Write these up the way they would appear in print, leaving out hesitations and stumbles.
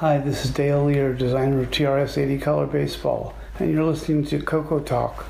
Hi, this is Dale Lear, designer of TRS-80 Color Baseball, and you're listening to Coco Talk.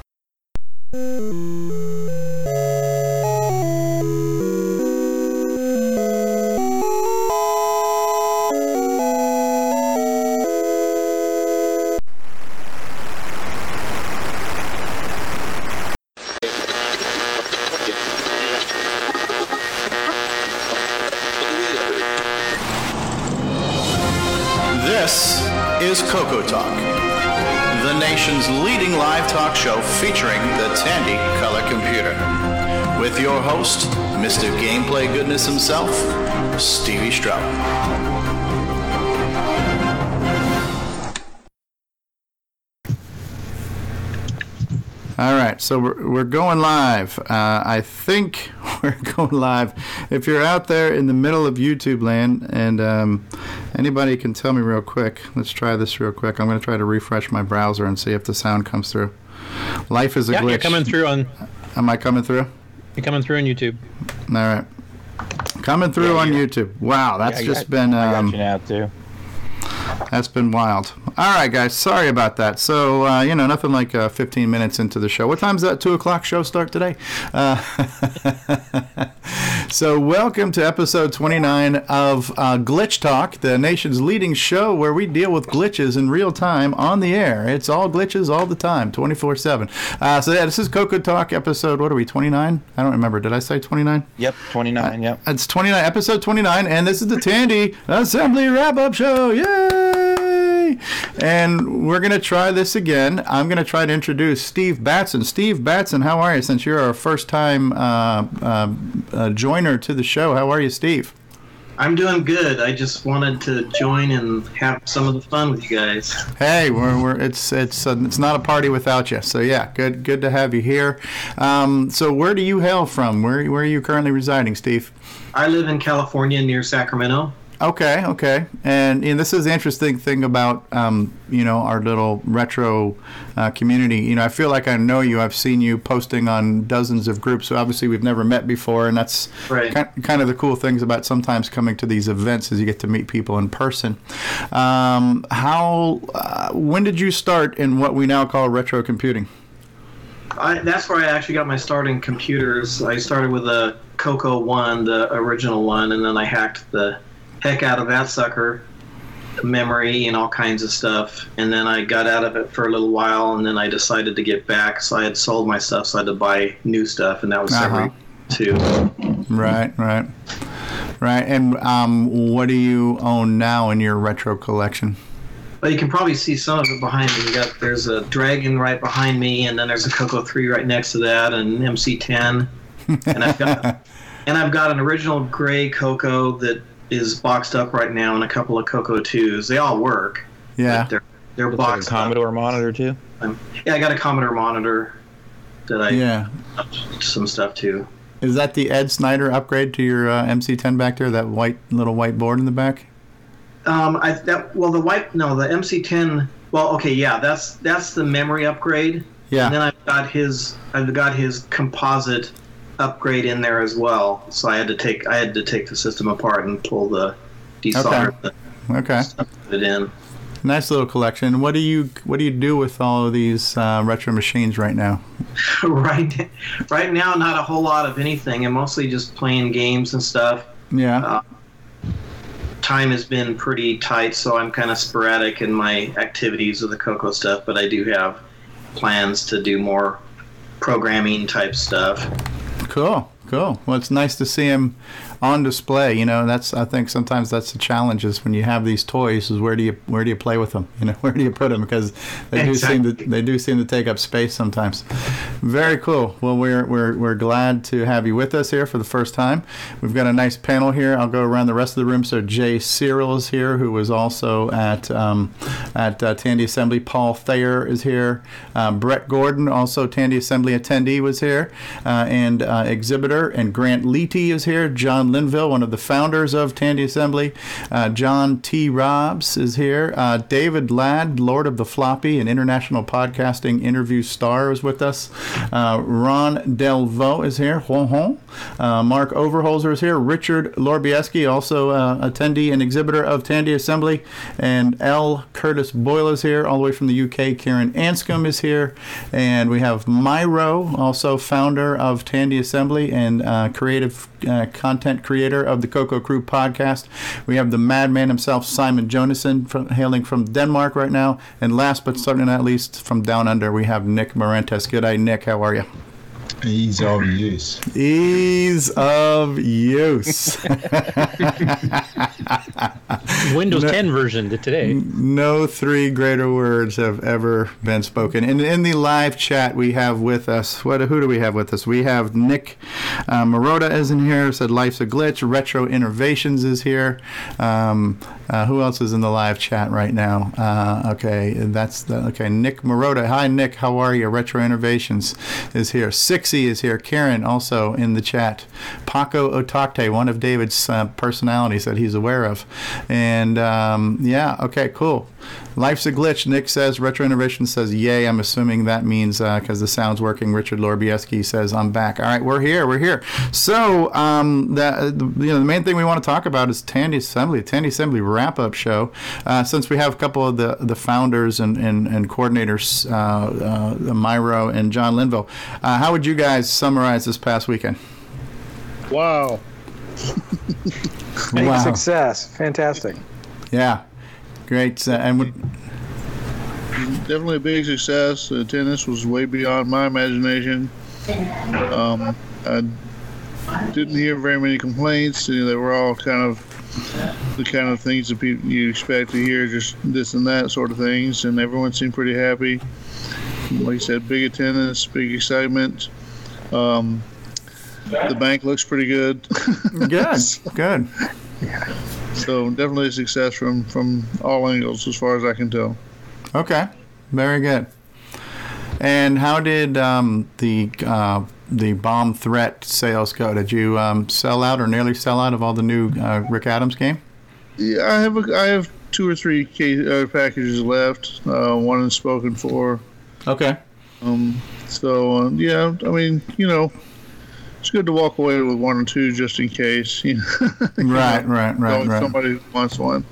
Himself, Stevie Stroud. All right, so we're going live. I think we're going live. If you're out there in the middle of YouTube land, and anybody can tell me real quick, let's try this real quick. I'm going to try to refresh my browser and see if the sound comes through. Life is a glitch. You're coming through on... Am I coming through? You're coming through on YouTube. All right. Coming through on YouTube. Wow, that's just been... I got you now, too. That's been wild. All right, guys, sorry about that. So, you know, nothing like 15 minutes into the show. What time does that 2 o'clock show start today? So welcome to episode 29 of Glitch Talk, the nation's leading show where we deal with glitches in real time on the air. It's all glitches all the time, 24/7. So, yeah, this is Coco Talk episode, what are we, 29? I don't remember. Did I say 29? Yep, 29, yep. It's 29, episode 29, and this is the Tandy Assembly Wrap-Up Show. Yay! And we're going to try this again. I'm going to try to introduce Steve Batson. Steve Batson, how are you? Since you're our first-time joiner to the show, how are you, Steve? I'm doing good. I just wanted to join and have some of the fun with you guys. Hey, it's not a party without you. So yeah, good to have you here. So where do you hail from? Where are you currently residing, Steve? I live in California near Sacramento. Okay, and this is the interesting thing about you know, our little retro community. You know, I feel like I know you. I've seen you posting on dozens of groups. So obviously we've never met before, and that's right. Kind of the cool things about sometimes coming to these events is you get to meet people in person. When did you start in what we now call retro computing? That's where I actually got my start in computers. I started with a Coco 1, the original one, and then I hacked the heck out of that sucker, memory and all kinds of stuff, and then I got out of it for a little while, and then I decided to get back, so I had sold my stuff, so I had to buy new stuff, and that was every two. Right. And what do you own now in your retro collection? Well, you can probably see some of it behind me. There's a Dragon right behind me, and then there's a Coco 3 right next to that, and MC10, and I've got an original gray Coco that is boxed up right now, and a couple of Coco 2s. They all work. Yeah. They're boxed up. Like a Commodore monitor, too? Yeah, I got a Commodore monitor that I upped some stuff to. Is that the Ed Snyder upgrade to your MC10 back there, that little white board in the back? The MC10, that's the memory upgrade. Yeah. And then I've got his composite upgrade in there as well, so I had to take the system apart and pull the desolder stuff it in. Nice little collection. What do you do with all of these retro machines right now? Right now, not a whole lot of anything. I'm mostly just playing games and stuff. Yeah. Time has been pretty tight, so I'm kind of sporadic in my activities with the Coco stuff, but I do have plans to do more programming type stuff. Cool. Well, it's nice to see him on display. You know, I think sometimes that's the challenge is when you have these toys, is where do you play with them? You know, where do you put them? Because they do seem to take up space sometimes. Very cool. Well, we're glad to have you with us here for the first time. We've got a nice panel here. I'll go around the rest of the room. So Jay Cyril is here, who was also at Tandy Assembly. Paul Thayer is here. Brett Gordon, also Tandy Assembly attendee, was here, and exhibitor. And Grant Leete is here. John John Linville, one of the founders of Tandy Assembly. John T. Robbs is here. David Ladd, Lord of the Floppy, an international podcasting interview star, is with us. Ron Delvaux is here. Mark Overholser is here. Richard Lorbieski, also attendee and exhibitor of Tandy Assembly. And L. Curtis Boyle is here, all the way from the UK. Karen Anscombe is here. And we have Miro, also founder of Tandy Assembly and creative content creator of the Coco Crew podcast. We have the madman himself, Simon Jonasson, hailing from Denmark right now. And last but certainly not least, from down under, we have Nick Marentis. G'day, Nick. How are you? Ease of use. Ease of use. Windows 10 version to today. No three greater words have ever been spoken. And in the live chat we have with us, who do we have with us? We have Nick Marotta is in here, said Life's a Glitch. Retro Innovations is here. Who else is in the live chat right now? Okay, Nick Marotta. Hi, Nick. How are you? Retro Innovations is here. Sixy is here. Karen also in the chat. Paco Otakte, one of David's personalities that he's aware of. And okay, cool. Life's a Glitch, Nick says. Retro Innovation says, yay. I'm assuming that means because the sound's working. Richard Lorbieski says, I'm back. All right, we're here. So the main thing we want to talk about is Tandy Assembly wrap-up show. Since we have a couple of the founders and coordinators, Miro and John Linville, how would you guys summarize this past weekend? Wow. Big success. Fantastic. Yeah. Great. Definitely a big success. The attendance was way beyond my imagination. I didn't hear very many complaints. They were all kind of the kind of things that you expect to hear, just this and that sort of things, and everyone seemed pretty happy. Like I said, big attendance, big excitement. The bank looks pretty good. Good. Yeah. So definitely a success from all angles, as far as I can tell. Okay, very good. And how did the bomb threat sales go? Did you sell out or nearly sell out of all the new Rick Adams game? Yeah, I have two or three packages left. One is spoken for. Okay. Yeah, I mean, it's good to walk away with one or two just in case. Right. Somebody who wants one.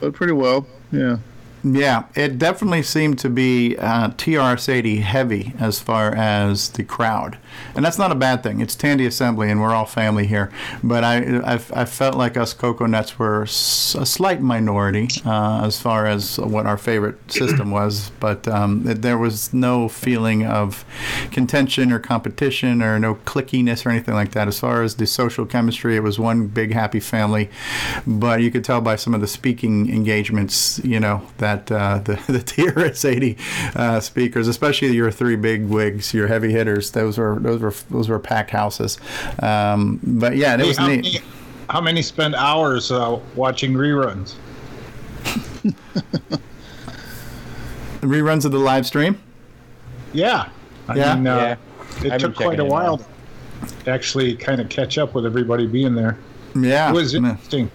But pretty well, yeah. Yeah, it definitely seemed to be TRS-80 heavy as far as the crowd. And that's not a bad thing. It's Tandy Assembly, and we're all family here. But I felt like us Coconuts were a slight minority as far as what our favorite system was. But there was no feeling of contention or competition or no clickiness or anything like that. As far as the social chemistry, it was one big happy family. But you could tell by some of the speaking engagements, that the TRS-80 speakers, especially your three big wigs, your heavy hitters, those were packed houses. But yeah, it was neat. How many spend hours watching reruns? Reruns of the live stream? Yeah. It took quite a while to actually kind of catch up with everybody being there. Yeah. It was interesting.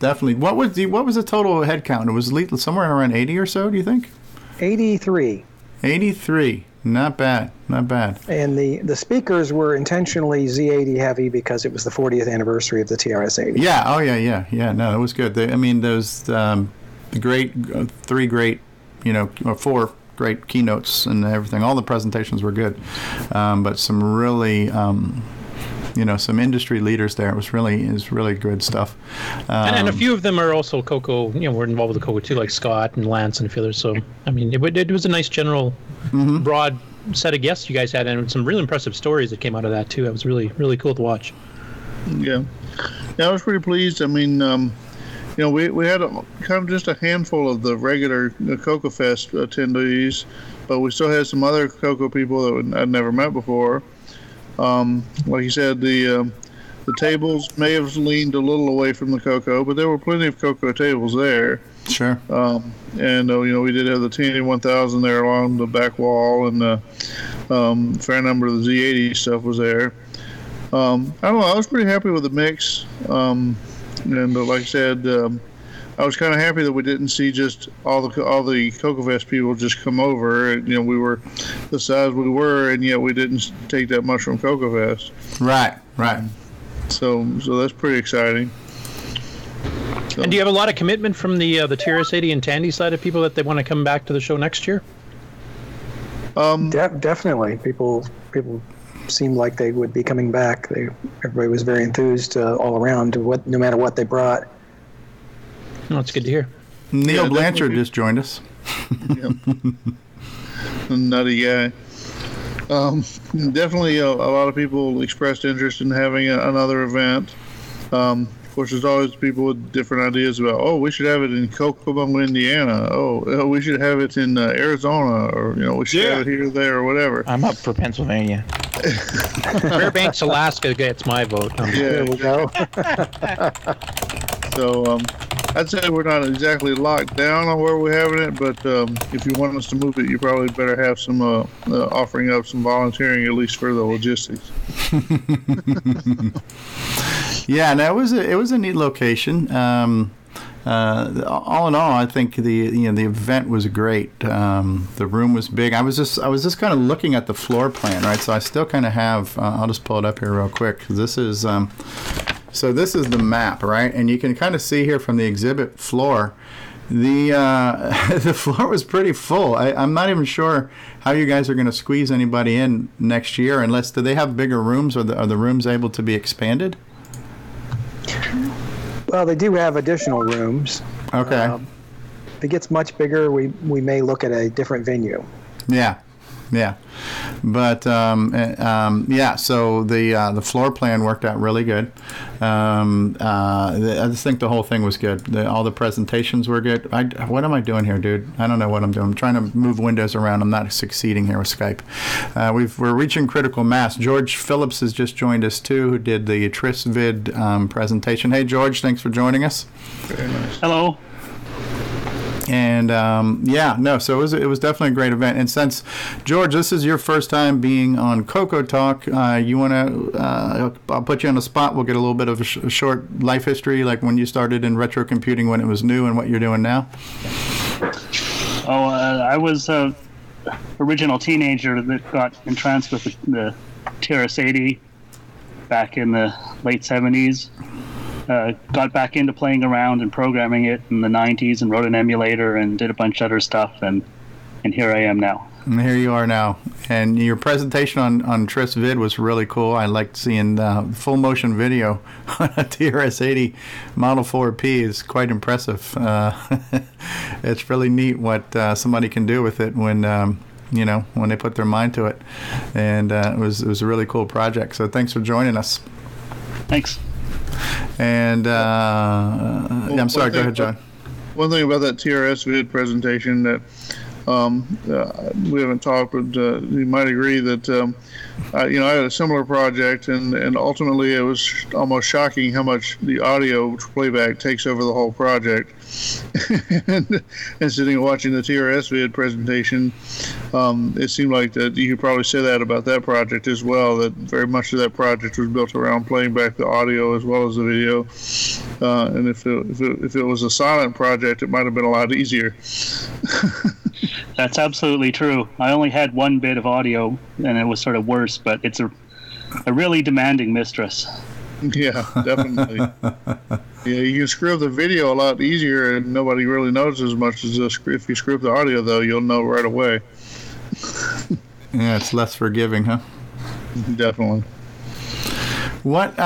Definitely. What was the total head count? It was somewhere around 80 or so, do you think? 83. 83. Not bad. And the speakers were intentionally Z80 heavy because it was the 40th anniversary of the TRS-80. Yeah. Oh, yeah. No, it was good. Those four great keynotes and everything. All the presentations were good. But some really... some industry leaders there. It was really good stuff. And a few of them are also Coco. We're involved with the Coco too, like Scott and Lance and a few others. So it was a nice general, broad set of guests you guys had, and some really impressive stories that came out of that too. It was really, really cool to watch. Yeah, I was pretty pleased. We had kind of just a handful of the regular Coco Fest attendees, but we still had some other Coco people that I'd never met before. Like you said, the tables may have leaned a little away from the Coco, but there were plenty of Coco tables there. Sure. We did have the Tandy 1000 there along the back wall, and a fair number of the Z80 stuff was there. I don't know. I was pretty happy with the mix. And like I said, I was kind of happy that we didn't see just all the Coco Fest people just come over. And, you know, we were the size we were, and yet we didn't take that much from Coco Fest. Right. So that's pretty exciting. So. And do you have a lot of commitment from the TRS-80 and Tandy side of people that they want to come back to the show next year? Definitely, people seemed like they would be coming back. Everybody was very enthused all around, no matter what they brought. Well, it's good to hear. Neil Blanchard just joined us. Yep. Another guy. Definitely, a lot of people expressed interest in having another event. Of course, there's always people with different ideas about, we should have it in Kokomo, Indiana. We should have it in Arizona, or we should have it here, there, or whatever. I'm up for Pennsylvania. Fairbanks, Alaska gets my vote. There we go. So I'd say we're not exactly locked down on where we're having it, but if you want us to move it, you probably better have some offering up some volunteering, at least for the logistics. Yeah, and it was a neat location. All in all, I think the event was great. The room was big. I was just kind of looking at the floor plan, right? So I still kind of have. I'll just pull it up here real quick. This is the map, right? And you can kind of see here from the exhibit floor, the floor was pretty full. I'm not even sure how you guys are going to squeeze anybody in next year, unless do they have bigger rooms, or are the rooms able to be expanded? Well, they do have additional rooms. Okay. If it gets much bigger, we may look at a different venue. Yeah. But, so the floor plan worked out really good. I just think the whole thing was good. All the presentations were good. What am I doing here, dude? I don't know what I'm doing. I'm trying to move windows around. I'm not succeeding here with Skype. We're reaching critical mass. George Phillips has just joined us, too, who did the TRSvid presentation. Hey, George, thanks for joining us. Very nice. Hello. And so it was definitely a great event. And since George, this is your first time being on Coco Talk, you want to? I'll put you on the spot. We'll get a little bit of a short life history, like when you started in retro computing, when it was new, and what you're doing now. I was an original teenager that got entranced with the TRS-80 back in the late '70s. Got back into playing around and programming it in the 90s, and wrote an emulator and did a bunch of other stuff, and here I am now. And here you are now. And your presentation on TRSvid was really cool. I liked seeing full motion video on a TRS-80 Model 4P is quite impressive. It's really neat what somebody can do with it when... when they put their mind to it. And it was a really cool project. So thanks for joining us. Thanks. And I'm sorry, go ahead, John. One thing about that TRSvid presentation that we haven't talked, but you might agree that I had a similar project, and ultimately it was almost shocking how much the audio playback takes over the whole project. and sitting and watching the TRSvid presentation, it seemed like that you could probably say that about that project as well, that very much of that project was built around playing back the audio as well as the video. And if it was a silent project, it might have been a lot easier. That's absolutely true. I only had one bit of audio, and it was sort of worse, but it's a really demanding mistress. Yeah, definitely. Yeah, you can screw up the video a lot easier, and nobody really notices as much as if you screw up the audio, though, you'll know right away. Yeah, it's less forgiving, huh? Definitely. What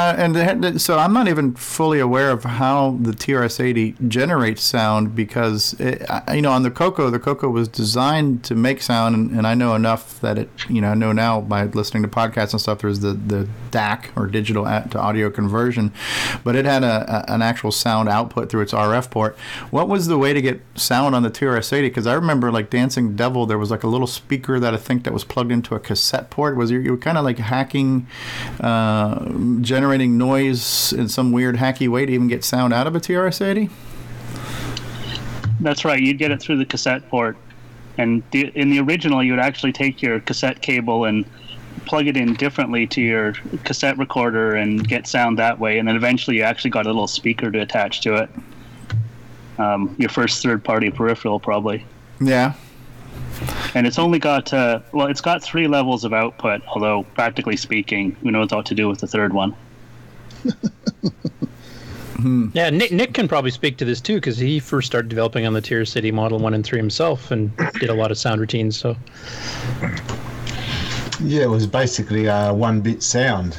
so I'm not even fully aware of how the TRS-80 generates sound, because on the Coco was designed to make sound, and I know enough that it I know now by listening to podcasts and stuff. There's the DAC, or digital to audio conversion, but it had an actual sound output through its RF port. What was the way to get sound on the TRS-80? Because I remember like Dancing Devil, there was like a little speaker that I think that was plugged into a cassette port. Was you were kind of like hacking? Generating noise in some weird hacky way to even get sound out of a TRS-80? That's right. You'd get it through the cassette port. And in the original, you would actually take your cassette cable and plug it in differently to your cassette recorder and get sound that way, and then eventually you actually got a little speaker to attach to it. Your first third-party peripheral, probably. Yeah. And it's only got, well, it's got three levels of output, although practically speaking, who knows what to do with the third one. Yeah, Nick can probably speak to this too, because he first started developing on the Tier City Model 1 and 3 himself and did a lot of sound routines. So. Yeah, it was basically one-bit sound.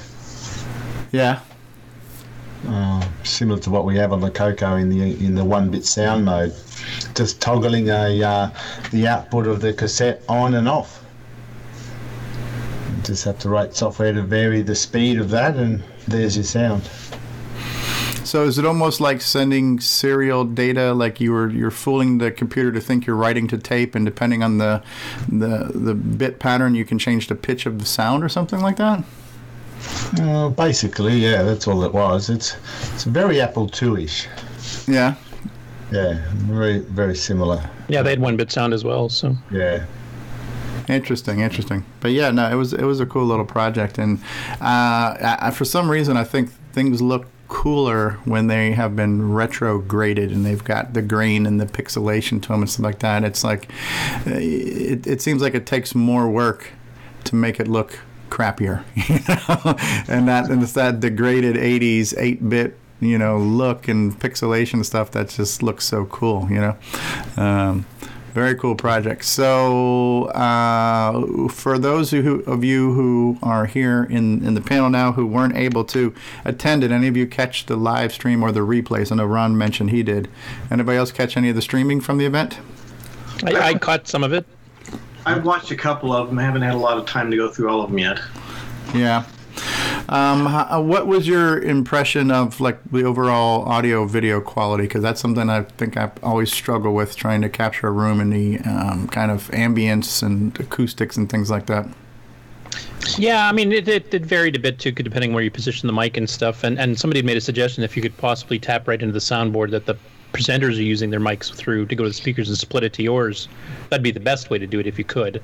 Yeah. Similar to what we have on the Coco in the one-bit sound mode, just toggling the output of the cassette on and off. You just have to write software to vary the speed of that, and there's your sound. So is it almost like sending serial data, like you're fooling the computer to think you're writing to tape, and depending on the bit pattern, you can change the pitch of the sound or something like that? Basically, yeah, that's all it was. It's very Apple II-ish. Yeah. Yeah, very, very similar. Yeah, they had one-bit sound as well, so. Yeah. Interesting. But yeah, no, it was a cool little project, and I, for some reason, I think things look cooler when they have been retrograded and they've got the grain and the pixelation to them and stuff like that. It's like, it seems like it takes more work to make it look crappier, you know? and it's that degraded 80s 8-bit, you know, look and pixelation stuff that just looks so cool, you know. Very cool project. So for those of you who are here in the panel now who weren't able to attend, did any of you catch the live stream or the replays? I know Ron mentioned he did. Anybody else catch any of the streaming from the event? I caught some of it. I've watched a couple of them. I haven't had a lot of time to go through all of them yet. Yeah. What was your impression of, like, the overall audio-video quality? Because that's something I think I always struggle with, trying to capture a room and the kind of ambience and acoustics and things like that. Yeah, I mean, it varied a bit, too, depending where you position the mic and stuff. And somebody made a suggestion if you could possibly tap right into the soundboard that the presenters are using their mics through to go to the speakers and split it to yours. That'd be the best way to do it if you could.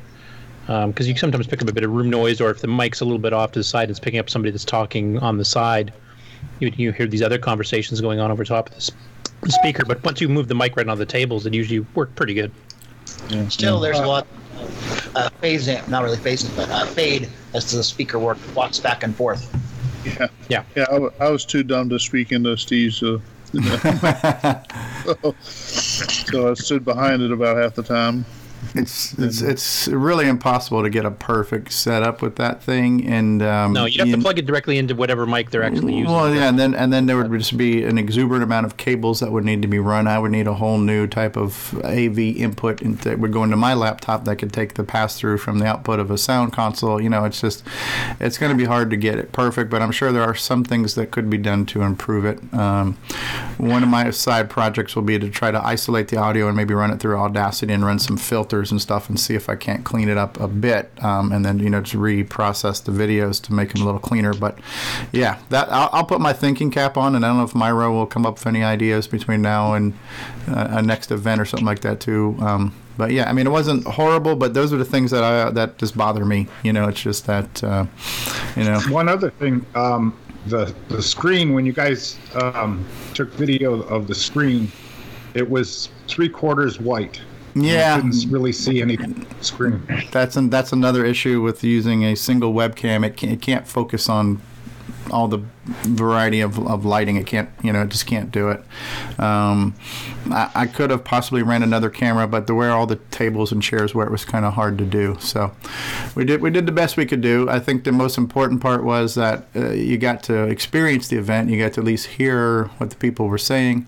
Because you sometimes pick up a bit of room noise, or if the mic's a little bit off to the side and it's picking up somebody that's talking on the side, you hear these other conversations going on over top of the speaker. But once you move the mic right on the tables, it usually worked pretty good. Still, there's a lot of fade as to the speaker walks back and forth. Yeah. I was too dumb to speak into Steve's. So I stood behind it about half the time. It's really impossible to get a perfect setup with that thing, and no, you'd have to plug it directly into whatever mic they're actually using. Well, yeah, and then there would just be an exuberant amount of cables that would need to be run. I would need a whole new type of AV input that would go into my laptop that could take the pass through from the output of a sound console. You know, it's going to be hard to get it perfect, but I'm sure there are some things that could be done to improve it. One of my side projects will be to try to isolate the audio and maybe run it through Audacity and run some filters and stuff and see if I can't clean it up a bit, and then, you know, to reprocess the videos to make them a little cleaner. But yeah, that I'll put my thinking cap on, and I don't know if Miro will come up with any ideas between now and a next event or something like that too. But yeah, I mean, it wasn't horrible, but those are the things that just bother me. You know, it's just that you know. One other thing, the screen, when you guys took video of the screen, it was 3/4 white. Yeah, I couldn't really see any screen. That's another issue with using a single webcam. It can't focus on all the variety of lighting. It can't, you know, it just can't do it. I could have possibly ran another camera, but there were all the tables and chairs where it was kind of hard to do. So we did the best we could do. I think the most important part was that you got to experience the event. You got to at least hear what the people were saying,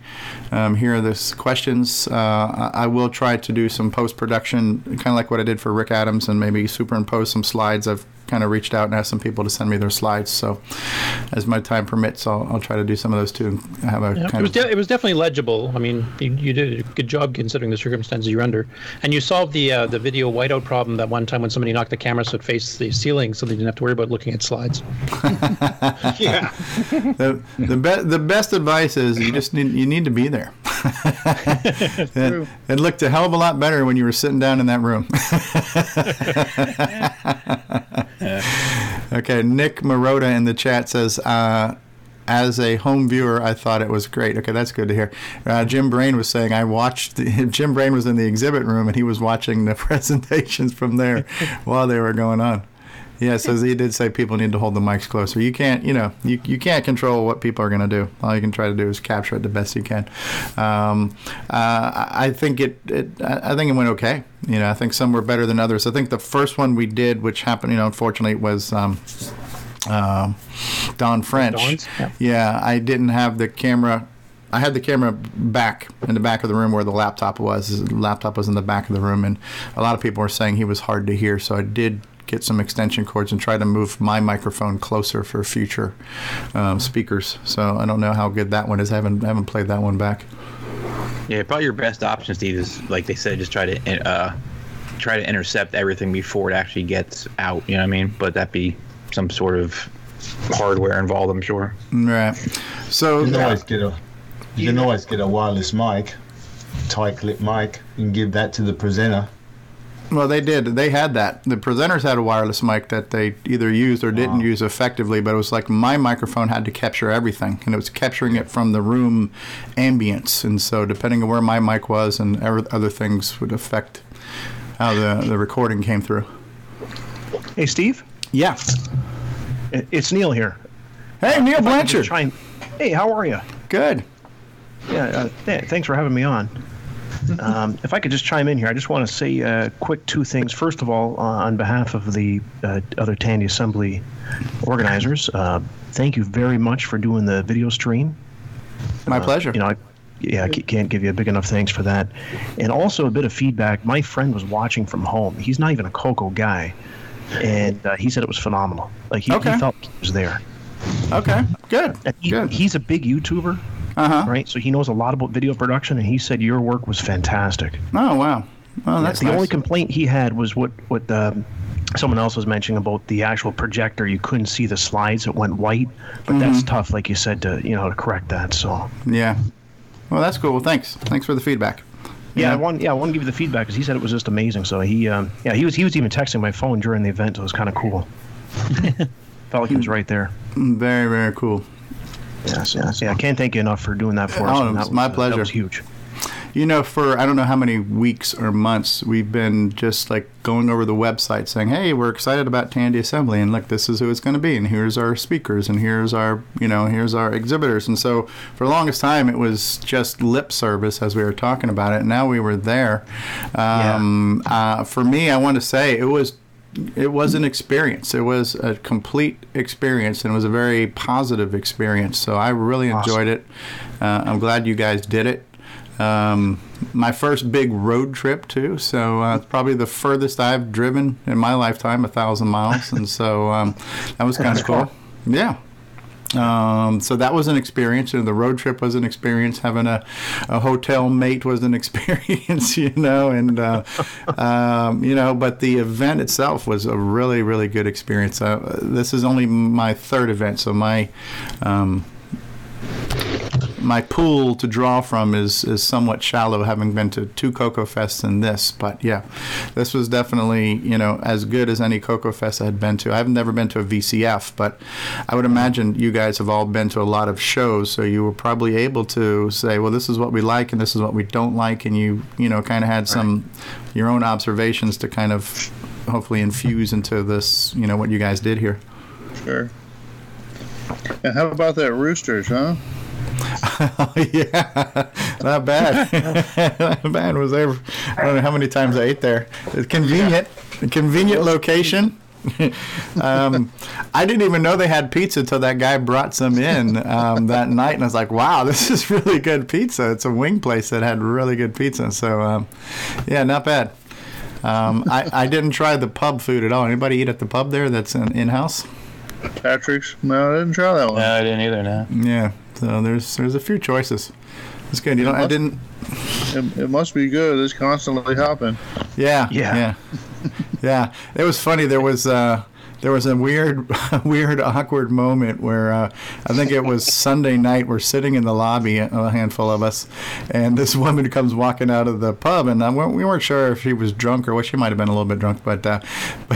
hear the questions. I will try to do some post-production, kind of like what I did for Rick Adams, and maybe superimpose some slides. I've kind of reached out and asked some people to send me their slides. So as my time permits, I'll try to do some of those too. It was definitely legible. I mean, you did a good job considering the circumstances you're under, and you solved the video whiteout problem that one time when somebody knocked the camera so it faced the ceiling, so they didn't have to worry about looking at slides. Yeah. The best advice is you need to be there. It looked a hell of a lot better when you were sitting down in that room. Okay, Nick Marotta in the chat says, as a home viewer, I thought it was great. Okay, that's good to hear. Jim Brain was saying, Jim Brain was in the exhibit room, and he was watching the presentations from there while they were going on. Yeah, so he did say people need to hold the mics closer. You can't, you can't control what people are going to do. All you can try to do is capture it the best you can. I think it went okay. I think some were better than others. I think the first one we did, which happened, unfortunately, was Don French. Yeah, I didn't have the camera. I had the camera back in the back of the room where the laptop was. His laptop was in the back of the room, and a lot of people were saying he was hard to hear. So I did get some extension cords and try to move my microphone closer for future speakers. So I don't know how good that one is. I haven't played that one back. Yeah, probably your best option, Steve, is like they said, just try to intercept everything before it actually gets out. You know what I mean? But that'd be some sort of hardware involved, I'm sure. Right. So you can always get a wireless mic, tight clip mic, and give that to the presenter. Well, they did. They had that. The presenters had a wireless mic that they either used or didn't use effectively, but it was like my microphone had to capture everything, and it was capturing it from the room ambience. And so depending on where my mic was and other things would affect how the recording came through. Hey, Steve? Yeah. It's Neil here. Hey, Neil Blanchard. Hey, how are you? Good. Yeah, thanks for having me on. If I could just chime in here, I just want to say quick two things. First of all, on behalf of the other Tandy Assembly organizers, thank you very much for doing the video stream. My pleasure. I can't give you a big enough thanks for that. And also a bit of feedback. My friend was watching from home. He's not even a Coco guy, and he said it was phenomenal. Like he felt he was there. Okay, good. He's a big YouTuber. Uh-huh. Right, so he knows a lot about video production, and he said your work was fantastic. Oh wow! Oh, that's nice. The only complaint he had was what someone else was mentioning about the actual projector. You couldn't see the slides; it went white. But that's tough, like you said, to correct that. So yeah, well, that's cool. Well, thanks for the feedback. I want to give you the feedback because he said it was just amazing. So he was even texting my phone during the event. So it was kind of cool. Felt like he was right there. Very very cool. Yes, I can't thank you enough for doing that for us. Oh, it's my pleasure. That was huge. For I don't know how many weeks or months, we've been just like going over the website saying, hey, we're excited about Tandy Assembly, and look, this is who it's going to be, and here's our speakers, and here's our exhibitors. And so for the longest time, it was just lip service as we were talking about it, and now we were there. For me, I want to say it was an experience. It was a complete experience, and it was a very positive experience. So I really enjoyed it. I'm glad you guys did it. My first big road trip, too. So it's probably the furthest I've driven in my lifetime, 1,000 miles. And so that was kind of cool. Yeah. So that was an experience, the road trip was an experience. Having a hotel mate was an experience, But the event itself was a really, really good experience. This is only my third event, so my pool to draw from is somewhat shallow, having been to two Coco Fests and this. But yeah, this was definitely, as good as any Coco Fest I had been to. I've never been to a VCF, but I would imagine you guys have all been to a lot of shows, so you were probably able to say, well, this is what we like and this is what we don't like, and you kind of had some your own observations to kind of hopefully infuse into this, what you guys did here. Sure. And how about that Roosters, huh? Yeah, not bad. Not bad. Was there? I don't know how many times I ate there. It's convenient, convenient location. I didn't even know they had pizza until that guy brought some in that night, and I was like, "Wow, this is really good pizza." It's a wing place that had really good pizza. So, not bad. I didn't try the pub food at all. Anybody eat at the pub there? That's in-house. Patrick's? No, I didn't try that one. No, I didn't either. No. Yeah. So there's a few choices. It's good. It must be good. It's constantly hopping. Yeah. It was funny. There was there was a weird, awkward moment where I think it was Sunday night. We're sitting in the lobby, a handful of us, and this woman comes walking out of the pub, and we weren't sure if she was drunk or what. She might have been a little bit drunk, but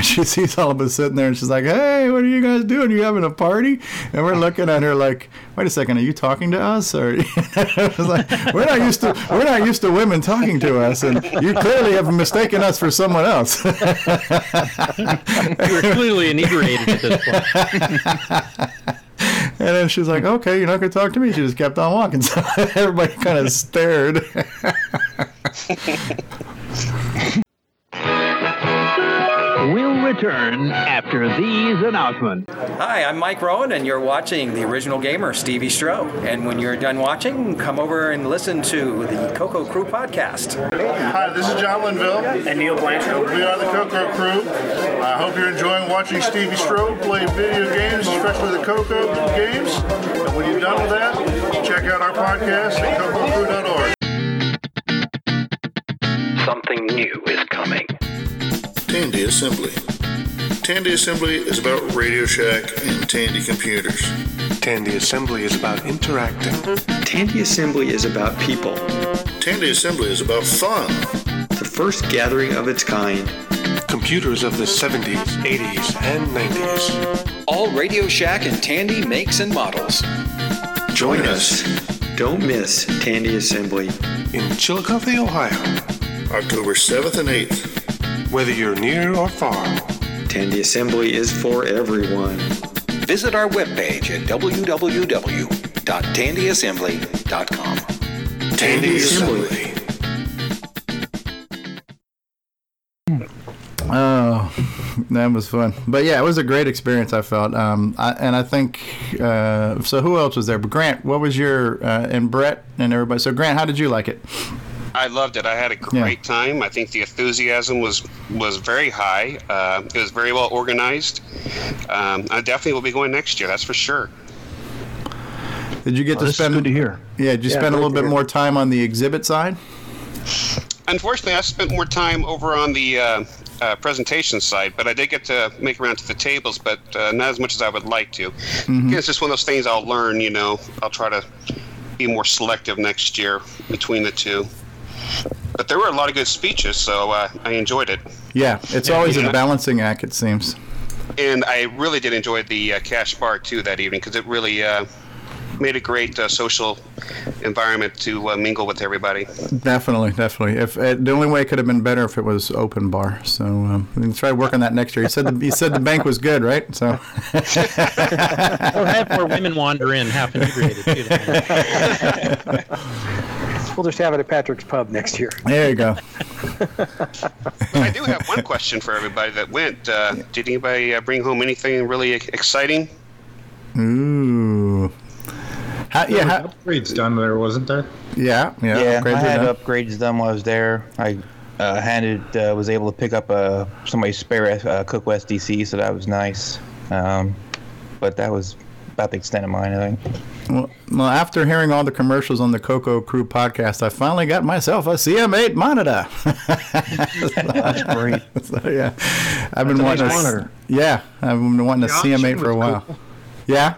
she sees all of us sitting there, and she's like, "Hey, what are you guys doing? Are you having a party?" And we're looking at her like, "Wait a second, are you talking to us?" Or I was like, we're not used to women talking to us, and you clearly have mistaken us for someone else. You were clearly inebriated at this point. And then she's like, "Okay, you're not going to talk to me." She just kept on walking. So everybody kind of stared. We'll return after these announcements. Hi, I'm Mike Rowan, and you're watching The Original Gamer, Stevie Stroh. And when you're done watching, come over and listen to the Coco Crew podcast. Hi, this is John Linville. And Neil Blanchard. We are the Coco Crew. I hope you're enjoying watching Stevie Stroh play video games, especially the Coco games. And when you're done with that, check out our podcast at CocoCrew.org. Something new is coming. Tandy Assembly. Tandy Assembly is about Radio Shack and Tandy computers. Tandy Assembly is about interacting. Tandy Assembly is about people. Tandy Assembly is about fun. The first gathering of its kind. Computers of the 70s, 80s, and 90s. All Radio Shack and Tandy makes and models. Join us. Don't miss Tandy Assembly. In Chillicothe, Ohio. October 7th and 8th. Whether you're near or far, Tandy Assembly is for everyone. Visit our webpage at www.tandyassembly.com. Tandy Assembly. Oh, that was fun. But yeah, it was a great experience, I felt. I think, so who else was there? But Grant, what was your, and Brett and everybody. So Grant, how did you like it? I loved it. I had a great time. I think the enthusiasm was very high. It was very well organized. I definitely will be going next year. That's for sure. Did you get to spend? Good to hear. Yeah, did you spend a little bit more time on the exhibit side? Unfortunately, I spent more time over on the presentation side, but I did get to make around to the tables, but not as much as I would like to. Mm-hmm. It's just one of those things I'll learn. You know, I'll try to be more selective next year between the two. But there were a lot of good speeches, so I enjoyed it. Yeah, it's always a balancing act, it seems. And I really did enjoy the cash bar, too, that evening, because it really made a great social environment to mingle with everybody. Definitely. If the only way it could have been better if it was open bar. So we can try working that next year. You said the bank was good, right? So we'll have more women wander in, half inebriated, too. We'll just have it at Patrick's Pub next year. There you go. I do have one question for everybody that went. Did anybody bring home anything really exciting? Ooh. Upgrades done there, wasn't there? Yeah. I had upgrades done while I was there. I was able to pick up somebody's spare Coco SDC, so that was nice. But that was about the extent of mine, I think. Well, after hearing all the commercials on the Coco Crew podcast, I finally got myself a CM8 monitor. That's great. So, yeah, I've been wanting a CM8 for a while. Cool. Yeah?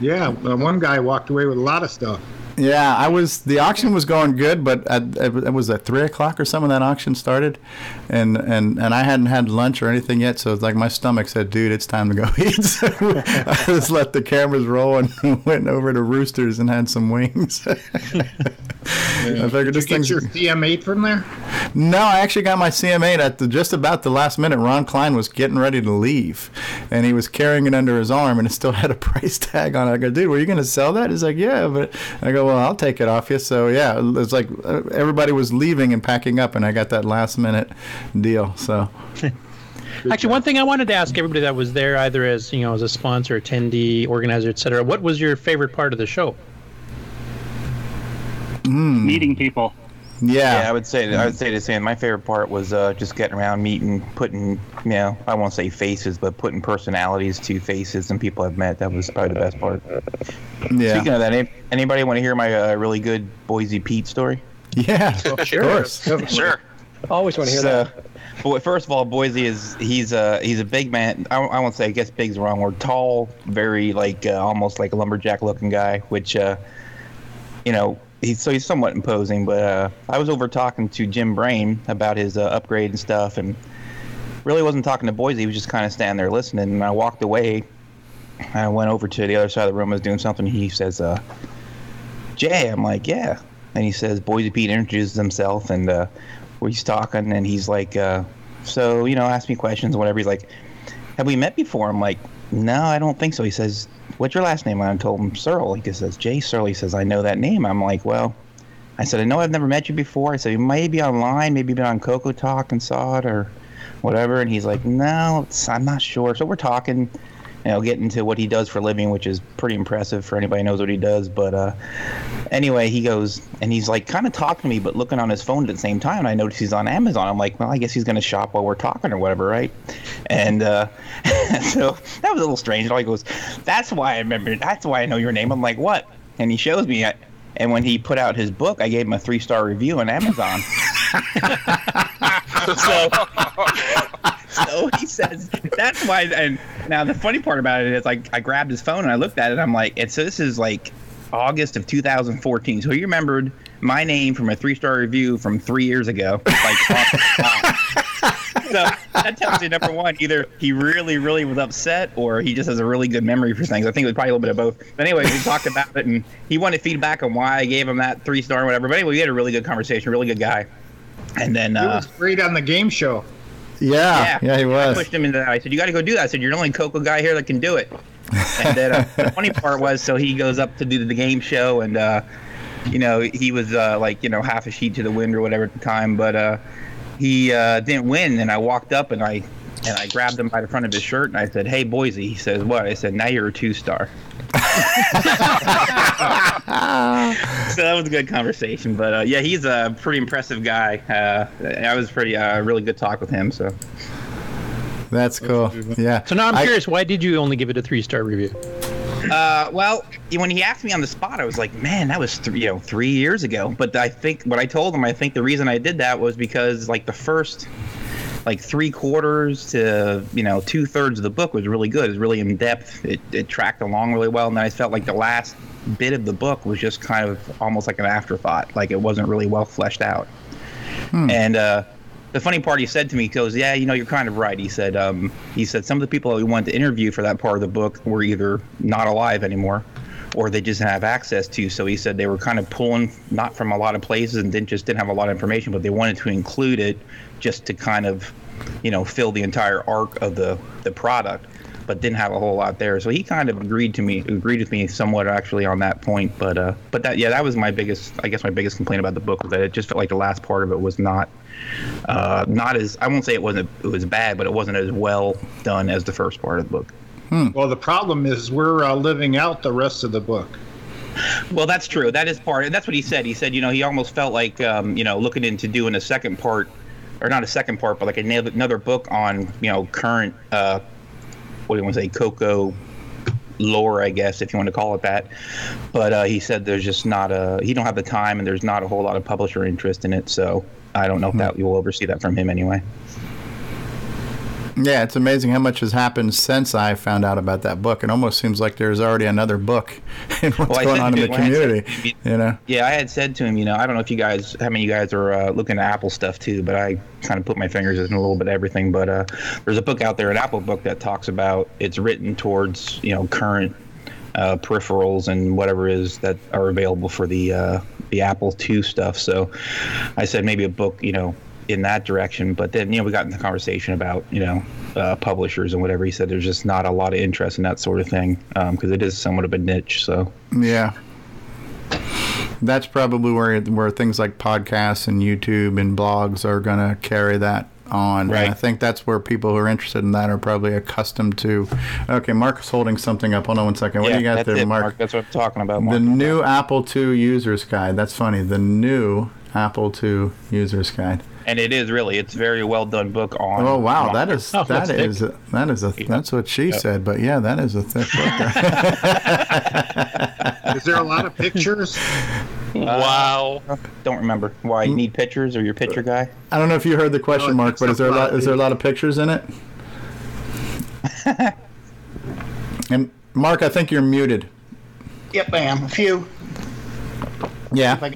Yeah, one guy walked away with a lot of stuff. Yeah, the auction was going good, but it was at 3 o'clock or something that auction started, and I hadn't had lunch or anything yet, so it's like my stomach said, dude, it's time to go eat. So I just let the cameras roll and went over to Roosters and had some wings. I figured this thing's... Did you get your CM8 from there? No, I actually got my CM8 at just about the last minute. Ron Klein was getting ready to leave, and he was carrying it under his arm, and it still had a price tag on it. I go, dude, were you going to sell that? He's like, yeah, but... I go, well, I'll take it off you. So, yeah, it's like everybody was leaving and packing up, and I got that last-minute deal. So, actually, one thing I wanted to ask everybody that was there, either as as a sponsor, attendee, organizer, etc., what was your favorite part of the show? Meeting people. Yeah, I would say the same. My favorite part was just getting around, meeting, putting, I won't say faces, but putting personalities to faces and people I've met. That was probably the best part. Yeah. Speaking of that, anybody want to hear my really good Boisy Pitre story? Yeah, sure. I always want to hear that. Well, first of all, Boisy he's a big man. I won't say, I guess big's the wrong word. Tall, very almost like a lumberjack looking guy, which he's somewhat imposing. But I was over talking to Jim Brain about his upgrade and stuff, and really wasn't talking to Boisy. He was just kind of standing there listening. And I walked away. I went over to the other side of the room. I was doing something. He says, "Jay," I'm like, "Yeah," and he says, Boisy Pitre introduces himself, and he's talking, and he's like, ask me questions or whatever. He's like, "Have we met before?" I'm like, "No, I don't think so." He says, "What's your last name?" And I told him Searle. He says, "Jay Searle." He says, "I know that name." I'm like, "Well," I said, "I know I've never met you before." I said, "You may be online, maybe been on Coco Talk and saw it or whatever." And he's like, "No, I'm not sure." So we're talking. I'll get into what he does for a living, which is pretty impressive for anybody who knows what he does. But anyway, he goes, and he's like kind of talking to me, but looking on his phone at the same time. And I notice he's on Amazon. I'm like, well, I guess he's going to shop while we're talking or whatever, right? And so that was a little strange. He goes, "That's why I remember. That's why I know your name." I'm like, "What?" And he shows me. And when he put out his book, I gave him a 3-star review on Amazon. So he says, "That's why." And now the funny part about it is, like, I grabbed his phone and I looked at it. I'm like, so this is like August of 2014. So he remembered my name from a 3-star review from 3 years ago. Like, off the spot. So that tells you, number one, either he really, really was upset, or he just has a really good memory for things. I think it was probably a little bit of both. But anyway, we talked about it, and he wanted feedback on why I gave him that 3-star or whatever. But anyway, we had a really good conversation, really good guy. And then he was great on the game show. Yeah, he was. I pushed him into that. I said, "You got to go do that." I said, "You're the only Coco guy here that can do it." And then the funny part was, so he goes up to do the game show, and he was half a sheet to the wind or whatever at the time, but he didn't win. And I walked up and I grabbed him by the front of his shirt and I said, "Hey, Boisy." He says, "What?" I said, "Now you're a 2-star." So that was a good conversation, but he's a pretty impressive guy. I was pretty really good talk with him. So that's cool. Yeah. So now I'm curious, why did you only give it a 3-star review? When he asked me on the spot, I was like, man, that was 3 years ago. But I think what I told him, I think the reason I did that was because the first 3/4 to 2/3 of the book was really good. It was really in depth. It tracked along really well, and then I felt like the last bit of the book was just kind of almost like an afterthought. It wasn't really well fleshed out. And the funny part, he said to me, he goes, "Yeah, you're kind of right." He said, some of the people that we wanted to interview for that part of the book were either not alive anymore, or they just didn't have access to. So he said they were kind of pulling not from a lot of places and didn't have a lot of information, but they wanted to include it just to kind of, fill the entire arc of the product, but didn't have a whole lot there. So he kind of agreed with me somewhat actually on that point. But that was my biggest complaint about the book, was that it just felt like the last part of it was not as, I won't say it was bad, but it wasn't as well done as the first part of the book. Well, the problem is we're living out the rest of the book. Well, that's true. That is part. And that's what he said. He said, he almost felt like, looking into doing a second part, or not a second part, but like another book on, current, what do you want to say, Coco lore, I guess, if you want to call it that. But he said there's just he don't have the time, and there's not a whole lot of publisher interest in it. So I don't know if that you'll oversee that from him anyway. Yeah, it's amazing how much has happened since I found out about that book. It almost seems like there's already another book in what's going on in the community. Yeah, I had said to him, I don't know if you guys, how many of you guys are looking at Apple stuff too, but I kind of put my fingers in a little bit of everything. But there's a book out there, an Apple book, that talks about, it's written towards, current peripherals and whatever it is that are available for the Apple II stuff. So I said maybe a book, in that direction. But then we got into the conversation about publishers and whatever. He said there's just not a lot of interest in that sort of thing, because it is somewhat of a niche. So yeah, that's probably where things like podcasts and YouTube and blogs are going to carry that on, right. And I think that's where people who are interested in that are probably accustomed to. Okay, Mark's holding something up. Hold on 1 second. What do you got there, Mark? That's what I'm talking about, Mark. The new Apple II Users Guide. That's funny. The new Apple II Users Guide. And it is really, it's very well done book on. Oh wow, that's what she said. But yeah, that is a thick book. Is there a lot of pictures? Wow. Don't remember. Why? You need pictures, or your picture guy? I don't know if you heard the question, Mark, but is there a lot of pictures in it? And Mark, I think you're muted. Yep, I am. A few. Yeah. A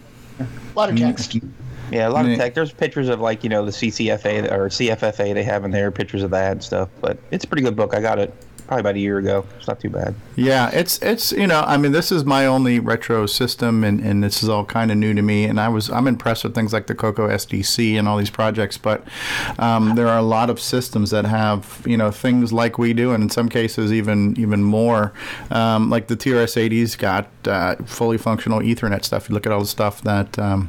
lot of text. Yeah, a lot of tech. There's pictures of, like, you know, the CCFA or CFFA they have in there, pictures of that and stuff. But it's a pretty good book. I got it probably about a year ago. It's not too bad. Yeah, it's you know, I mean, this is my only retro system, and this is all kind of new to me. And I'm impressed with things like the Coco SDC and all these projects. But there are a lot of systems that have, you know, things like we do, and in some cases even more. Like the TRS-80's got fully functional Ethernet stuff. You look at all the stuff that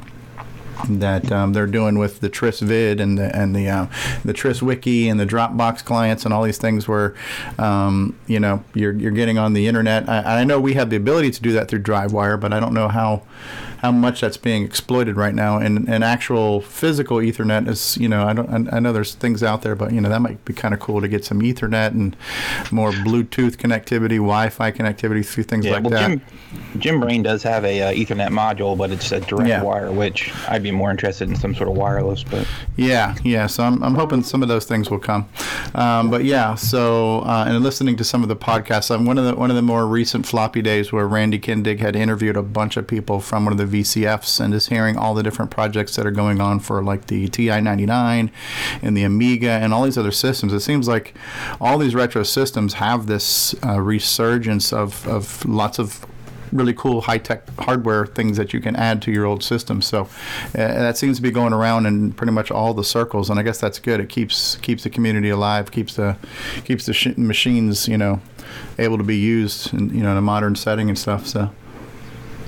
they're doing with the TRSvid and the TRSWiki and the Dropbox clients and all these things where you know, you're getting on the internet. I know we have the ability to do that through DriveWire, but I don't know how much that's being exploited right now. And actual physical Ethernet is, you know, I know there's things out there, but, you know, that might be kind of cool to get some Ethernet and more Bluetooth connectivity, Wi-Fi connectivity, through things like that. Jim Brain does have a Ethernet module, but it's a direct wire, which I'd be more interested in some sort of wireless. But yeah. So I'm hoping some of those things will come. But yeah, so and listening to some of the podcasts, one of the more recent floppy days where Randy Kindig had interviewed a bunch of people from one of the VCFs, and just hearing all the different projects that are going on for, like, the TI-99 and the Amiga and all these other systems. It seems like all these retro systems have this resurgence of lots of really cool high-tech hardware things that you can add to your old system. So that seems to be going around in pretty much all the circles, and I guess that's good. It keeps the community alive, keeps the machines, you know, able to be used in, you know, in a modern setting and stuff. So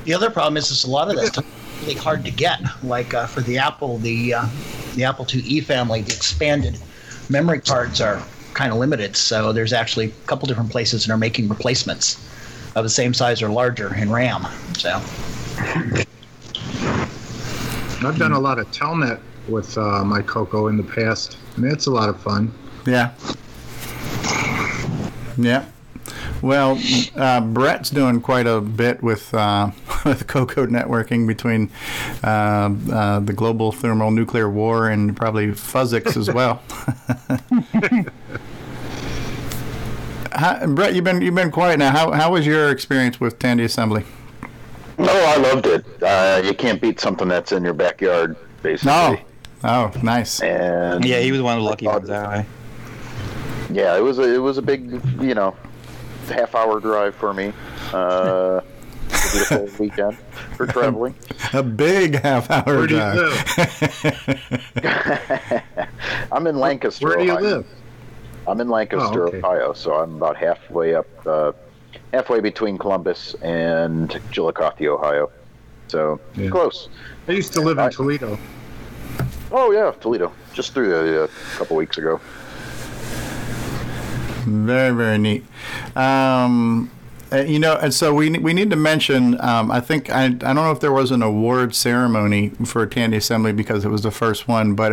the other problem is a lot of that stuff is really hard to get. Like for the Apple IIe family, the expanded memory cards are kind of limited. So there's actually a couple different places that are making replacements of the same size or larger in RAM. So I've done a lot of Telnet with my Coco in the past. I mean, it's a lot of fun. Yeah. Well, Brett's doing quite a bit with Coco networking between the global thermal nuclear war and probably Fuzzix as well. Brett, you've been quiet now. How was your experience with Tandy Assembly? No, I loved it. You can't beat something that's in your backyard, basically. No. Oh, nice. And yeah, he was one of the lucky ones that way. Yeah, it was a big, you know, half-hour drive for me. A beautiful weekend for traveling. A big half-hour Where drive. Where do you live? I'm in Lancaster, Ohio. Where do you live? I'm in Lancaster, Ohio, so I'm about halfway between Columbus and Chillicothe, Ohio. So close. I used to live in Toledo. Oh yeah, Toledo. Just through a couple weeks ago. Very, very neat. You know, and so we need to mention, I think, I don't know if there was an award ceremony for Tandy Assembly because it was the first one, but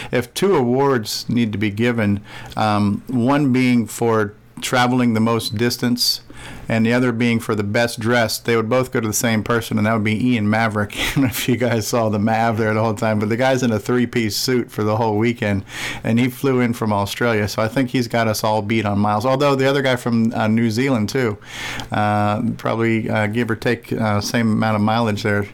if two awards need to be given, one being for traveling the most distance and the other being for the best dressed, they would both go to the same person, and that would be Ian Maverick. I don't know if you guys saw the Mav there the whole time, but the guy's in a three-piece suit for the whole weekend, and he flew in from Australia, so I think he's got us all beat on miles, although the other guy from New Zealand too, probably give or take same amount of mileage there,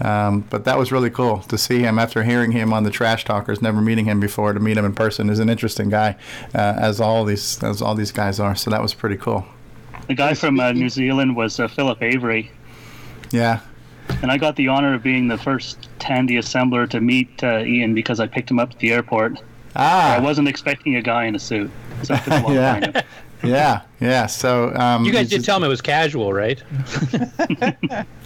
but that was really cool to see him after hearing him on the Trash Talkers, never meeting him before. To meet him in person is an interesting guy, as all these guys are, so that was pretty cool. The guy from New Zealand was Philip Avery. Yeah. And I got the honor of being the first Tandy assembler to meet Ian because I picked him up at the airport. I wasn't expecting a guy in a suit. So I took a long time. Yeah. So you guys did tell him it was casual, right?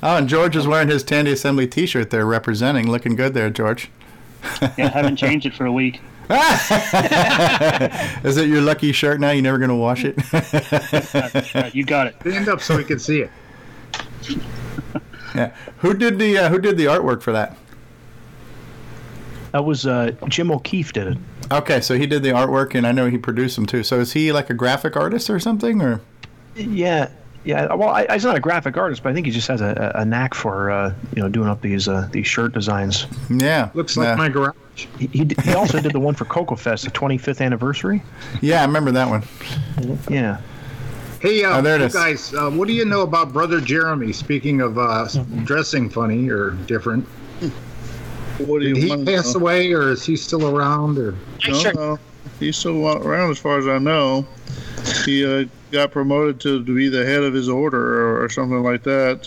And George is wearing his Tandy Assembly T-shirt there, representing. Looking good there, George. Yeah, I haven't changed it for a week. Is it your lucky shirt now? You're never going to wash it? You got it. Stand up so we can see it. Yeah. Who did the artwork for that? That was Jim O'Keefe did it. Okay, so he did the artwork, and I know he produced them too. So is he like a graphic artist or something? Or yeah, Yeah, well, he's not a graphic artist, but I think he just has a knack for doing up these shirt designs. Yeah, looks like my garage. He also did the one for Coco Fest, the 25th anniversary. Yeah, I remember that one. Yeah. Hey, guys, what do you know about Brother Jeremy? Speaking of dressing funny or different, did he pass away, or is he still around? Or no, he's still around as far as I know. He got promoted to be the head of his order or something like that.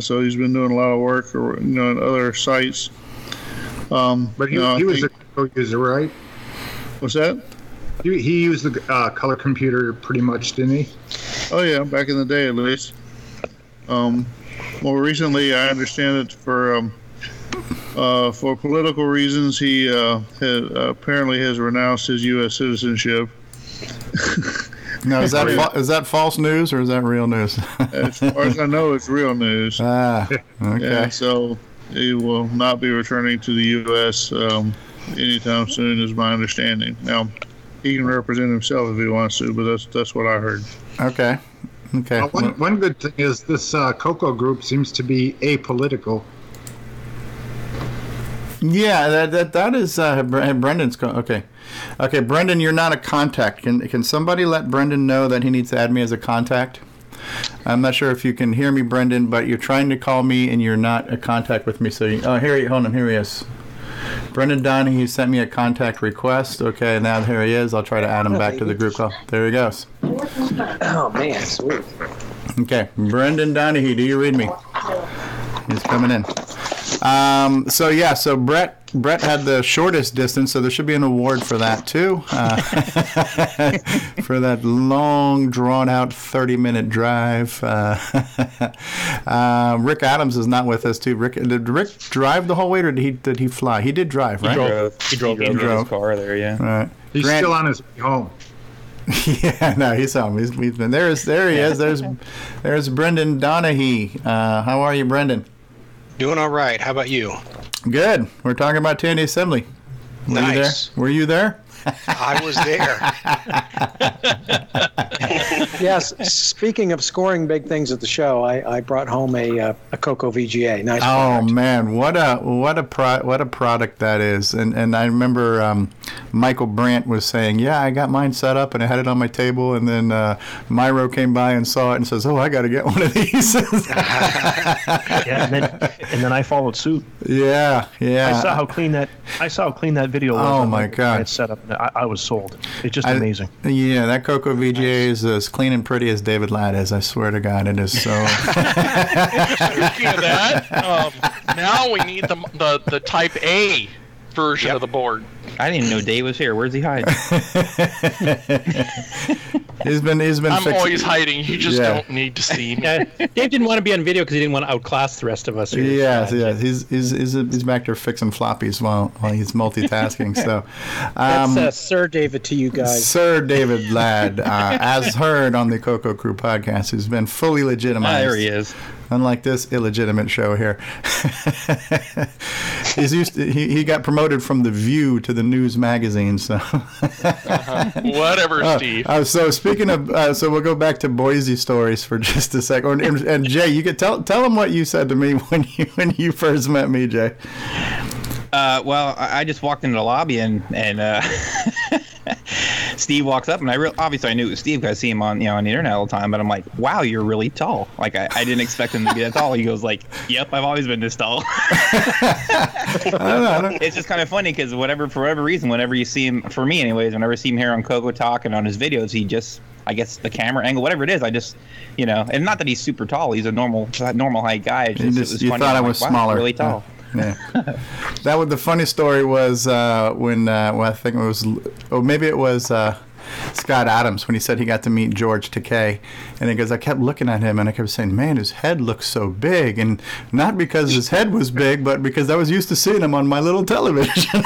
So he's been doing a lot of work, in other sites. But he was a Coco user, right? What's that? He used the color computer pretty much, didn't he? Oh yeah, back in the day at least. More recently, I understand it for political reasons, he apparently has renounced his U.S. citizenship. Now, is that false news or is that real news? As far as I know, it's real news. Ah, okay. Yeah, so he will not be returning to the U.S. Anytime soon, is my understanding. Now, he can represent himself if he wants to, but that's what I heard. Okay. Okay. One good thing is this Coco group seems to be apolitical. Yeah, that is Brendan's. Okay, Brendan, you're not a contact. Can somebody let Brendan know that he needs to add me as a contact? I'm not sure if you can hear me, Brendan, but you're trying to call me and you're not a contact with me. So here he is. Brendan Donahue sent me a contact request. Okay, now here he is. I'll try to add him back to the group call. There he goes. Oh man, sweet. Okay, Brendan Donahue, do you read me? He's coming in. So Brett had the shortest distance, so there should be an award for that too, for that long, drawn-out 30-minute drive. Rick Adams is not with us too. Rick, did Rick drive the whole way, or did he fly? He did drive, right? He drove his car there, yeah. All right. He's still on his way home. Yeah, no, he's home. He's been there. There he is. There's Brendan Donahue. How are you, Brendan? Doing all right. How about you? Good. We're talking about TNA Assembly. Nice. Were you there? I was there. Yes. Speaking of scoring big things at the show, I brought home a Coco VGA. Nice. Oh man, what a product that is! And I remember Michael Brandt was saying, "Yeah, I got mine set up and I had it on my table." And then Miro came by and saw it and says, "Oh, I got to get one of these." Yeah, and then I followed suit. Yeah. I saw how clean that video was. Oh my god! It's set up. I was sold. It's just amazing. Yeah, that Coco VGA is as clean and pretty as David Ladd is. I swear to God, it is so. Speaking of that, now we need the Type A version of the board. I didn't even know Dave was here. Where's he hiding? He's been. I'm always hiding. You just don't need to see me. Dave didn't want to be on video because he didn't want to outclass the rest of us. Yeah. He's back there fixing floppies while he's multitasking. So that's Sir David to you guys. Sir David Ladd, as heard on the Coco Crew podcast, who's been fully legitimized. There he is. Unlike this illegitimate show here. He got promoted from The View to the News Magazine. So whatever, Steve. So speaking of, we'll go back to Boisy stories for just a sec. And Jay, you could tell them what you said to me when you first met me, Jay. Well, I just walked into the lobby and Steve walks up, and obviously I knew it was Steve because I see him on the internet all the time. But I'm like, wow, you're really tall. Like I didn't expect him to be that tall. He goes like, yep, I've always been this tall. I don't. It's just kind of funny because for whatever reason, whenever you see him, for me anyways, whenever I see him here on Coco Talk and on his videos, he just, I guess the camera angle, whatever it is, I just, and not that he's super tall. He's a normal height guy. You thought I was smaller. Really tall. Yeah. Yeah, that was the funny story. Was when I think it was, or maybe it was Scott Adams when he said he got to meet George Takei, and he goes, I kept looking at him and I kept saying, man, his head looks so big, and not because his head was big, but because I was used to seeing him on my little television.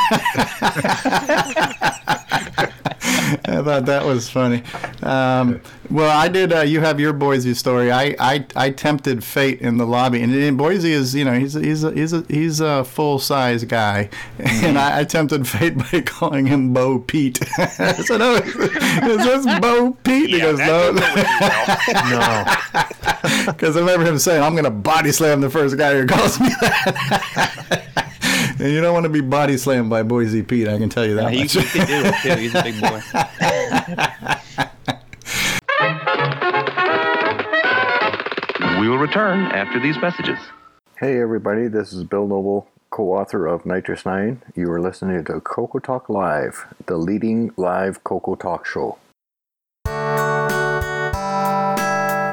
I thought that was funny. Well, I did. You have your Boisy story. I tempted fate in the lobby, and Boisy is, you know, he's a full size guy, and I tempted fate by calling him Bo Pete. I said, "Oh, is this Bo Pete?" Yeah, he goes, "No." Because I remember him saying, "I'm gonna body slam the first guy who calls me that." And you don't want to be body slammed by Boisy Pitre, I can tell you that. Yeah, much. He can do it too. He's a big boy. We will return after these messages. Hey everybody, this is Bill Noble, co-author of NitrOS-9. You are listening to Coco Talk Live, the leading live Coco Talk show.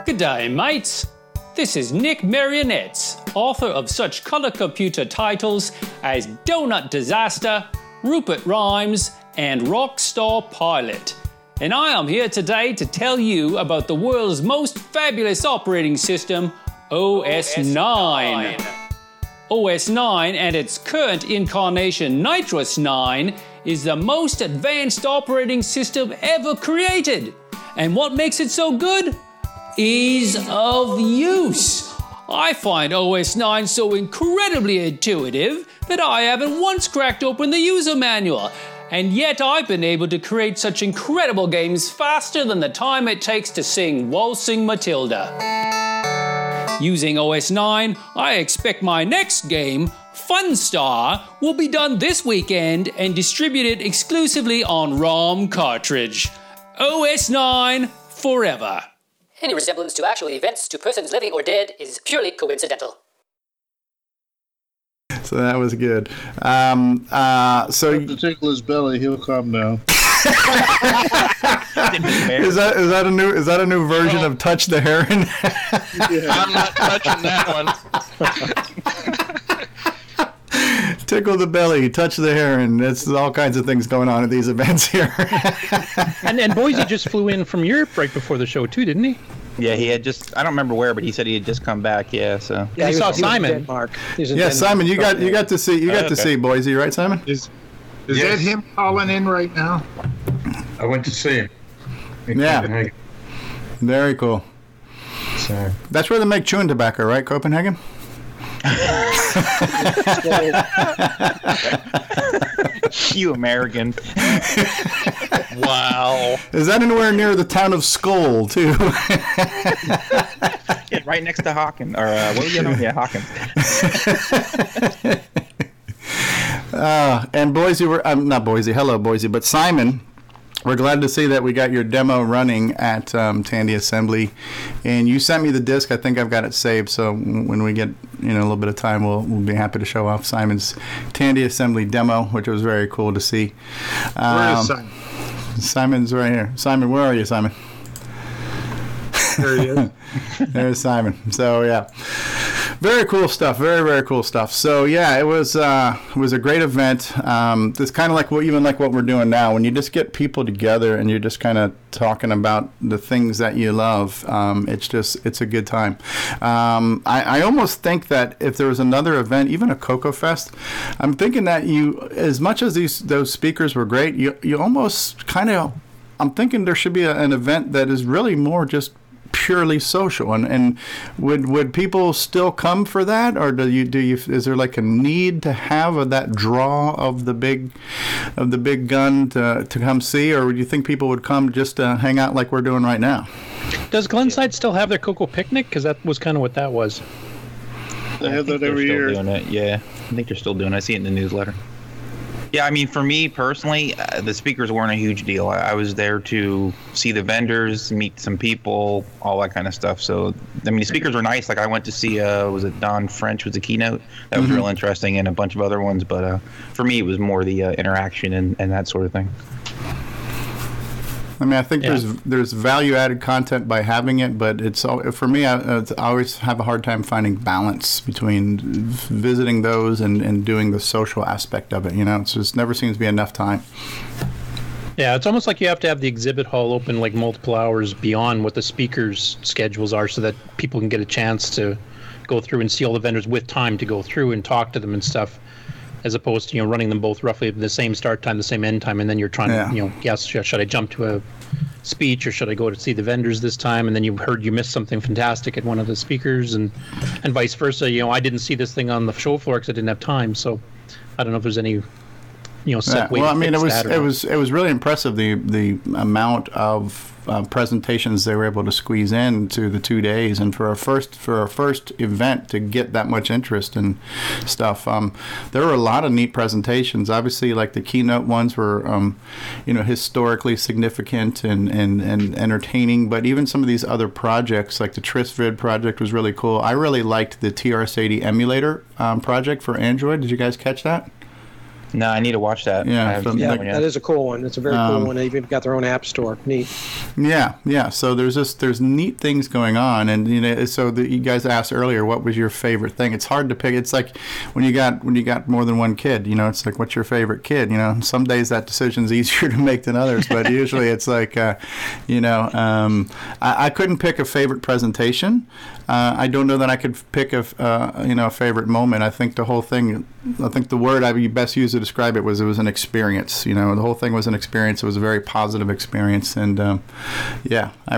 Good day, mates. This is Nick Marentis, author of such color computer titles as Donut Disaster, Rupert Rhymes, and Rockstar Pilot. And I am here today to tell you about the world's most fabulous operating system, OS9. OS9 and its current incarnation, NitrOS-9, is the most advanced operating system ever created. And what makes it so good? Ease of use. I find OS9 so incredibly intuitive that I haven't once cracked open the user manual, and yet I've been able to create such incredible games faster than the time it takes to sing Waltzing Matilda. Using OS9, I expect my next game, Funstar, will be done this weekend and distributed exclusively on ROM cartridge. OS9 forever. Any resemblance to actual events, to persons living or dead, is purely coincidental. So that was good. So if the tickle his belly, he'll calm down. Is that a new version of Touch the Heron? Yeah. I'm not touching that one. Tickle the belly, touch the hair, and there's all kinds of things going on at these events here. and Boisy just flew in from Europe right before the show too, didn't he? Yeah, he had just, I don't remember where, but he said he had just come back. Yeah, so yeah, I saw Simon. Yeah, Simon, you got to see Boisy, right, Simon? Is that him calling in right now? I went to see him. Yeah, very cool. So that's where they make chewing tobacco, right, Copenhagen? You American. Wow. Is that anywhere near the town of Skull too? Yeah, right next to Hawkins. Or what do you know? Yeah, Hawkins. And Boisy, but Simon, we're glad to see that we got your demo running at Tandy Assembly, and you sent me the disc. I think I've got it saved, so when we get a little bit of time, we'll be happy to show off Simon's Tandy Assembly demo, which was very cool to see. Where is Simon? Simon's right here. Simon, where are you, Simon? There he is. There's Simon. So yeah. Very cool stuff. Very, very cool stuff. So yeah, it was a great event. It's kind of like what we're doing now. When you just get people together and you're just kind of talking about the things that you love, it's a good time. I almost think that if there was another event, even a Coco Fest, I'm thinking that as much as those speakers were great, you almost kind of, I'm thinking there should be an event that is really more just purely social, and would people still come for that, or do you is there like a need to have that draw of the big gun to come see, or would you think people would come just to hang out like we're doing right now? Does Glenside still have their Coco Picnic? Because that was kind of what that was. They have that every year. Yeah, I think they're still doing it. I see it in the newsletter. Yeah, I mean, for me personally, the speakers weren't a huge deal. I was there to see the vendors, meet some people, all that kind of stuff. So, I mean, the speakers were nice. Like, I went to see, was it Don French was the keynote? That was real interesting, and a bunch of other ones. But for me, it was more the interaction and that sort of thing. I mean, I think there's value-added content by having it, but it's for me, I always have a hard time finding balance between visiting those and doing the social aspect of it. It just never seems to be enough time. Yeah, it's almost like you have to have the exhibit hall open like multiple hours beyond what the speakers' schedules are, so that people can get a chance to go through and see all the vendors with time to go through and talk to them and stuff. as opposed to, you know, running them both roughly the same start time, the same end time, and then you're trying to, you know, guess, should I jump to a speech or should I go to see the vendors this time? And then you heard you missed something fantastic at one of the speakers, and vice versa. You know, I didn't see this thing on the show floor because I didn't have time. So I don't know if there's any, you know, set way. Well, I mean, it was really impressive the amount of presentations they were able to squeeze in to the 2 days, and for our first event to get that much interest and stuff. There were a lot of neat presentations. Obviously, like the keynote ones were, you know, historically significant and entertaining. But even some of these other projects, like the TRSvid project, was really cool. I really liked the TRS80 emulator project for Android. Did you guys catch that? No, I need to watch that. That is a cool one. It's a very cool one. They've even got their own app store. Neat. Yeah. So there's neat things going on, and you know. So you guys asked earlier, what was your favorite thing? It's hard to pick. It's like when you got more than one kid. You know, it's like, what's your favorite kid? You know, some days that decision's easier to make than others, but usually it's like, you know, I couldn't pick a favorite presentation. I don't know that I could pick a favorite moment. I think the whole thing. I think the word I would best use to describe it was an experience. You know, the whole thing was an experience. It was a very positive experience, and I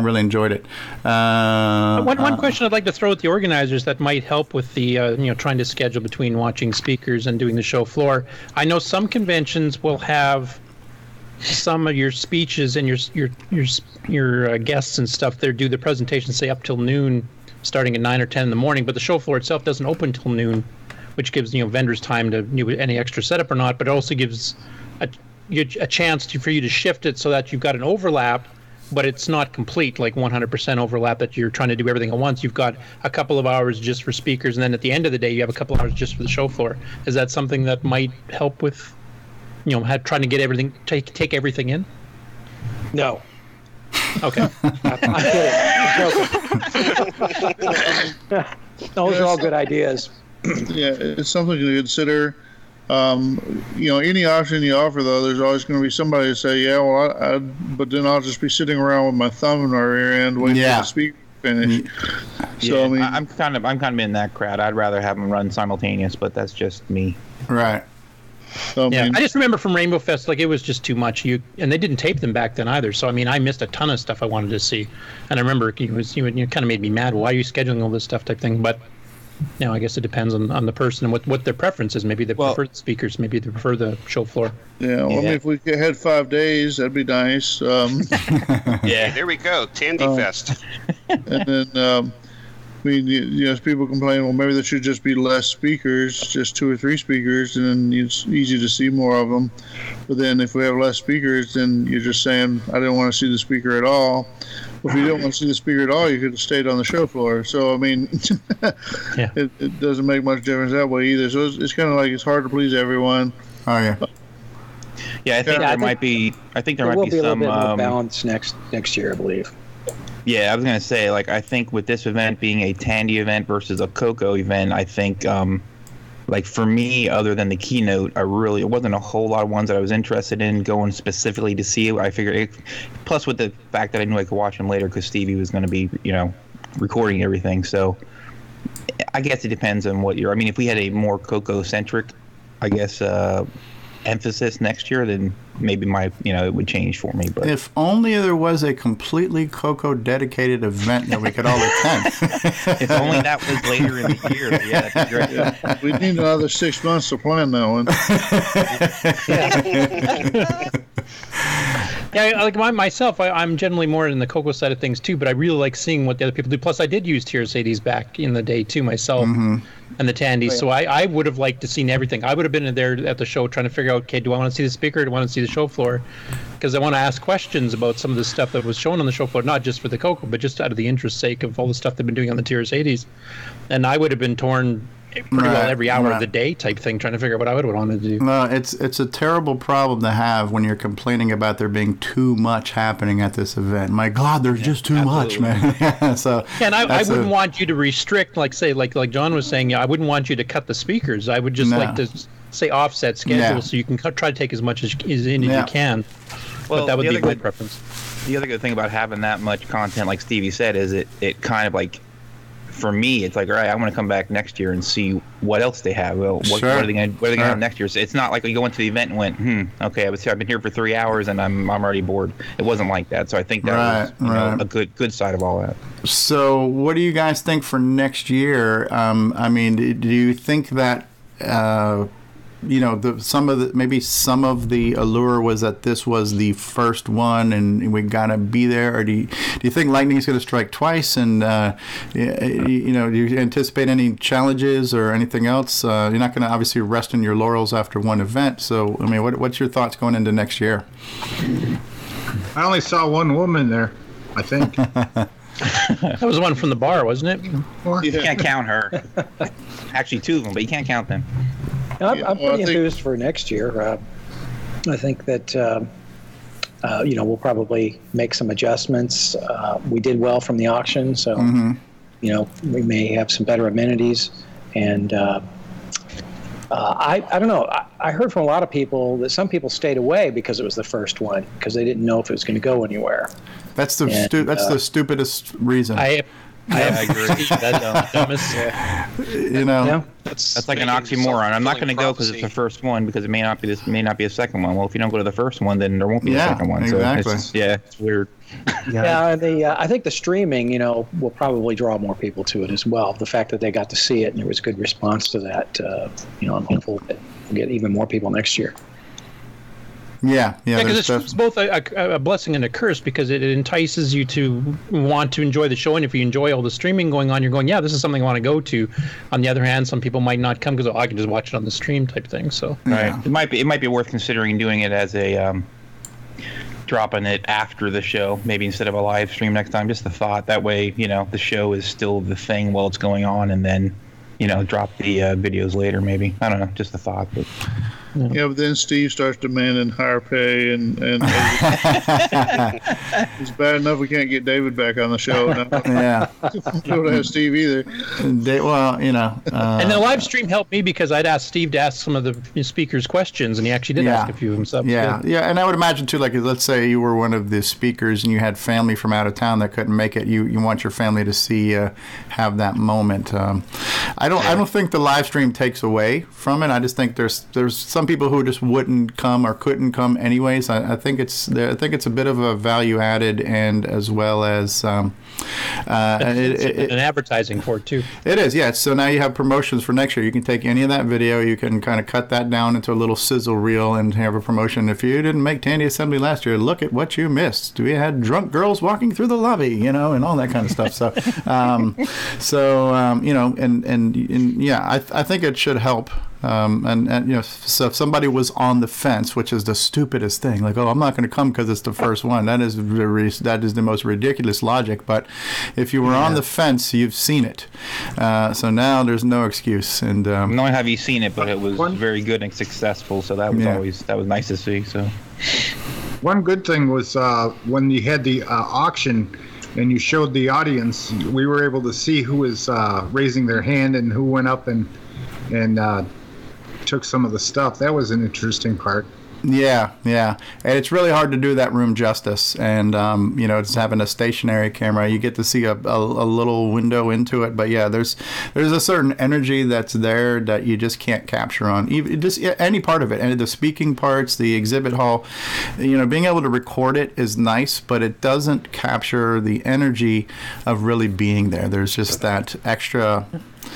really enjoyed it. One question I'd like to throw at the organizers that might help with the trying to schedule between watching speakers and doing the show floor. I know some conventions will have some of your speeches and your guests and stuff. They do the presentation, say, up till noon, starting at 9 or 10 in the morning, but the show floor itself doesn't open till noon, which gives vendors time to do any extra setup or not, but it also gives a chance for you to shift it so that you've got an overlap, but it's not complete, like 100% overlap that you're trying to do everything at once. You've got a couple of hours just for speakers, and then at the end of the day, you have a couple hours just for the show floor. Is that something that might help with, trying to get everything, take everything in? No. Okay. I'm kidding. Those are all good ideas. Yeah, it's something to consider. Any option you offer, though, there's always going to be somebody to say, yeah, well, but then I'll just be sitting around with my thumb in our ear and waiting for the speaker to finish. So, yeah, I mean, I'm kind of in that crowd. I'd rather have them run simultaneous, but that's just me. Right. So, yeah, I just remember from Rainbow Fest, like, it was just too much. And they didn't tape them back then either. So, I mean, I missed a ton of stuff I wanted to see. And I remember it kind of made me mad. Why are you scheduling all this stuff type thing? But now, I guess it depends on the person and what their preference is. Maybe they prefer the speakers. Maybe they prefer the show floor. Yeah, I mean, if we had 5 days, that'd be nice. Yeah, there we go, Tandy Fest. And then, I mean, people complain, well, maybe there should just be less speakers, just 2 or 3 speakers, and then it's easy to see more of them. But then if we have less speakers, then you're just saying, I didn't want to see the speaker at all. Well, if you don't want to see the speaker at all, you could have stayed on the show floor. So, I mean, it doesn't make much difference that way either. So it's kind of like it's hard to please everyone. Oh, yeah. Yeah, I think there might be some... There will be a little bit of a balance next year, I believe. Yeah, I was going to say, like, I think with this event being a Tandy event versus a Coco event, I think, like, for me, other than the keynote, it wasn't a whole lot of ones that I was interested in going specifically to see. I figured plus with the fact that I knew I could watch them later because Stevie was going to be, recording everything. So I guess it depends on what I mean, if we had a more Coco-centric, I guess, emphasis next year, then maybe it would change for me. But if only there was a completely Coco dedicated event that we could all attend. If only that was later in the year. Yeah, that'd be great. Yeah. We need another 6 months to plan that one. Yeah, like myself, I'm generally more in the Coco side of things too, but I really like seeing what the other people do. Plus, I did use TRS80s back in the day too myself, and the Tandy. So I would have liked to seen everything. I would have been there at the show trying to figure out, okay, do I want to see the speaker or do I want to see the show floor? Because I want to ask questions about some of the stuff that was shown on the show floor, not just for the Coco, but just out of the interest sake of all the stuff they've been doing on the TRS80s. And I would have been torn pretty well every hour of the day type thing, trying to figure out what I would want to do. No, it's a terrible problem to have when you're complaining about there being too much happening at this event. My God, there's just too much, man. So and I wouldn't want you to restrict, like say, like John was saying, I wouldn't want you to cut the speakers. I would just like to say offset schedule so you can try to take as much as in as you can. Well, but that would be my preference. The other good thing about having that much content, like Stevie said, is it kind of like for me, it's like, all right, I want to come back next year and see what else they have. Well, what are they going to have next year? So it's not like you go into the event and went, okay, I've been here for 3 hours and I'm already bored. It wasn't like that. So I think that was a good side of all that. So what do you guys think for next year? I mean, do you think that some of the allure was that this was the first one and we gotta be there, or do you think lightning is gonna strike twice? And do you anticipate any challenges or anything else? You're not gonna obviously rest on your laurels after one event. So I mean, what's your thoughts going into next year? I only saw one woman there, I think. That was the one from the bar, wasn't it? You can't count her. Actually, two of them, but you can't count them. I'm pretty enthused for next year. I think that we'll probably make some adjustments. We did well from the auction, so we may have some better amenities. And I don't know. I heard from a lot of people that some people stayed away because it was the first one, because they didn't know if it was going to go anywhere. That's the the stupidest reason. I agree. That's dumbest. Yeah. That's like an oxymoron. I'm not going to go because it's the first one, because it may not be a second one. Well, if you don't go to the first one, then there won't be a second one. Exactly. So it's weird. Yeah, I think the streaming, will probably draw more people to it as well. The fact that they got to see it and there was good response to that, I'm hopeful that we'll get even more people next year. Yeah. Because it's both a blessing and a curse, because it entices you to want to enjoy the show, and if you enjoy all the streaming going on, you're going, yeah, this is something I want to go to. On the other hand, some people might not come because I can just watch it on the stream type thing. So right, it might be worth considering doing it as a dropping it after the show, maybe instead of a live stream next time. Just the thought that way, the show is still the thing while it's going on, and then drop the videos later, maybe. I don't know, just a thought. But, Yeah, but then Steve starts demanding higher pay, and it's bad enough we can't get David back on the show. Yeah. Don't have Steve either. And the live stream helped me, because I'd asked Steve to ask some of the speakers questions, and he actually did ask a few of them. So yeah, and I would imagine, too, like, let's say you were one of the speakers and you had family from out of town that couldn't make it. You want your family to see, have that moment. I don't think the live stream takes away from it. I just think there's some people who just wouldn't come or couldn't come anyways. I think it's a bit of a value added, and as well as an advertising for it too. It is, yeah. So now you have promotions for next year. You can take any of that video, you can kind of cut that down into a little sizzle reel and have a promotion. If you didn't make Tandy Assembly last year, look at what you missed. We had drunk girls walking through the lobby, and all that kind of stuff. So, I think it should help. So if somebody was on the fence, which is the stupidest thing, like, oh, I'm not going to come because it's the first one, that is the most ridiculous logic. But if you were on the fence, you've seen it. So now there's no excuse. And not have you seen it, but it was very good and successful. So that was always nice to see. So one good thing was when you had the auction and you showed the audience, we were able to see who was raising their hand and who went up and took some of the stuff. That was an interesting part. Yeah. And it's really hard to do that room justice. And, it's having a stationary camera. You get to see a little window into it. But, yeah, there's a certain energy that's there that you just can't capture on just any part of it. And the speaking parts, the exhibit hall, being able to record it is nice, but it doesn't capture the energy of really being there. There's just that extra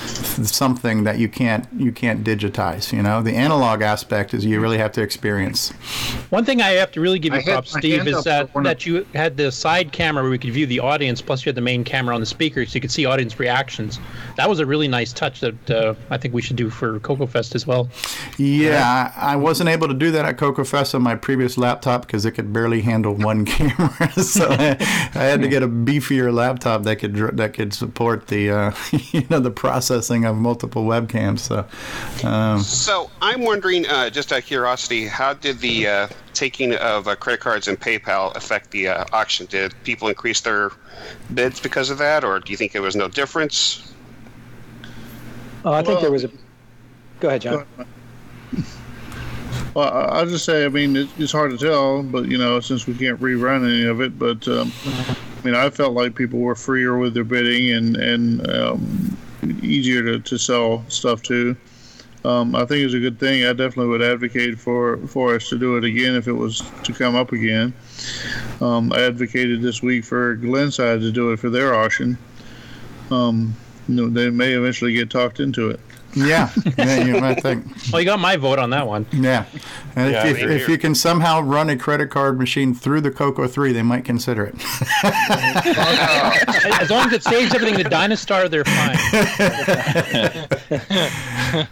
something that you can't digitize. The analog aspect is you really have to experience. One thing I have to really give you props, Steve, is that you had the side camera where we could view the audience, plus you had the main camera on the speaker, so you could see audience reactions. That was a really nice touch that I think we should do for Coco Fest as well. Yeah, I wasn't able to do that at Coco Fest on my previous laptop because it could barely handle one camera, so I had to get a beefier laptop that could support the the processing of multiple webcams. So, I'm wondering, just out of curiosity, how did the taking of credit cards and PayPal affect the auction? Did people increase their bids because of that, or do you think there was no difference? I think there was a... Go ahead, John. Well, I'll just say, it's hard to tell, but since we can't rerun any of it, but mean, I felt like people were freer with their bidding and easier to sell stuff to. I think it's a good thing. I definitely would advocate for us to do it again if it was to come up again. I advocated this week for Glenside to do it for their auction. They may eventually get talked into it. Yeah, you might think. Well, you got my vote on that one. Yeah. And yeah, if you can somehow run a credit card machine through the Coco 3, they might consider it. As long as it saves everything to Dynastar, they're fine.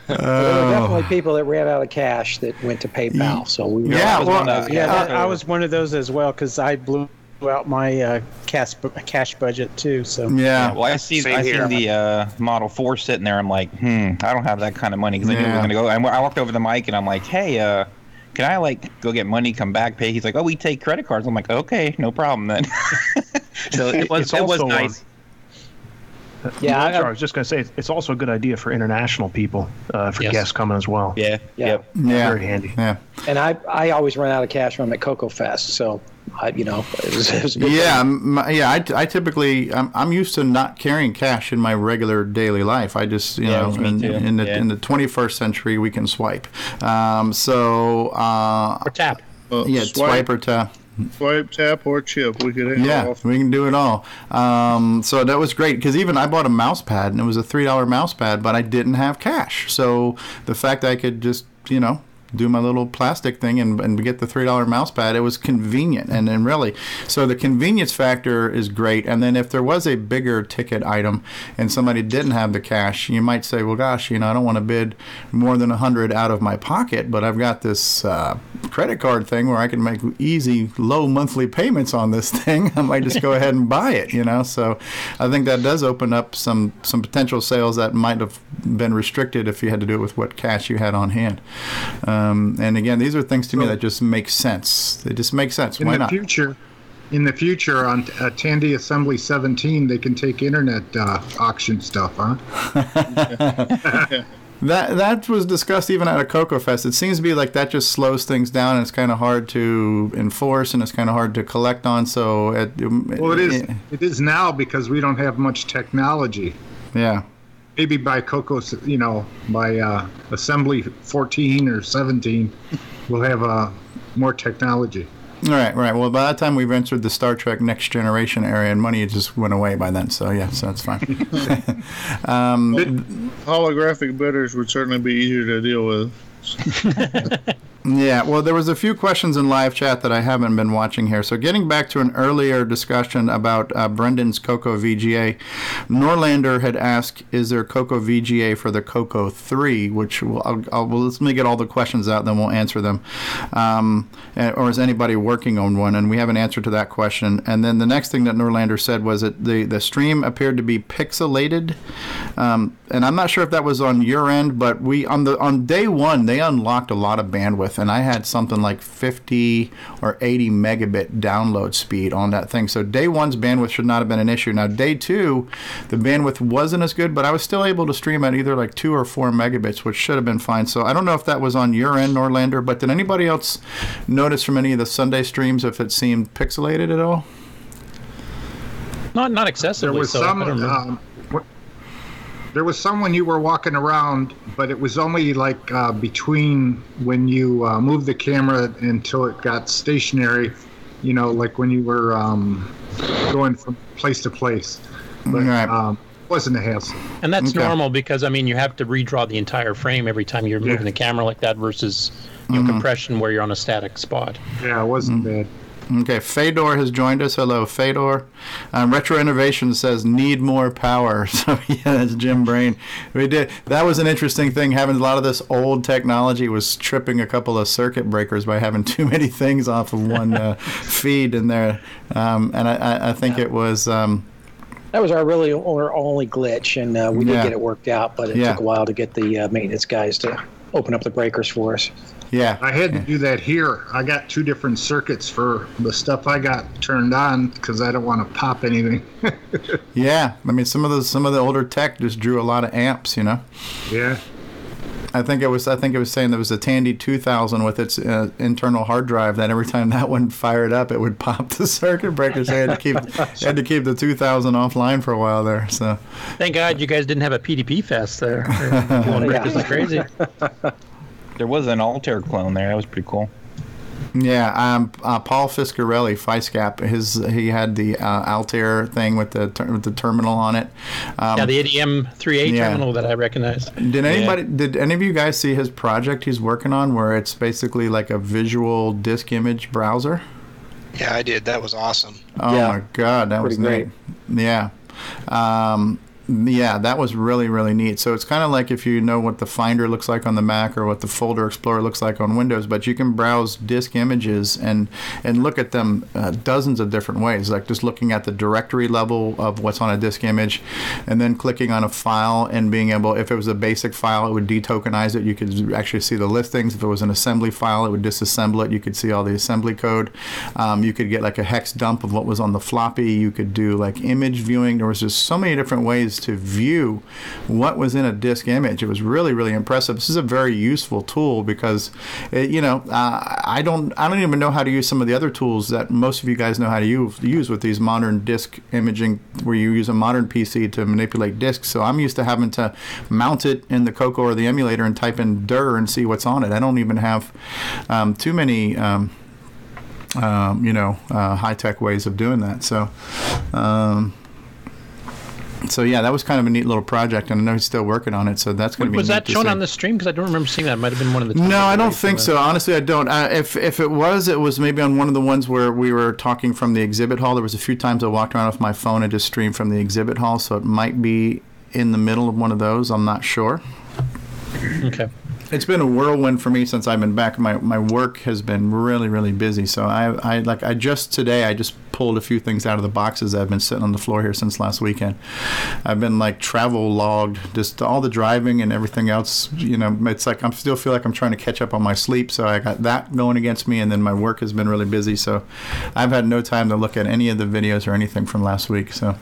There were definitely people that ran out of cash that went to PayPal. So we were I was one of those as well because I blew out my cash budget too. So yeah. Well, I see the Model 4 sitting there. I'm like, I don't have that kind of money because I knew we were gonna go. I walked over to Mike and I'm like, hey, can I go get money, come back, pay? He's like, oh, we take credit cards. I'm like, okay, no problem then. So it was nice. I was just gonna say it's also a good idea for international people guests coming as well. Yeah. Yep. Yeah. Very handy. Yeah. And I always run out of cash when I'm at Coco Fest, so. It was a good thing. I typically I'm used to not carrying cash in my regular daily life. I just in the 21st century we can swipe, or tap. Swipe or tap. Swipe, tap, or chip. We could have all. We can do it all. So that was great because even I bought a mouse pad and it was a $3 mouse pad, but I didn't have cash. So the fact that I could just do my little plastic thing and get the $3 mouse pad, it was convenient. And really, so the convenience factor is great. And then if there was a bigger ticket item and somebody didn't have the cash, you might say, well, gosh, I don't want to bid more than 100 out of my pocket, but I've got this credit card thing where I can make easy, low monthly payments on this thing. I might just go ahead and buy it, So I think that does open up some potential sales that might have been restricted if you had to do it with what cash you had on hand. And again, these are things to me that just make sense. They just make sense. Why not? In the future, on Tandy Assembly 17, they can take internet auction stuff, huh? That was discussed even at a Coco Fest. It seems to be like that just slows things down, and it's kind of hard to enforce, and it's kind of hard to collect on. So it is now because we don't have much technology. Yeah. Maybe by Coco's, by Assembly 14 or 17, we'll have more technology. All right. Well, by that time, we've entered the Star Trek Next Generation area, and money just went away by then. So that's fine. Holographic bidders would certainly be easier to deal with. Yeah, well, there was a few questions in live chat that I haven't been watching here. So getting back to an earlier discussion about Brendan's Coco VGA, Norlander had asked, is there Coco VGA for the Coco 3? Which, let's get all the questions out, then we'll answer them. Or is anybody working on one? And we have an answer to that question. And then the next thing that Norlander said was that the stream appeared to be pixelated. And I'm not sure if that was on your end, but we on day one, they unlocked a lot of bandwidth. And I had something like 50 or 80 megabit download speed on that thing. So day one's bandwidth should not have been an issue. Now, day two, the bandwidth wasn't as good, but I was still able to stream at either like 2 or 4 megabits, which should have been fine. So I don't know if that was on your end, Norlander, but did anybody else notice from any of the Sunday streams if it seemed pixelated at all? Not excessively. There was there was some when you were walking around, but it was only like between when you moved the camera until it got stationary, like when you were going from place to place. But right. It wasn't a hassle. And that's normal because, you have to redraw the entire frame every time you're moving the camera like that versus compression where you're on a static spot. Yeah, it wasn't bad. Okay, Fedor has joined us. Hello, Fedor. Retro Innovations says, need more power. So, that's Jim Brain. We did. That was an interesting thing. Having a lot of this old technology was tripping a couple of circuit breakers by having too many things off of one feed in there. And I think it was... that was our only glitch, and we did get it worked out, but it took a while to get the maintenance guys to open up the breakers for us. Yeah, I had to do that here. I got 2 different circuits for the stuff I got turned on because I don't want to pop anything. Some of the older tech just drew a lot of amps. Yeah. I think it was saying there was a Tandy 2000 with its internal hard drive that every time that one fired up, it would pop the circuit breaker. So I had to keep the 2000 offline for a while there. So thank God you guys didn't have a PDP fest there. Going breakers like crazy. There was an Altair clone there. That was pretty cool. Yeah, Paul Fiscarelli, FISCAP, he had the Altair thing with the terminal on it. The ADM38 terminal that I recognized. Did any of you guys see his project he's working on where it's basically like a visual disk image browser? Yeah, I did. That was awesome. Oh my God, that was great. Neat. Yeah. Yeah, that was really, really neat. So it's kind of like if you know what the Finder looks like on the Mac or what the Folder Explorer looks like on Windows, but you can browse disk images and look at them dozens of different ways, like just looking at the directory level of what's on a disk image and then clicking on a file and being able, if it was a basic file, it would detokenize it. You could actually see the listings. If it was an assembly file, it would disassemble it. You could see all the assembly code. You could get like a hex dump of what was on the floppy. You could do like image viewing. There was just so many different ways to view what was in a disk image. It was really, really impressive. This is a very useful tool because, I don't even know how to use some of the other tools that most of you guys know how to use with these modern disk imaging, where you use a modern PC to manipulate disks. So I'm used to having to mount it in the Coco or the emulator and type in dir and see what's on it. I don't even have too many high-tech ways of doing that. So. So yeah, that was kind of a neat little project, and I know he's still working on it. So that's going to be. Was that shown on the stream? Because I don't remember seeing that. It might have been one of the. No, I don't think so. Honestly, I don't. If it was maybe on one of the ones where we were talking from the exhibit hall. There was a few times I walked around with my phone and just streamed from the exhibit hall. So it might be in the middle of one of those. I'm not sure. Okay. It's been a whirlwind for me since I've been back. My work has been really, really busy. So I just pulled a few things out of the boxes that have been sitting on the floor here since last weekend. I've been like travel logged, just all the driving and everything else. You know, it's like I still feel like I'm trying to catch up on my sleep. So I got that going against me, and then my work has been really busy. So I've had no time to look at any of the videos or anything from last week. So.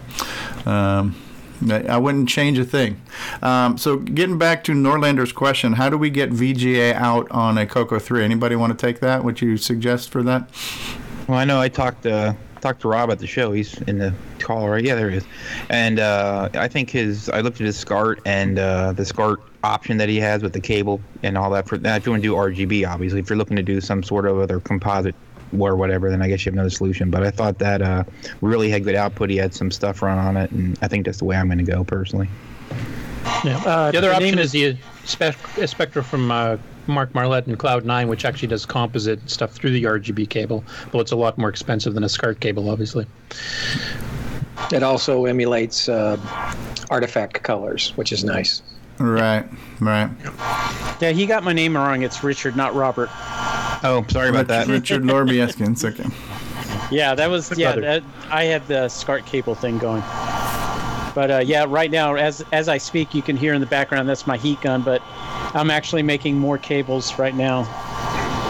I wouldn't change a thing. So getting back to Norlander's question, how do we get VGA out on a Coco 3? Anybody want to take that? What you suggest for that? Well, I know I talked to Rob at the show. He's in the call, right? Yeah, there he is. And I think I looked at his SCART and the SCART option that he has with the cable and all that. Now, if you want to do RGB, obviously, if you're looking to do some sort of other composite or whatever, then I guess you have another solution. But I thought that really had good output. He had some stuff run on it, and I think that's the way I'm going to go personally. Yeah. The other option is the Spectra from Mark Marlette and Cloud9, which actually does composite stuff through the RGB cable, but it's a lot more expensive than a SCART cable, obviously. It also emulates artifact colors, which is nice. Right. Yeah, he got my name wrong. It's Richard, not Robert. Oh, sorry about that. Richard Lorbieski. It's okay. Yeah, that was I had the SCART cable thing going. But right now, as I speak, you can hear in the background that's my heat gun. But I'm actually making more cables right now.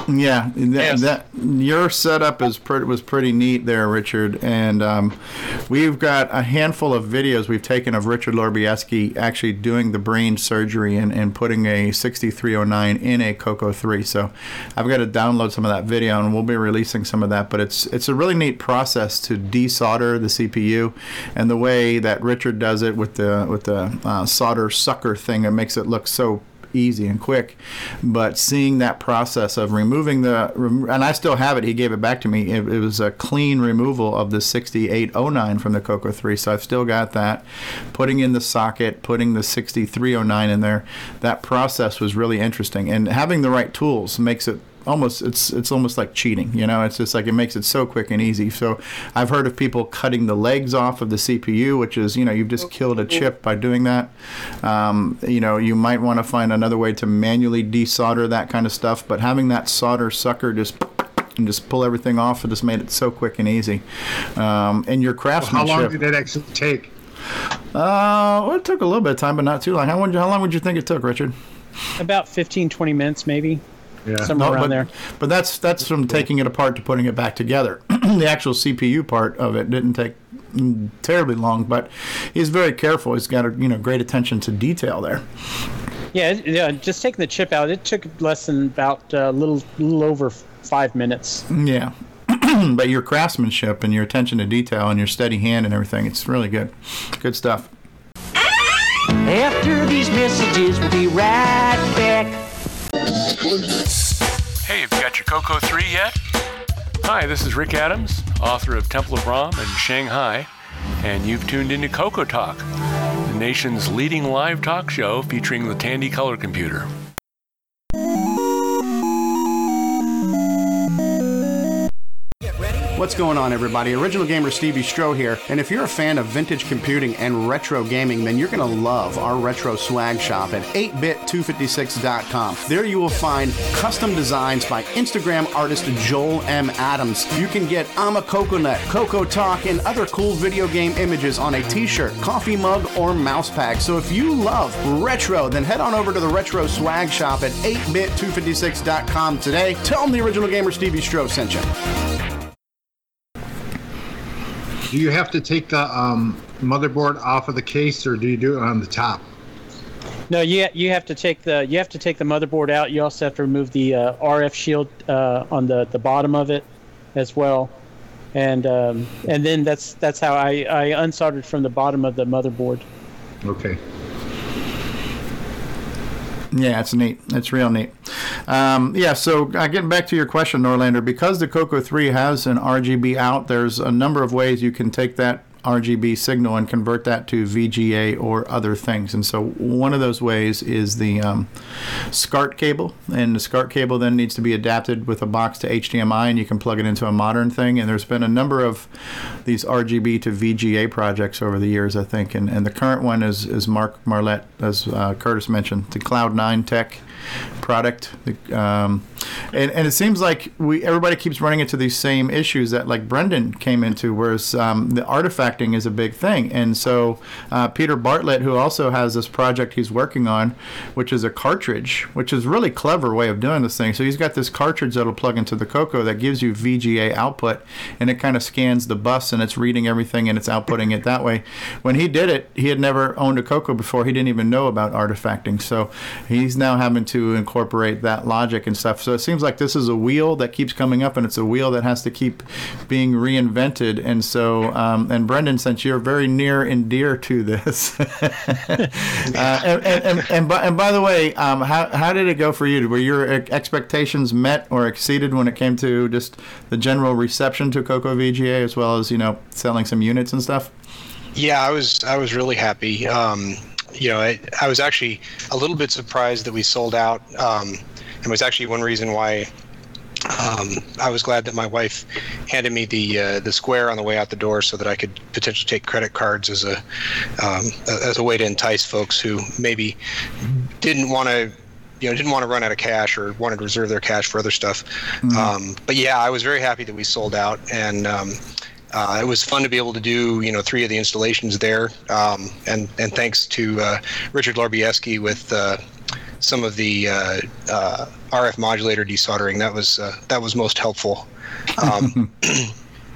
Yeah, that your setup was pretty neat there, Richard. And we've got a handful of videos we've taken of Richard Lorbieski actually doing the brain surgery and putting a 6309 in a Coco 3. So I've got to download some of that video, and we'll be releasing some of that. But it's a really neat process to desolder the CPU, and the way that Richard does it with the solder sucker thing, it makes it look so easy and quick. But seeing that process of removing and I still have it, he gave it back to me, it was a clean removal of the 6809 from the Coco 3, so I've still got that, putting in the socket, putting the 6309 in there. That process was really interesting, and having the right tools makes it almost, it's almost like cheating, you know. It's just like it makes it so quick and easy. So I've heard of people cutting the legs off of the CPU, which is, you know, you've just killed a chip by doing that. You know, you might want to find another way to manually desolder that kind of stuff, but having that solder sucker just pull everything off, it just made it so quick and easy. And your craftsmanship. Well, how long did that actually take? It took a little bit of time, but not too long. How long would you think it took, Richard? About 15, 20 minutes, maybe. Yeah. Somewhere around there. But that's from taking it apart to putting it back together. The actual CPU part of it didn't take terribly long, but he's very careful. He's got great attention to detail there. Yeah. Just taking the chip out, it took less than about a little over 5 minutes. Yeah. But your craftsmanship and your attention to detail and your steady hand and everything, it's really good. Good stuff. After these messages, we'll be right back. Hey, have you got your Coco 3 yet? Hi, this is Rick Adams, author of Temple of Ram and Shanghai, and you've tuned into Coco Talk, the nation's leading live talk show featuring the Tandy Color Computer. What's going on, everybody? Original Gamer Stevie Stroh here, and if you're a fan of vintage computing and retro gaming, then you're going to love our retro swag shop at 8bit256.com. There you will find custom designs by Instagram artist Joel M. Adams. You can get I'm a Coconut, Coco Talk, and other cool video game images on a t-shirt, coffee mug, or mouse pack. So if you love retro, then head on over to the retro swag shop at 8bit256.com today. Tell them the Original Gamer Stevie Stroh sent you. Do you have to take the motherboard off of the case, or do you do it on the top? No, you have to take the motherboard out. You also have to remove the RF shield on the bottom of it as well, and then that's how I unsoldered from the bottom of the motherboard. Okay. Yeah, it's neat. It's real neat. So getting back to your question, Norlander, because the Coco 3 has an RGB out, there's a number of ways you can take that RGB signal and convert that to VGA or other things. And so one of those ways is the SCART cable, and the SCART cable then needs to be adapted with a box to HDMI, and you can plug it into a modern thing. And there's been a number of these RGB to VGA projects over the years, I think, and the current one is Mark Marlette, as Curtis mentioned, the Cloud 9 Tech product, and it seems like everybody keeps running into these same issues that like Brendan came into, whereas the artifacting is a big thing. And so Peter Bartlett, who also has this project he's working on, which is a cartridge, which is a really clever way of doing this thing. So he's got this cartridge that'll plug into the Coco that gives you VGA output, and it kind of scans the bus and it's reading everything and it's outputting it that way. When he did it, he had never owned a Coco before. He didn't even know about artifacting, so he's now having to incorporate that logic and stuff. So it seems like this is a wheel that keeps coming up, and it's a wheel that has to keep being reinvented. And so, and Brendan, since you're very near and dear to this, and by the way, how did it go for you? Were your expectations met or exceeded when it came to just the general reception to Coco VGA, as well as, you know, selling some units and stuff? Yeah, I was really happy. You know, I was actually a little bit surprised that we sold out, and was actually one reason why I was glad that my wife handed me the square on the way out the door, so that I could potentially take credit cards as a way to entice folks who maybe didn't want to run out of cash or wanted to reserve their cash for other stuff. Mm-hmm. But yeah, I was very happy that we sold out, and it was fun to be able to do, you know, 3 of the installations there, and thanks to Richard Lorbieski with some of the RF modulator desoldering. That was most helpful.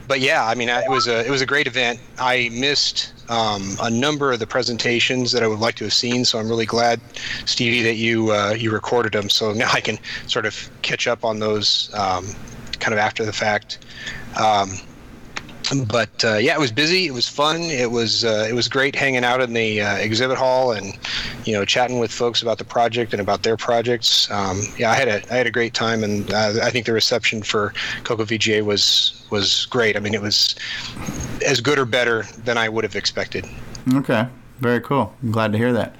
But yeah, I mean, it was a great event. I missed a number of the presentations that I would like to have seen, so I'm really glad, Stevie, that you recorded them. So now I can sort of catch up on those kind of after the fact. But yeah, it was busy. It was fun. It was great hanging out in the exhibit hall and, you know, chatting with folks about the project and about their projects. Yeah, I had a great time, and I think the reception for Coco VGA was great. I mean, it was as good or better than I would have expected. Okay. Very cool. I'm glad to hear that.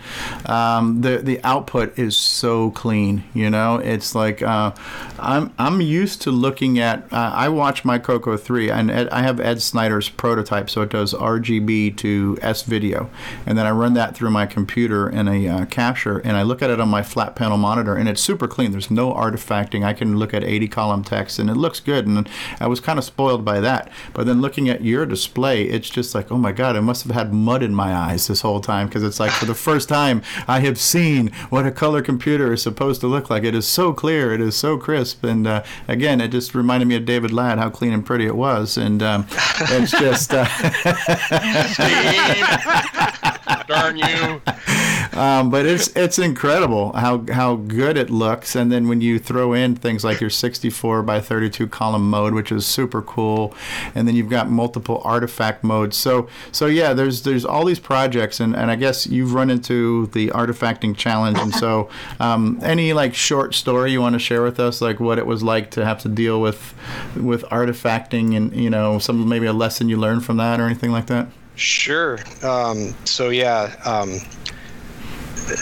The output is so clean. You know, it's like I'm used to looking at. I watch my Coco 3, and I have Ed Snyder's prototype, so it does RGB to S video, and then I run that through my computer in a capture, and I look at it on my flat panel monitor, and it's super clean. There's no artifacting. I can look at 80 column text, and it looks good. And I was kind of spoiled by that. But then looking at your display, it's just like, oh my God, I must have had mud in my eyes this whole time, because it's like, for the first time I have seen what a color computer is supposed to look like. It is so clear, it is so crisp, and again, it just reminded me of David Ladd, how clean and pretty it was. And it's just Steve, darn you. But it's incredible how good it looks. And then when you throw in things like your 64 by 32 column mode, which is super cool, and then you've got multiple artifact modes. So yeah, there's all these projects, and I guess you've run into the artifacting challenge. And so any like short story you want to share with us, like what it was like to have to deal with artifacting, and you know, some maybe a lesson you learned from that or anything like that? Sure.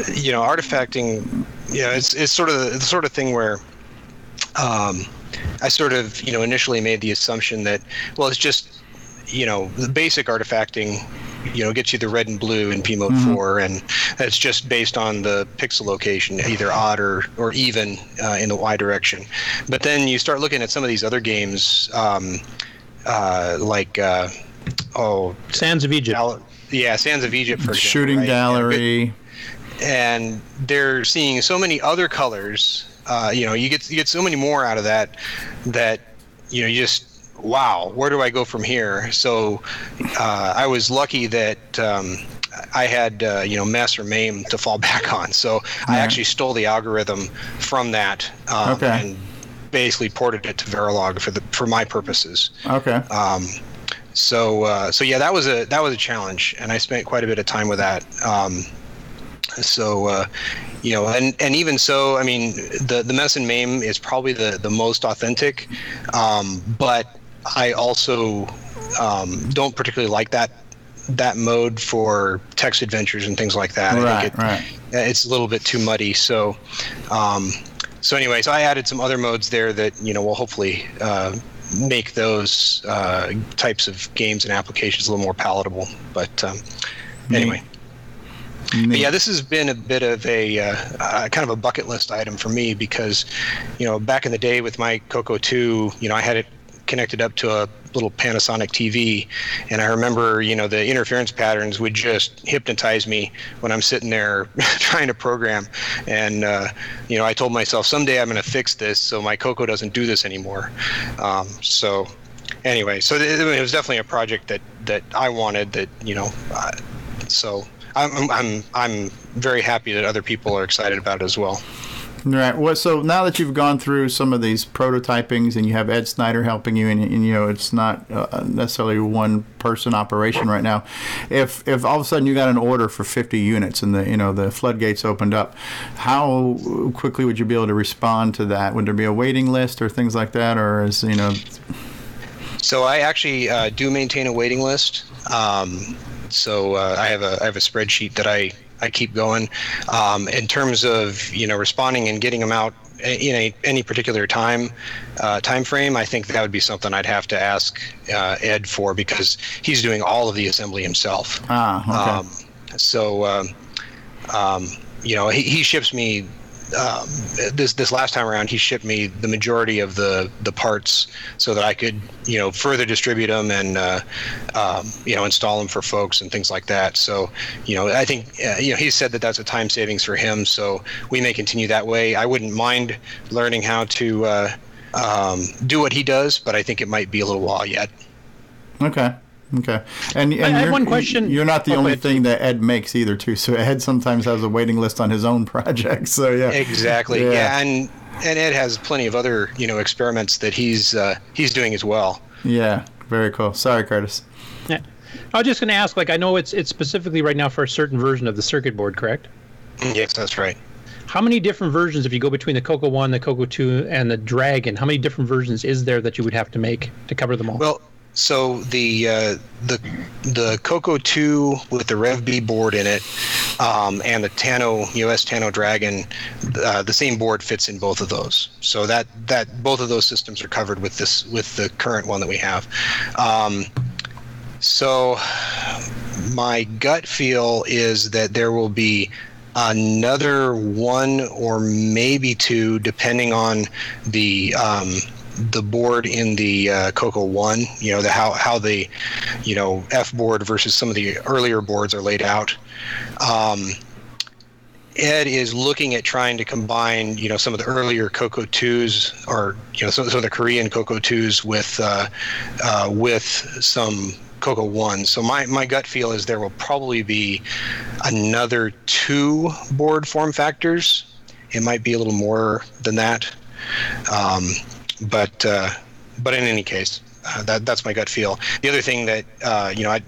You know, artifacting, you know, it's sort of the sort of thing where I sort of, you know, initially made the assumption that, well, it's just, you know, the basic artifacting, you know, gets you the red and blue in P mode 4, and it's just based on the pixel location, either odd or even in the Y direction. But then you start looking at some of these other games, Sands of Egypt. Sands of Egypt, for example. Shooting Gallery. And they're seeing so many other colors. You know, you get so many more out of that you know, you just, wow, where do I go from here? So I was lucky that I had you know, Master MAME to fall back on. So I actually stole the algorithm from that and basically ported it to Verilog for my purposes. Okay. So yeah, that was a challenge, and I spent quite a bit of time with that. You know, and even so, I mean, the mess and MAME is probably the most authentic, but I also don't particularly like that mode for text adventures and things like that. Right, I think it's a little bit too muddy. So anyway, so I added some other modes there that, you know, will hopefully make those types of games and applications a little more palatable. But anyway. But yeah, this has been a bit of a kind of a bucket list item for me because, you know, back in the day with my Coco 2, you know, I had it connected up to a little Panasonic TV, and I remember, you know, the interference patterns would just hypnotize me when I'm sitting there trying to program. And, you know, I told myself someday I'm going to fix this so my Coco doesn't do this anymore. So it was definitely a project that I wanted that, you know, so... I'm very happy that other people are excited about it as well. Right. Well, so now that you've gone through some of these prototypings and you have Ed Snyder helping you, and you know, it's not necessarily one person operation right now. If all of a sudden you got an order for 50 units and the, you know, the floodgates opened up, how quickly would you be able to respond to that? Would there be a waiting list or things like that, or is, you know? So I actually do maintain a waiting list. I have a spreadsheet that I keep going in terms of, you know, responding and getting them out in any particular time frame. I think that would be something I'd have to ask Ed for, because he's doing all of the assembly himself. You know, he ships me this last time around, he shipped me the majority of the parts so that I could, you know, further distribute them and, you know, install them for folks and things like that. So, you know, I think, you know, he said that that's a time savings for him. So we may continue that way. I wouldn't mind learning how to do what he does, but I think it might be a little while yet. Okay. And I have one question. You're not the only thing that Ed makes either, too. So Ed sometimes has a waiting list on his own projects. So yeah, exactly. Yeah, and Ed has plenty of other, you know, experiments that he's doing as well. Yeah, very cool. Sorry, Curtis. Yeah, I was just going to ask. Like, I know it's specifically right now for a certain version of the circuit board, correct? Yes, that's right. How many different versions, if you go between the Coco 1, the Coco 2, and the Dragon, how many different versions is there that you would have to make to cover them all? Well. So the Coco 2 with the Rev B board in it, and the Tano US Tano Dragon, the same board fits in both of those. So that both of those systems are covered with the current one that we have. So my gut feel is that there will be another one or maybe two, depending on the board in the Coco 1, you know, the how the, you know, F board versus some of the earlier boards are laid out. Ed is looking at trying to combine, you know, some of the earlier Coco 2s, or, you know, some of the Korean Coco 2s with some Coco 1. So my gut feel is there will probably be another 2 board form factors. It might be a little more than that. But in any case, that's my gut feel. The other thing that,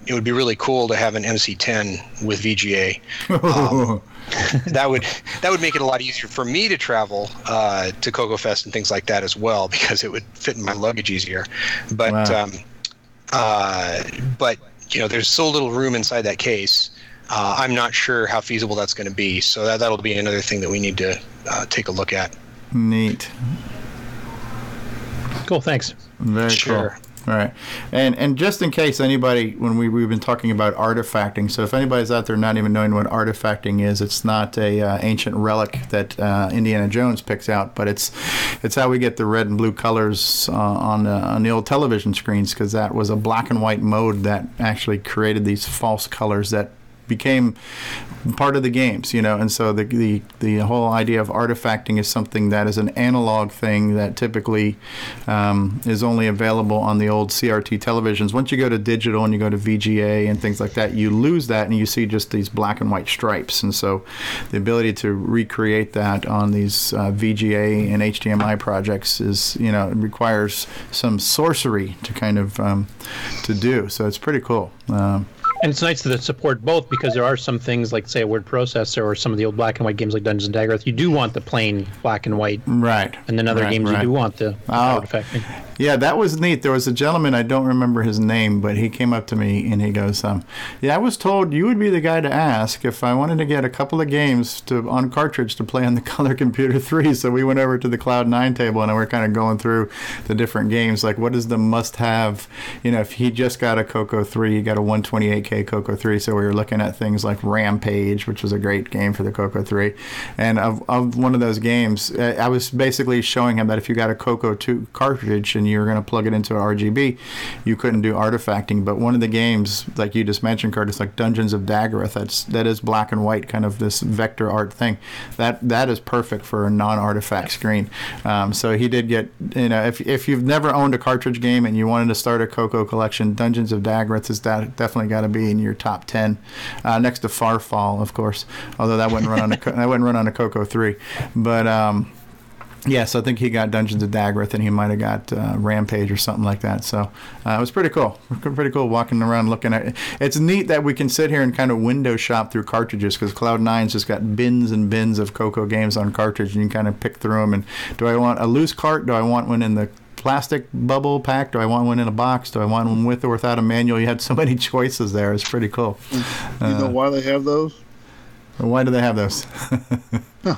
it would be really cool to have an MC10 with VGA. That would make it a lot easier for me to travel to Coco Fest and things like that as well, because it would fit in my luggage easier. But wow. There's so little room inside that case. I'm not sure how feasible that's going to be. So that'll be another thing that we need to take a look at. Neat. Cool. Thanks. Very sure. Cool. All right. And just in case anybody, when we've been talking about artifacting, so if anybody's out there not even knowing what artifacting is, it's not a ancient relic that Indiana Jones picks out, but it's how we get the red and blue colors on the old television screens, because that was a black and white mode that actually created these false colors that became part of the games, and so the whole idea of artifacting is something that is an analog thing that typically is only available on the old CRT televisions. Once you go to digital and you go to VGA and things like that, you lose that and you see just these black and white stripes. And so the ability to recreate that on these VGA and HDMI projects is, it requires some sorcery to kind of to do. So it's pretty cool. And it's nice to support both, because there are some things like, say, a word processor or some of the old black and white games like Dungeons and Daggers. You do want the plain black and white. Right. And then other games you do want the artifacting. Yeah, that was neat. There was a gentleman, I don't remember his name, but he came up to me and he goes, I was told you would be the guy to ask if I wanted to get a couple of games on cartridge to play on the Color Computer 3. So we went over to the Cloud 9 table and we're kind of going through the different games, like what is the must-have, if he just got a Coco 3, he got a 128K Coco 3. So we were looking at things like Rampage, which was a great game for the Coco 3. And of one of those games, I was basically showing him that if you got a Coco 2 cartridge and you're going to plug it into an RGB, you couldn't do artifacting. But one of the games, like you just mentioned, Curtis, like Dungeons of Daggerath, that is black and white, kind of this vector art thing. That is perfect for a non-artifact screen. So he did get, if you've never owned a cartridge game and you wanted to start a Coco collection, Dungeons of Daggerath has definitely got to be in your top 10, next to Farfall, of course. Although that wouldn't run on a Coco 3, but. Yes, I think he got Dungeons of Daggerath, and he might have got Rampage or something like that. So it was pretty cool. Pretty cool walking around looking at it. It's neat that we can sit here and kind of window shop through cartridges, because Cloud 9's just got bins and bins of Coco games on cartridge, and you can kind of pick through them. And do I want a loose cart? Do I want one in the plastic bubble pack? Do I want one in a box? Do I want one with or without a manual? You had so many choices there. It's pretty cool. You know why they have those? Why do they have those? Huh.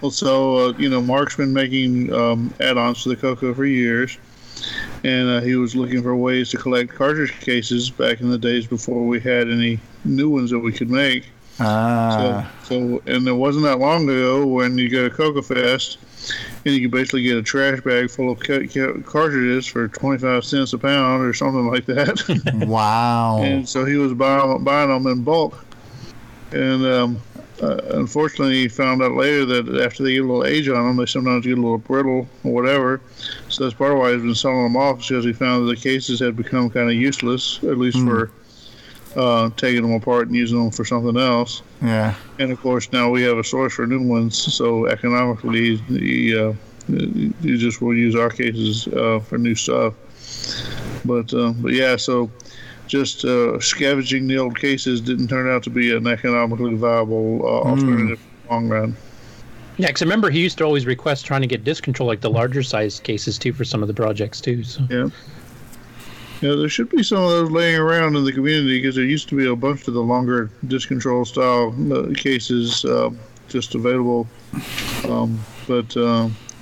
Well, so, Mark's been making add-ons to the Coco for years, and he was looking for ways to collect cartridge cases back in the days before we had any new ones that we could make. So it wasn't that long ago when you go to Coco Fest, and you could basically get a trash bag full of cartridges for 25 cents a pound or something like that. Wow. And so he was buying them in bulk. And... unfortunately, he found out later that after they get a little age on them, they sometimes get a little brittle or whatever. So that's part of why he's been selling them off, because he found that the cases had become kind of useless, at least for taking them apart and using them for something else. Yeah. And, of course, now we have a source for new ones, so economically he just will use our cases for new stuff. But yeah, so... just scavenging the old cases didn't turn out to be an economically viable alternative in the long run. Yeah, because I remember he used to always request trying to get disc control, like the larger size cases, too, for some of the projects, too. So. Yeah. Yeah, there should be some of those laying around in the community, because there used to be a bunch of the longer disc control style cases just available. But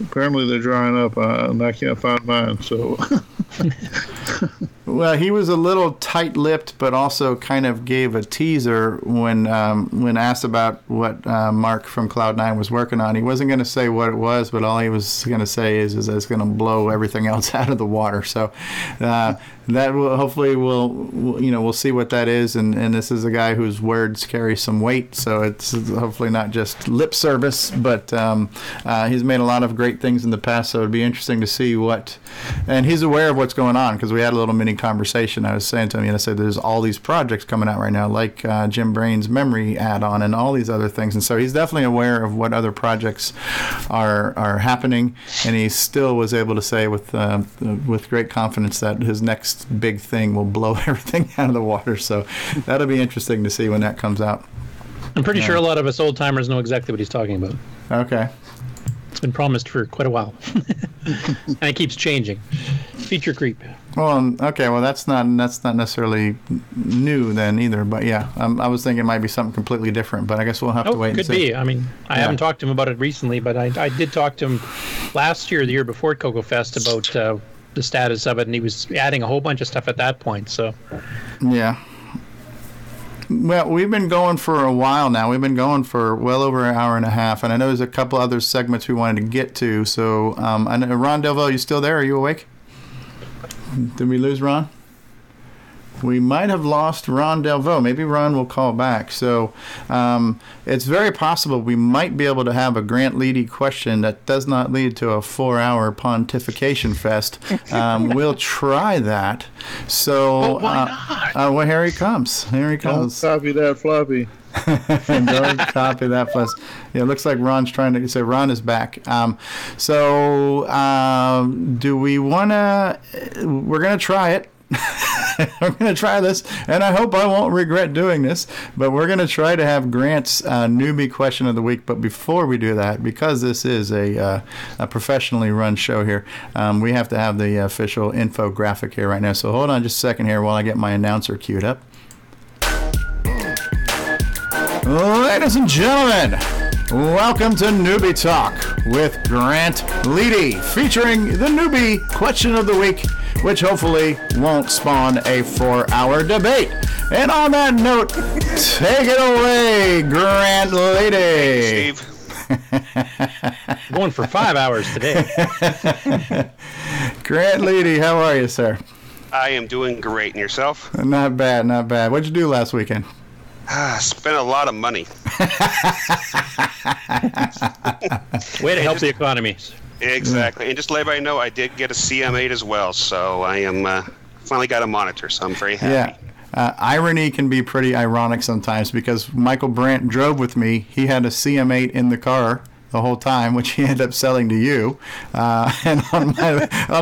apparently they're drying up, and I can't find mine, so... Well, he was a little tight-lipped, but also kind of gave a teaser when asked about what Mark from Cloud 9 was working on. He wasn't going to say what it was, but all he was going to say is that it's going to blow everything else out of the water. So that will hopefully we'll see what that is. And this is a guy whose words carry some weight, so it's hopefully not just lip service. But he's made a lot of great things in the past, so it'd be interesting to see what. And he's aware of what's going on, because we had a little mini interesting conversation. I was saying to him, you know, I said, there's all these projects coming out right now, like Jim Brain's memory add-on and all these other things. And so he's definitely aware of what other projects are happening. And he still was able to say with great confidence that his next big thing will blow everything out of the water. So that'll be interesting to see when that comes out. I'm pretty sure a lot of us old timers know exactly what he's talking about. Okay. It's been promised for quite a while. And it keeps changing. Feature creep. Well, okay. Well, that's not necessarily new then either. But yeah, I was thinking it might be something completely different. But I guess we'll have to wait and see. Could be. I mean, I haven't talked to him about it recently, but I did talk to him last year, the year before Coco Fest, about the status of it, and he was adding a whole bunch of stuff at that point. So. Yeah. Well, we've been going for a while now. We've been going for well over an hour and a half, and I know there's a couple other segments we wanted to get to. So, I know, Ron Delvaux, are you still there? Are you awake? Did we lose Ron? We might have lost Ron Delvaux. Maybe Ron will call back. So it's very possible we might be able to have a Grant Leedy question that does not lead to a 4-hour pontification fest. We'll try that. So well, here he comes. Here he comes. Don't copy that floppy. Don't copy that plus. Yeah, it looks like Ron's trying to say Ron is back. Do we want to? We're going to try it. I'm going to try this, and I hope I won't regret doing this, but we're going to try to have Grant's newbie question of the week. But before we do that, because this is a professionally run show here, we have to have the official infographic here right now. So hold on just a second here while I get my announcer queued up. Ladies and gentlemen, welcome to Newbie Talk with Grant Leedy, featuring the newbie question of the week, which hopefully won't spawn a 4-hour debate. And on that note, take it away, Grant Leedy. Hey, Steve. Going for 5 hours today. Grant Leedy, how are you, sir? I am doing great. And yourself? Not bad, not bad. What'd you do last weekend? Spent a lot of money. Way to help the economy. Exactly. And just to let everybody know, I did get a CM8 as well, so I am finally got a monitor, so I'm very happy. Yeah. Irony can be pretty ironic sometimes, because Michael Brandt drove with me. He had a CM8 in the car the whole time, which he ended up selling to you. And on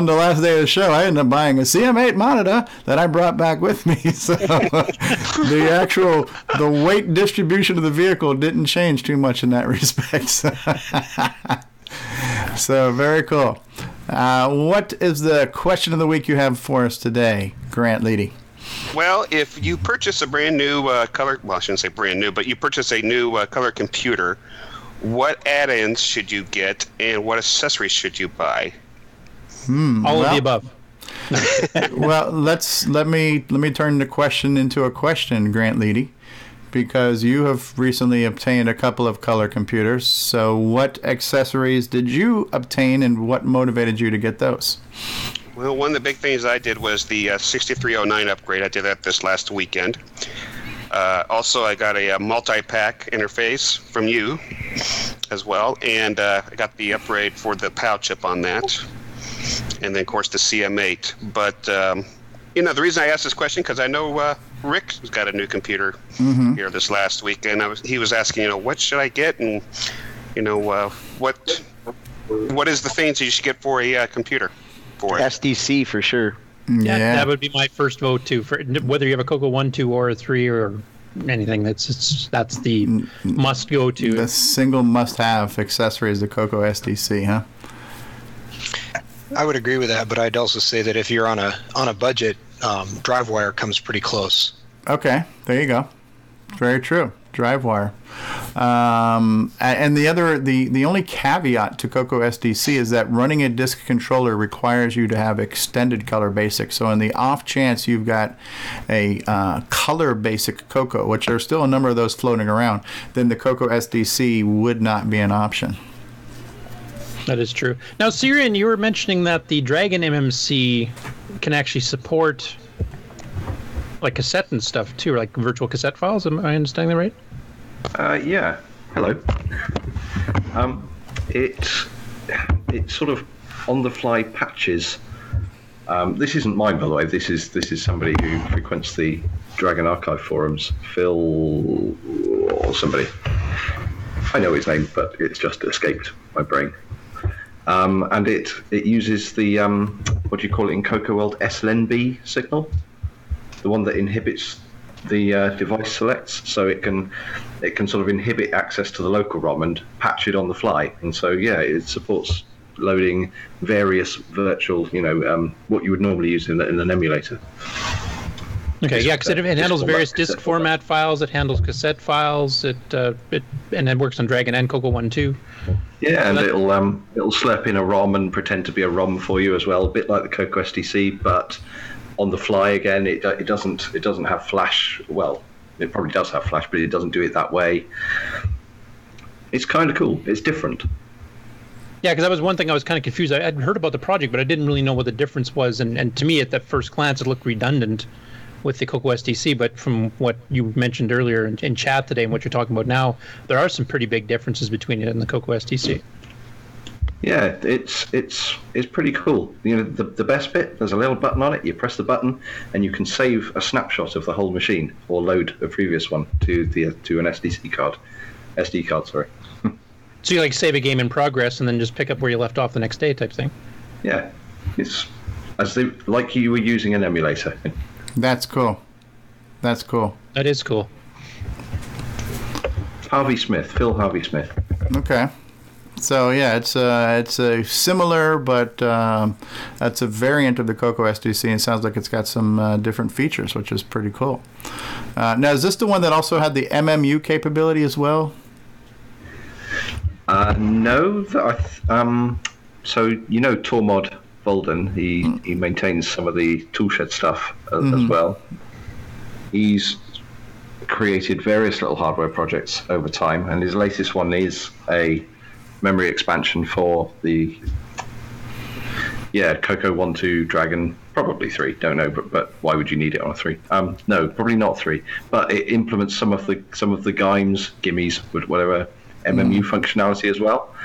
the last day of the show, I ended up buying a CM8 monitor that I brought back with me. So the weight distribution of the vehicle didn't change too much in that respect. So very cool. What is the question of the week you have for us today, Grant Leedy? Well, if you purchase a brand new color—well, I shouldn't say brand new, but you purchase a new color computer, what add-ins should you get, and what accessories should you buy? All of the above. Well, let me turn the question into a question, Grant Leedy, because you have recently obtained a couple of color computers. So what accessories did you obtain, and what motivated you to get those? Well, one of the big things I did was the 6309 upgrade. I did that this last weekend. Also, I got a multi-pack interface from you as well, and I got the upgrade for the PAL chip on that, and then, of course, the CM8. But, you know, the reason I asked this question, because I know... Rick has got a new computer here this last week, and he was asking, you know, what should I get, and you know, what is the things you should get for a computer? For SDC it? For sure. Yeah, that would be my first vote too. For whether you have a Coco 1, 2, or a 3, or anything, that's the must go to. The single must have accessory is the Coco SDC, huh? I would agree with that, but I'd also say that if you're on a budget. DriveWire comes pretty close. Okay, there you go. Very true. DriveWire. And the only caveat to Coco SDC is that running a disk controller requires you to have extended color basic. So in the off chance you've got a color basic Coco, which there's still a number of those floating around, then the Coco SDC would not be an option. That is true. Now, Syrian, you were mentioning that the Dragon MMC can actually support like cassette and stuff too, or like virtual cassette files. Am I understanding that right? Yeah. Hello. It sort of on the fly patches This isn't mine, by the way. This is somebody who frequents the Dragon Archive forums, Phil or somebody. I know his name, but it's just escaped my brain. And it uses the what do you call it in Coco World, SLNB signal, the one that inhibits the device selects, so it can sort of inhibit access to the local ROM and patch it on the fly. And so yeah, it supports loading various virtual, what you would normally use in an emulator. Okay, yeah, because it handles various disk format files. It handles cassette files. It and then works on Dragon and Coco 1 too. Yeah, and it'll slurp in a ROM and pretend to be a ROM for you as well, a bit like the Coco SDC, but on the fly again. It doesn't have flash. Well, it probably does have flash, but it doesn't do it that way. It's kind of cool. It's different. Yeah, because that was one thing I was kind of confused. I'd heard about the project, but I didn't really know what the difference was. And to me, at that first glance, it looked redundant with the Coco SDC, but from what you mentioned earlier in chat today and what you're talking about now, there are some pretty big differences between it and the Coco SDC. Yeah, it's pretty cool. You know, the best bit, there's a little button on it. You press the button, and you can save a snapshot of the whole machine or load a previous one to an SD card. Sorry. So you like save a game in progress and then just pick up where you left off the next day, type thing. Yeah, it's like you were using an emulator. That's cool. That is cool. Phil Harvey Smith. Okay. So yeah, it's a similar, but that's a variant of the Coco SDC, and it sounds like it's got some different features, which is pretty cool. Now, is this the one that also had the MMU capability as well? No. Tormod Bolden, he maintains some of the toolshed stuff as well. He's created various little hardware projects over time, and his latest one is a memory expansion for the Coco 1, 2, Dragon, probably 3, don't know, but why would you need it on a 3? No, probably not 3, but it implements some of the GIMEs, gimmies, whatever, MMU functionality as well.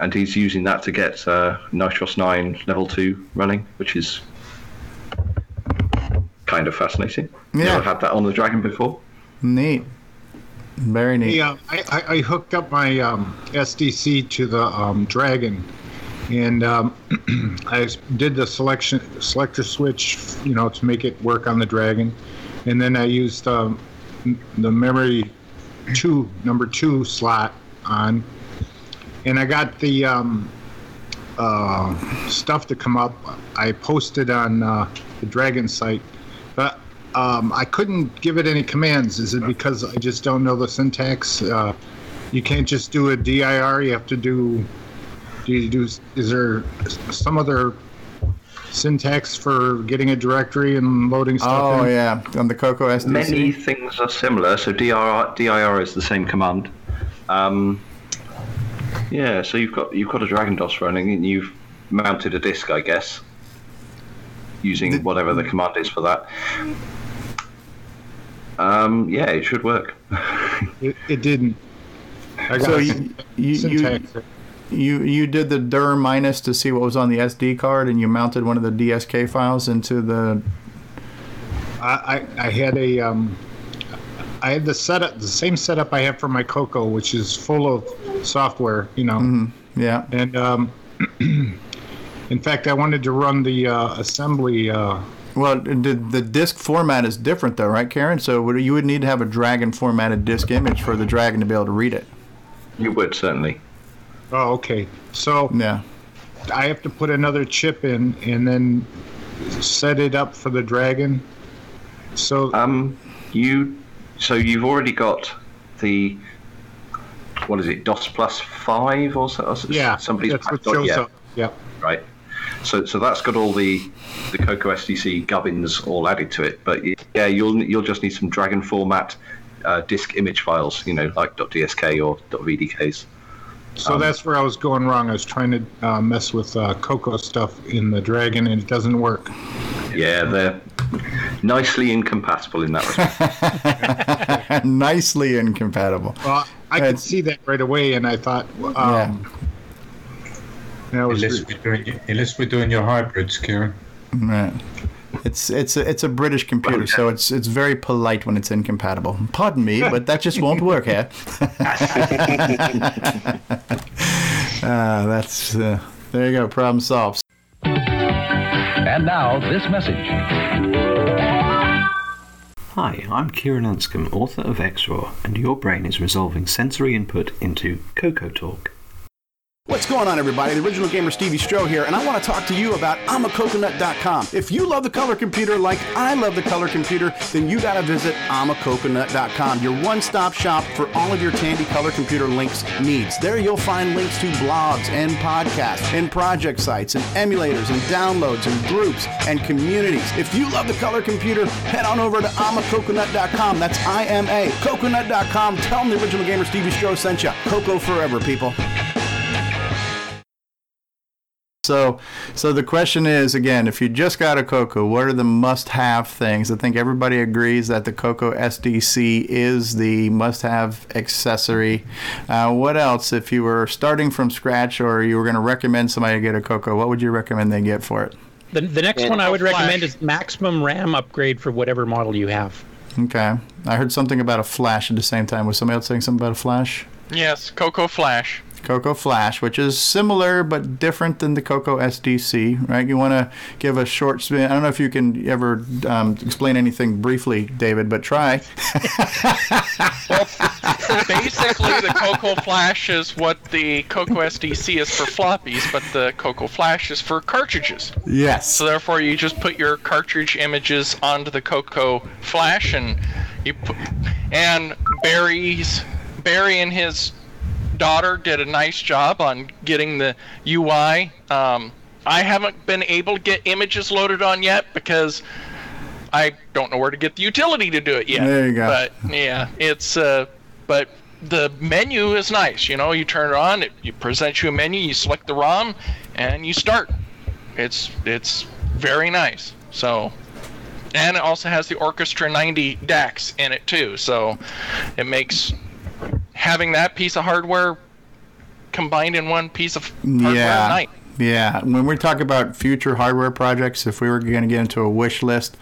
And he's using that to get NitrOS-9 level 2 running, which is kind of fascinating. Yeah. Never had that on the Dragon before. Neat. Very neat. Yeah, I hooked up my SDC to the Dragon, and I did the selector switch, to make it work on the Dragon. And then I used the memory number 2 slot on. And I got the stuff to come up. I posted on the Dragon site, but I couldn't give it any commands. Is it because I just don't know the syntax? You can't just do a dir. You have to do. Is there some other syntax for getting a directory and loading stuff in? Oh yeah, on the Coco SDC. Many things are similar. So dir is the same command. Yeah, so you've got a Dragon DOS running, and you've mounted a disk, I guess, using whatever the command is for that. Yeah, it should work. It didn't. So you did the dir minus to see what was on the SD card, and you mounted one of the DSK files into the. I had a. I had the same setup I have for my Coco, which is full of software, Yeah. And in fact, I wanted to run the assembly. Well, the disk format is different, though, right, Karen? So you would need to have a Dragon formatted disk image for the Dragon to be able to read it. You would certainly. Oh, okay. So yeah, I have to put another chip in and then set it up for the Dragon. So So you've already got the, what is it, DOS plus 5 or something? Yeah, that's what shows up. Yeah. Right. So that's got all the Coco SDC gubbins all added to it. But yeah, you'll just need some Dragon format disk image files, like .dsk or .vdks. So that's where I was going wrong. I was trying to mess with Coco stuff in the Dragon, and it doesn't work. Yeah, they're nicely incompatible in that respect. Nicely incompatible. Well, I could see that right away, and I thought, unless we're doing your hybrids, Karen. Right. It's a British computer, so it's very polite when it's incompatible. Pardon me, but that just won't work here. That's there you go. Problem solved. And now this message. Hi, I'm Kieran Anscombe, author of XRAW, and your brain is resolving sensory input into Coco Talk. What's going on, everybody? The original gamer Stevie Stroh here, and I want to talk to you about I'mACoconut.com. If you love the color computer like I love the color computer, then you got to visit I'mACoconut.com, your one-stop shop for all of your Tandy color computer links needs. There you'll find links to blogs and podcasts and project sites and emulators and downloads and groups and communities. If you love the color computer, head on over to I'mACoconut.com. That's I-M-A, coconut.com. Tell them the original gamer Stevie Stroh sent you. Coco forever, people. So the question is, again, if you just got a Coco, what are the must-have things? I think everybody agrees that the Coco SDC is the must-have accessory. What else? If you were starting from scratch or you were going to recommend somebody get a Coco, what would you recommend they get for it? The next one I would recommend is maximum RAM upgrade for whatever model you have. Okay. I heard something about a Flash at the same time. Was somebody else saying something about a Flash? Yes, Coco Flash. Coco Flash, which is similar but different than the Coco SDC, right? You want to give a short spin. I don't know if you can ever explain anything briefly, David, but try. Well, basically, the Coco Flash is what the Coco SDC is for floppies, but the Coco Flash is for cartridges. Yes. So therefore, you just put your cartridge images onto the Coco Flash, and you put, and Barry and his daughter did a nice job on getting the UI. I haven't been able to get images loaded on yet because I don't know where to get the utility to do it yet. There you go. But yeah, it's but the menu is nice. You know, you turn it on, it presents you a menu, you select the ROM, and you start. It's very nice. So. And it also has the Orchestra 90 DACs in it too, so it makes having that piece of hardware combined in one piece of hardware at night. Yeah, when we talk about future hardware projects, if we were going to get into a wish list,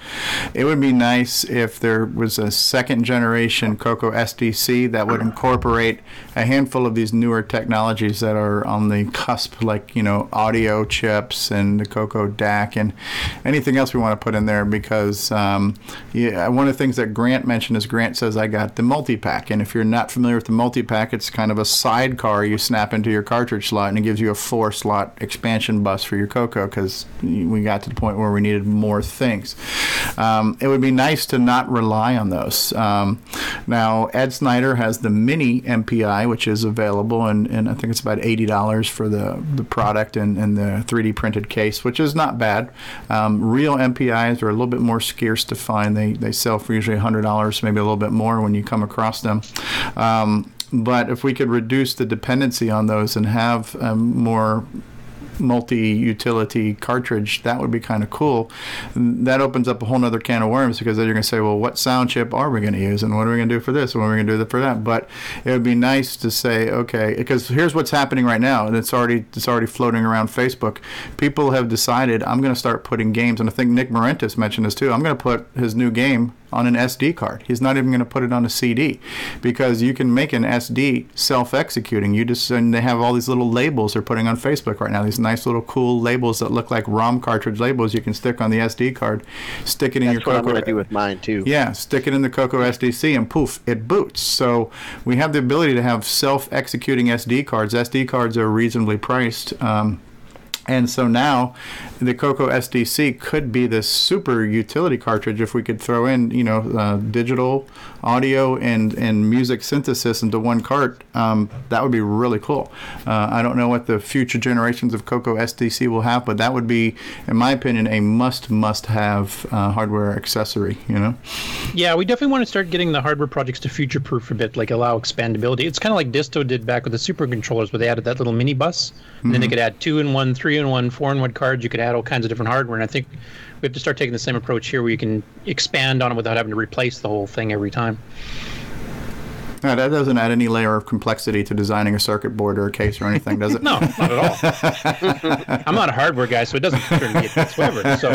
it would be nice if there was a second-generation Coco SDC that would incorporate a handful of these newer technologies that are on the cusp, like, you know, audio chips and the Coco DAC and anything else we want to put in there, because one of the things that Grant mentioned is Grant says, I got the multi-pack, and if you're not familiar with the multi-pack, it's kind of a sidecar you snap into your cartridge slot, and it gives you a four-slot expansion bus for your Coco, because we got to the point where we needed more things. It would be nice to not rely on those. Now, Ed Snyder has the mini MPI, which is available, and I think it's about $80 for the product and the 3D printed case, which is not bad. Real MPIs are a little bit more scarce to find. They sell for usually $100, maybe a little bit more when you come across them. But if we could reduce the dependency on those and have more multi-utility cartridge, that would be kind of cool. That opens up a whole nother can of worms, because then you're going to say, well, what sound chip are we going to use, and what are we going to do for this, and what are we going to do for that? But it would be nice to say, okay, because here's what's happening right now, and it's already floating around Facebook. People have decided, I'm going to start putting games, and I think Nick Marentis mentioned this too, I'm going to put his new game on an SD card. He's not even going to put it on a CD, because you can make an SD self-executing. And they have all these little labels they're putting on Facebook right now, these nice little cool labels that look like ROM cartridge labels you can stick on the SD card, stick it in your Coco. That's what I'm going to do with mine too. Yeah, stick it in the Coco SDC and poof, it boots. So we have the ability to have self-executing SD cards. SD cards are reasonably priced. And so now the Coco SDC could be this super utility cartridge if we could throw in, you know, digital, audio, and music synthesis into one cart. That would be really cool. I don't know what the future generations of Coco SDC will have, but that would be, in my opinion, a must-have hardware accessory, you know? Yeah, we definitely want to start getting the hardware projects to future-proof a bit, like allow expandability. It's kind of like Disto did back with the super controllers, where they added that little mini bus, and then they could add 2-in-1, 3-in-1, 4-in-1 cards. You could add all kinds of different hardware, and I think we have to start taking the same approach here, where you can expand on it without having to replace the whole thing every time. No, that doesn't add any layer of complexity to designing a circuit board or a case or anything, does it? No, not at all. I'm not a hardware guy, so it doesn't concern me whatsoever. So,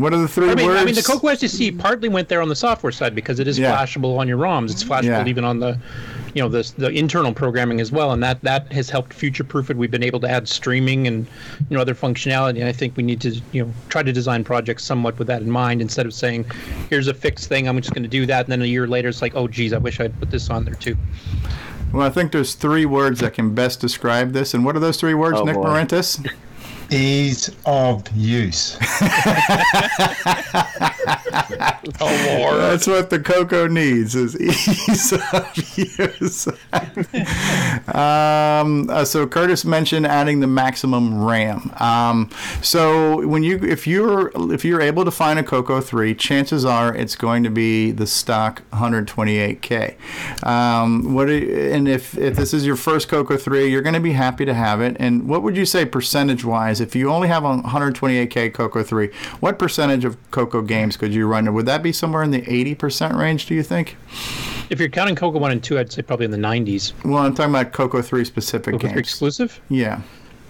what are the three words? I mean, the Coco SDC partly went there on the software side because it is flashable on your ROMs. It's flashable even on the, you know, the internal programming as well, and that has helped future-proof it. We've been able to add streaming and, you know, other functionality, and I think we need to, you know, try to design projects somewhat with that in mind instead of saying, here's a fixed thing, I'm just going to do that, and then a year later it's like, oh, geez, I wish I'd put this on there too. Well, I think there's three words that can best describe this, and what are those three words, Nick Marentis? Ease of use. Oh, Lord. That's what the Coco needs, is ease of use. So Curtis mentioned adding the maximum RAM. So when you, if you're able to find a Coco 3, chances are it's going to be the stock 128K. And if this is your first Coco 3, you're going to be happy to have it. And what would you say percentage-wise? If you only have 128K Coco 3, what percentage of Coco games could you run? Would that be somewhere in the 80% range, do you think? If you're counting Coco 1 and 2, I'd say probably in the 90s. Well, I'm talking about Coco 3 specific games. Coco 3 exclusive? Yeah.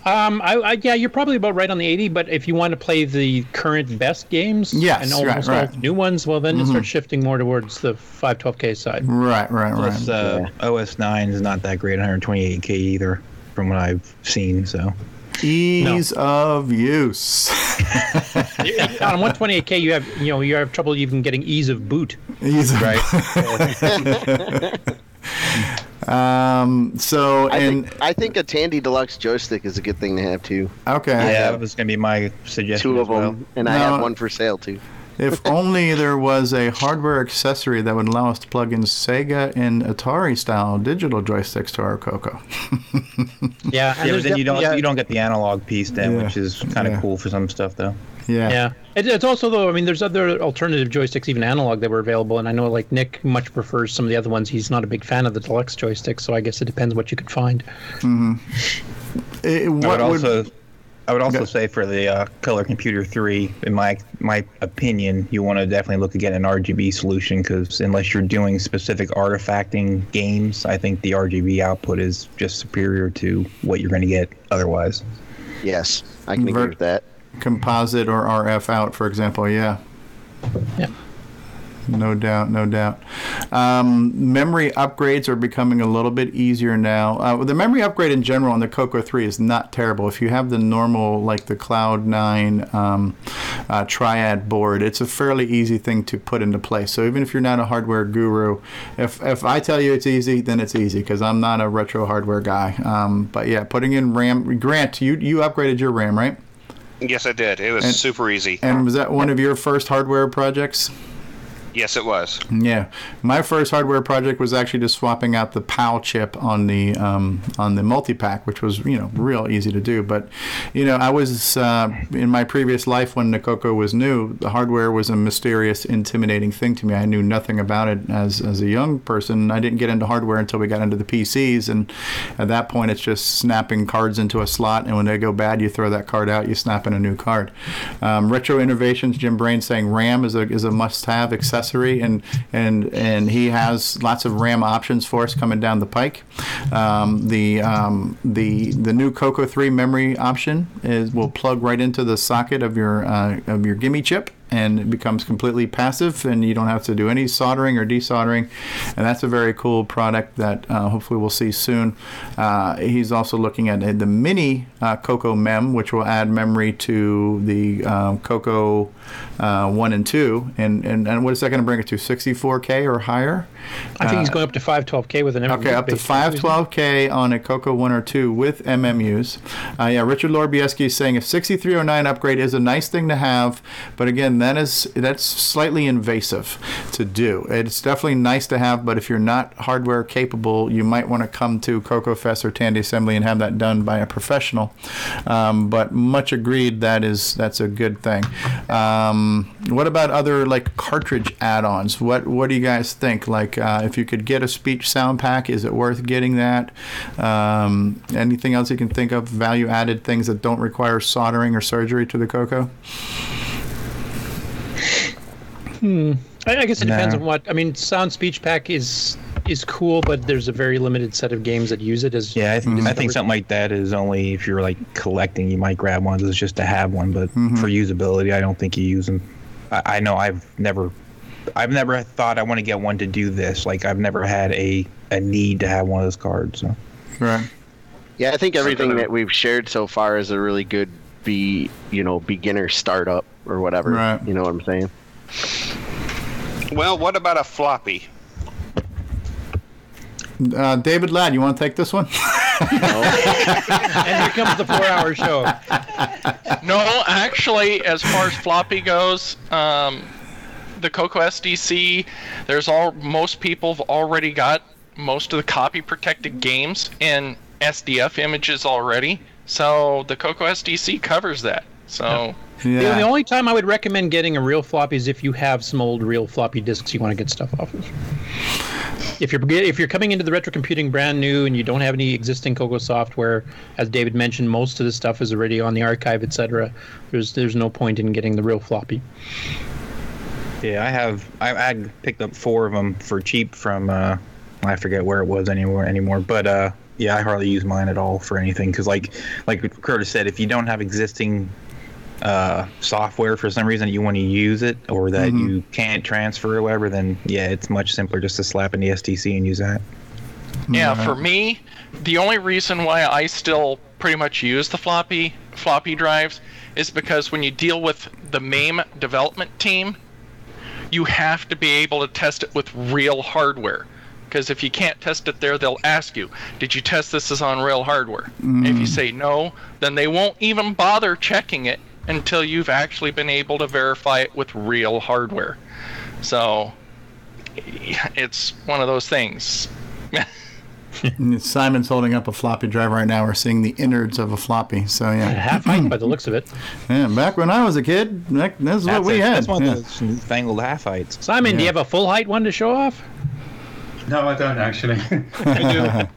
Yeah, you're probably about right on the 80, but if you want to play the current best games and almost all new ones, well, then it starts shifting more towards the 512K side. Right. Plus, OS9 is not that great, 128K either, from what I've seen, so... Ease of use. On 128K, you have trouble even getting ease of boot. Right. I think a Tandy Deluxe joystick is a good thing to have too. Okay. Yeah, that was gonna be my suggestion. Two of them, and I have one for sale too. If only there was a hardware accessory that would allow us to plug in Sega and Atari-style digital joysticks to our Coco. But then you don't get the analog piece then, which is kind of cool for some stuff, though. Yeah. It's also, though, I mean, there's other alternative joysticks, even analog, that were available, and I know, like, Nick much prefers some of the other ones. He's not a big fan of the deluxe joystick, so I guess it depends what you could find. Mm-hmm. I would also say for the Color Computer 3, in my opinion, you want to definitely look again at an RGB solution, because unless you're doing specific artifacting games, I think the RGB output is just superior to what you're going to get otherwise. Yes, I can agree with that. Composite or RF out, for example, Yeah. No doubt. Memory upgrades are becoming a little bit easier now. The memory upgrade in general on the Coco 3 is not terrible. If you have the normal, like the Cloud 9 Triad board, it's a fairly easy thing to put into place. So even if you're not a hardware guru, if I tell you it's easy, then it's easy, because I'm not a retro hardware guy. But yeah, putting in RAM. Grant, you upgraded your RAM, right? Yes, I did. It was super easy. And was that one of your first hardware projects? Yes, it was. Yeah. My first hardware project was actually just swapping out the PAL chip on the multi-pack, which was, you know, real easy to do. But, you know, I was, in my previous life when the Coco was new, the hardware was a mysterious, intimidating thing to me. I knew nothing about it as a young person. I didn't get into hardware until we got into the PCs. And at that point, it's just snapping cards into a slot. And when they go bad, you throw that card out, you snap in a new card. Retro Innovations, Jim Brain saying RAM is a must-have accessory. And he has lots of RAM options for us coming down the pike. The new Coco 3 memory option will plug right into the socket of your Gimme chip, and it becomes completely passive, and you don't have to do any soldering or desoldering. And that's a very cool product that hopefully we'll see soon. He's also looking at the mini Coco Mem, which will add memory to the Coco 1 and 2. And what is that going to bring it to, 64K or higher? I think he's going up to 512K with an MMU. Okay, up to 512K on a Coco 1 or 2 with MMUs. Richard Lorbieski is saying a 6309 upgrade is a nice thing to have, but again, that's slightly invasive to do. It's definitely nice to have, but if you're not hardware capable, you might want to come to Coco Fest or Tandy Assembly and have that done by a professional. But much agreed, that's a good thing. What about other like cartridge add-ons? What do you guys think? Like if you could get a speech sound pack, is it worth getting that? Anything else you can think of? Value-added things that don't require soldering or surgery to the Coco? I guess it depends on what. I mean, sound speech pack is is cool, but there's a very limited set of games that use it as. Yeah, I think something like that is only if you're like collecting, you might grab one. It's just to have one, but for usability, I don't think you use them. I know I've never thought I want to get one to do this. Like I've never had a need to have one of those cards. So. Right. Yeah, I think everything that we've shared so far is a really good beginner startup or whatever. Right. You know what I'm saying? Well, what about a floppy? David Ladd, you want to take this one? No. And here comes the 4-hour show. No, actually, as far as floppy goes, the Coco SDC, most people have already got most of the copy-protected games in SDF images already. So the Coco SDC covers that. So yeah. The only time I would recommend getting a real floppy is if you have some old real floppy disks you want to get stuff off of. If you're coming into the retro computing brand new and you don't have any existing Coco software, as David mentioned, most of this stuff is already on the archive, etc. There's no point in getting the real floppy. Yeah, I picked up 4 of them for cheap from I forget where it was anymore, but yeah, I hardly use mine at all for anything because, like Curtis said, if you don't have existing software for some reason you want to use it or that you can't transfer or whatever, then yeah, it's much simpler just to slap in the SDC and use that. Yeah, for me, the only reason why I still pretty much use the floppy drives is because when you deal with the MAME development team, you have to be able to test it with real hardware. Because if you can't test it there, they'll ask you, did you test this on real hardware? Mm. If you say no, then they won't even bother checking it until you've actually been able to verify it with real hardware. So it's one of those things. Simon's holding up a floppy drive right now. We're seeing the innards of a floppy. So yeah, half-height by the looks of it. Yeah, back when I was a kid, that's what we had. That's one of those fangled half-heights. Simon, do you have a full-height one to show off? No, I don't actually. I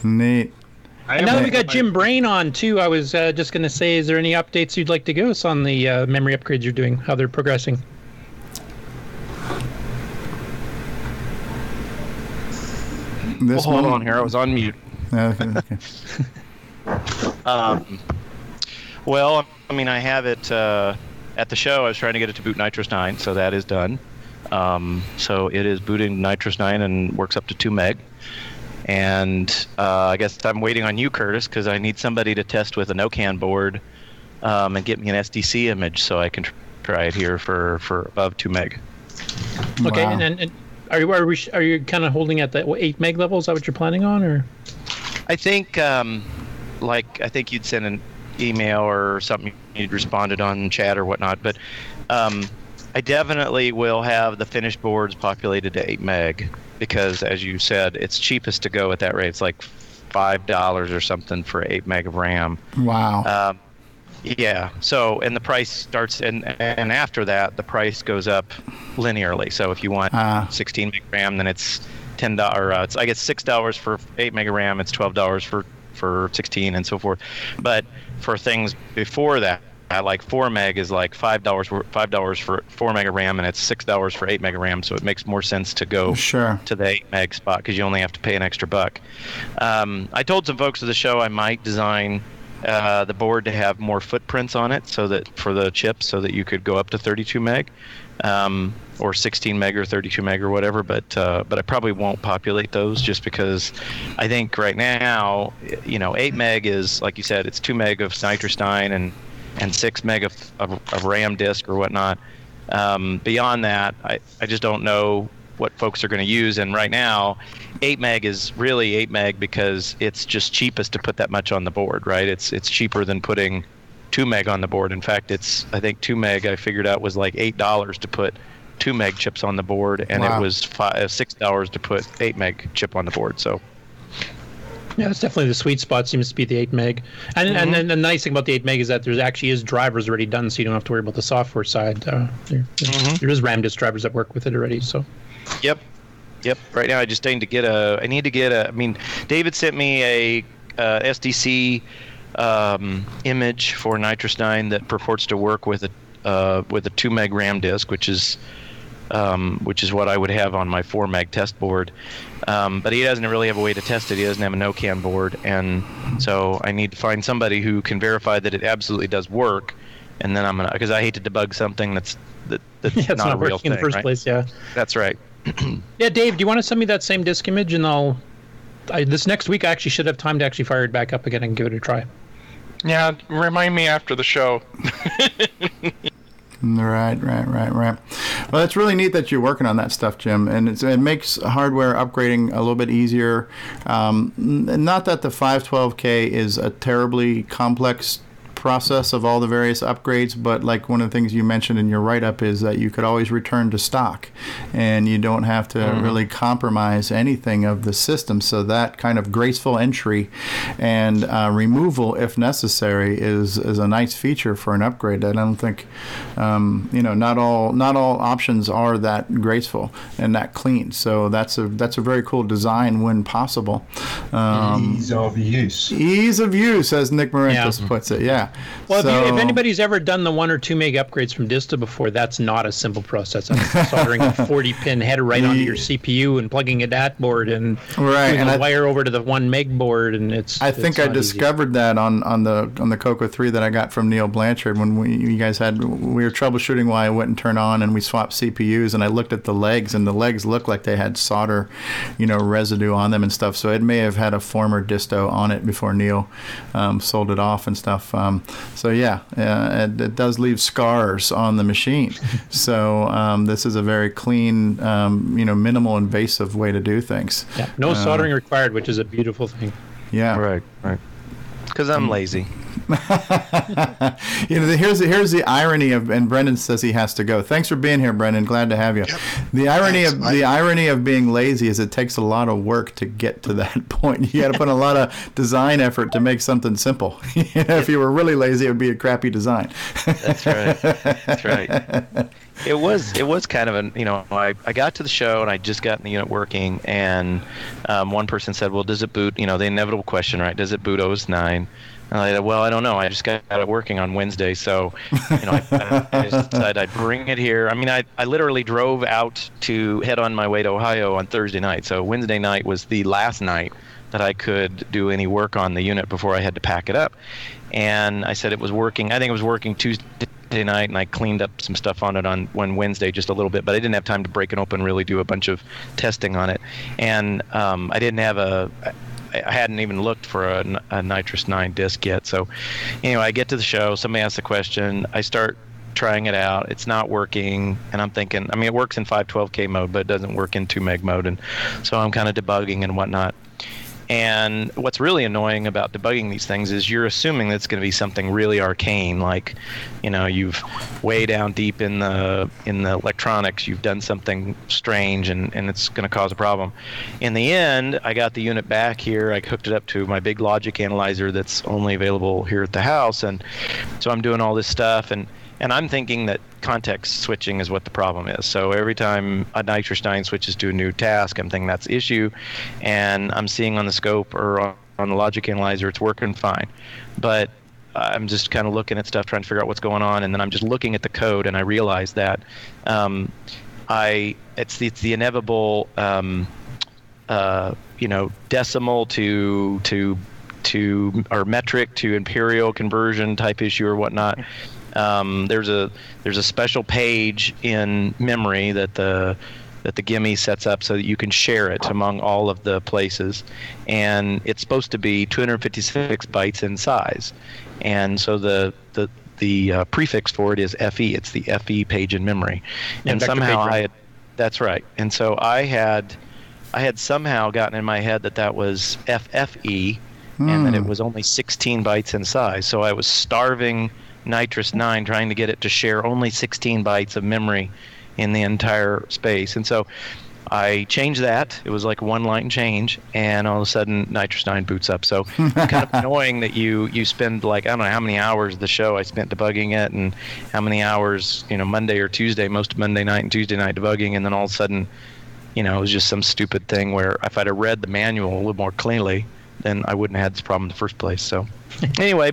do. Neat. And now that we got Jim Brain on too, I was just going to say, is there any updates you'd like to give us on the memory upgrades you're doing, how they're progressing? Hold on here, I was on mute. Okay. Well, I mean, I have it at the show. I was trying to get it to boot NitrOS-9, so that is done. So it is booting NitrOS-9 and works up to 2 meg. And I guess I'm waiting on you, Curtis, because I need somebody to test with an OCAN board and get me an SDC image so I can try it here for above 2 meg. Okay, wow. And are you kind of holding at that 8 meg level? Is that what you're planning on, or? I think I think you'd send an email or something, you'd responded on chat or whatnot, but. I definitely will have the finished boards populated to 8 meg because, as you said, it's cheapest to go at that rate. It's like $5 or something for 8 meg of RAM. Wow. Yeah. So, and the price starts, and after that, the price goes up linearly. So if you want 16 meg RAM, then it's $10. I guess $6 for 8 meg RAM. It's $12 for 16 and so forth. But for things before that, like 4 meg is like $5 for 4 meg of RAM, and it's $6 for 8 meg of RAM, so it makes more sense to go to the 8 meg spot because you only have to pay an extra $1. I told some folks at the show I might design the board to have more footprints on it so that for the chip so that you could go up to 32 meg or 16 meg or 32 meg or whatever, but I probably won't populate those just because I think right now, 8 meg is, like you said, it's 2 meg of NitrOS-9 and 6 meg of RAM disk or whatnot. Beyond that, I just don't know what folks are going to use. And right now, 8 meg is really 8 meg because it's just cheapest to put that much on the board, right? It's cheaper than putting 2 meg on the board. In fact, I think 2 meg I figured out was like $8 to put 2 meg chips on the board, and it was $6 to put 8 meg chip on the board. So. Yeah, that's definitely the sweet spot, seems to be the 8 meg. And and then the nice thing about the 8 meg is that there actually is drivers already done, so you don't have to worry about the software side. There is RAM disk drivers that work with it already. So. Yep. Right now I just need to get David sent me a SDC image for NitrOS-9 that purports to work with a 2 meg RAM disk, which is which is what I would have on my 4 meg test board. But he doesn't really have a way to test it. He doesn't have a NOCAM board, and so I need to find somebody who can verify that it absolutely does work. And then I'm gonna, because I hate to debug something that's not a real thing in the first place. Yeah, that's right. Yeah, Dave, do you want to send me that same disk image, and this next week I actually should have time to actually fire it back up again and give it a try. Yeah, remind me after the show. Right. Well, it's really neat that you're working on that stuff, Jim, and it makes hardware upgrading a little bit easier. Not that the 512K is a terribly complex process of all the various upgrades, but like one of the things you mentioned in your write-up is that you could always return to stock and you don't have to really compromise anything of the system. So that kind of graceful entry and removal if necessary is a nice feature for an upgrade that I don't think not all options are that graceful and that clean. So that's a very cool design when possible. Ease of use as Nick Marentis puts it. Well, so, if anybody's ever done the 1 or 2 meg upgrades from Dista before, that's not a simple process. I'm soldering a 40-pin header onto your CPU and plugging a DAT board and wire over to the 1 meg board, and it's. I discovered that on the Coco 3 that I got from Neil Blanchard when we were troubleshooting why it wouldn't turn on, and we swapped CPUs, and I looked at the legs, and the legs looked like they had solder, residue on them and stuff. So it may have had a former Disto on it before Neil sold it off and stuff. It does leave scars on the machine. So this is a very clean, minimal invasive way to do things. Yeah, no soldering required, which is a beautiful thing. Yeah. Right. Because I'm lazy. Here's the irony of, and Brendan says he has to go. Thanks for being here, Brendan. Glad to have you. Yep. The irony of being lazy is it takes a lot of work to get to that point. You got to put a lot of design effort to make something simple. If you were really lazy, it would be a crappy design. That's right. It was kind of an I got to the show and I just gotten the unit working, and one person said, well, does it boot? The inevitable question, right? Does it boot OS9? And I said, well, I don't know. I just got it working on Wednesday, so I just decided I'd bring it here. I mean, I literally drove out to head on my way to Ohio on Thursday night. So Wednesday night was the last night that I could do any work on the unit before I had to pack it up. And I said it was working. I think it was working Tuesday night, and I cleaned up some stuff on it on Wednesday just a little bit, but I didn't have time to break it open, really do a bunch of testing on it. And I hadn't even looked for a NitrOS-9 disk yet. So anyway, I get to the show, somebody asks a question, I start trying it out, it's not working, and I'm thinking, it works in 512K mode, but it doesn't work in 2 meg mode, and so I'm kind of debugging and whatnot. And what's really annoying about debugging these things is you're assuming that's going to be something really arcane, like, you've way down deep in the electronics, you've done something strange, and it's going to cause a problem. In the end, I got the unit back here. I hooked it up to my big logic analyzer that's only available here at the house, and so I'm doing all this stuff, and I'm thinking that context switching is what the problem is. So every time a NitrOS-9 switches to a new task, I'm thinking that's the issue, and I'm seeing on the scope or on the logic analyzer it's working fine. But I'm just kind of looking at stuff, trying to figure out what's going on, and then I'm just looking at the code, and I realize that it's the inevitable decimal to or metric to imperial conversion type issue or whatnot. There's a special page in memory that the GIMI sets up so that you can share it among all of the places, and it's supposed to be 256 bytes in size, and so the prefix for it is FE. It's the FE page in memory, and somehow that's right. And so I had somehow gotten in my head that was FFE, and that it was only 16 bytes in size. So I was starving NitrOS-9 trying to get it to share only 16 bytes of memory in the entire space. And so I changed that. It was like one line change, and all of a sudden NitrOS-9 boots up. So it's kind of annoying that you spend like, I don't know how many hours of the show I spent debugging it, and how many hours, Monday or Tuesday, most of Monday night and Tuesday night debugging, and then all of a sudden, it was just some stupid thing where if I'd have read the manual a little more cleanly, then I wouldn't have had this problem in the first place. So anyway,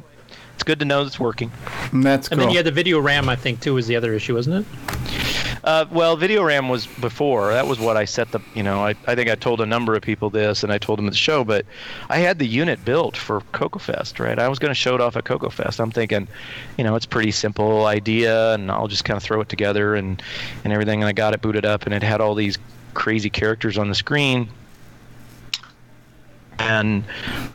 it's good to know it's working. And that's cool. And then you had the video RAM, I think, too, was the other issue, wasn't it? Well, video RAM was before. That was what I set the, you know, I think I told a number of people this, and I told them at the show, but I had the unit built for Coco Fest, right? I was going to show it off at Coco Fest. I'm thinking, you know, it's a pretty simple idea, and I'll just kind of throw it together and everything, and I got it booted up, and it had all these crazy characters on the screen. And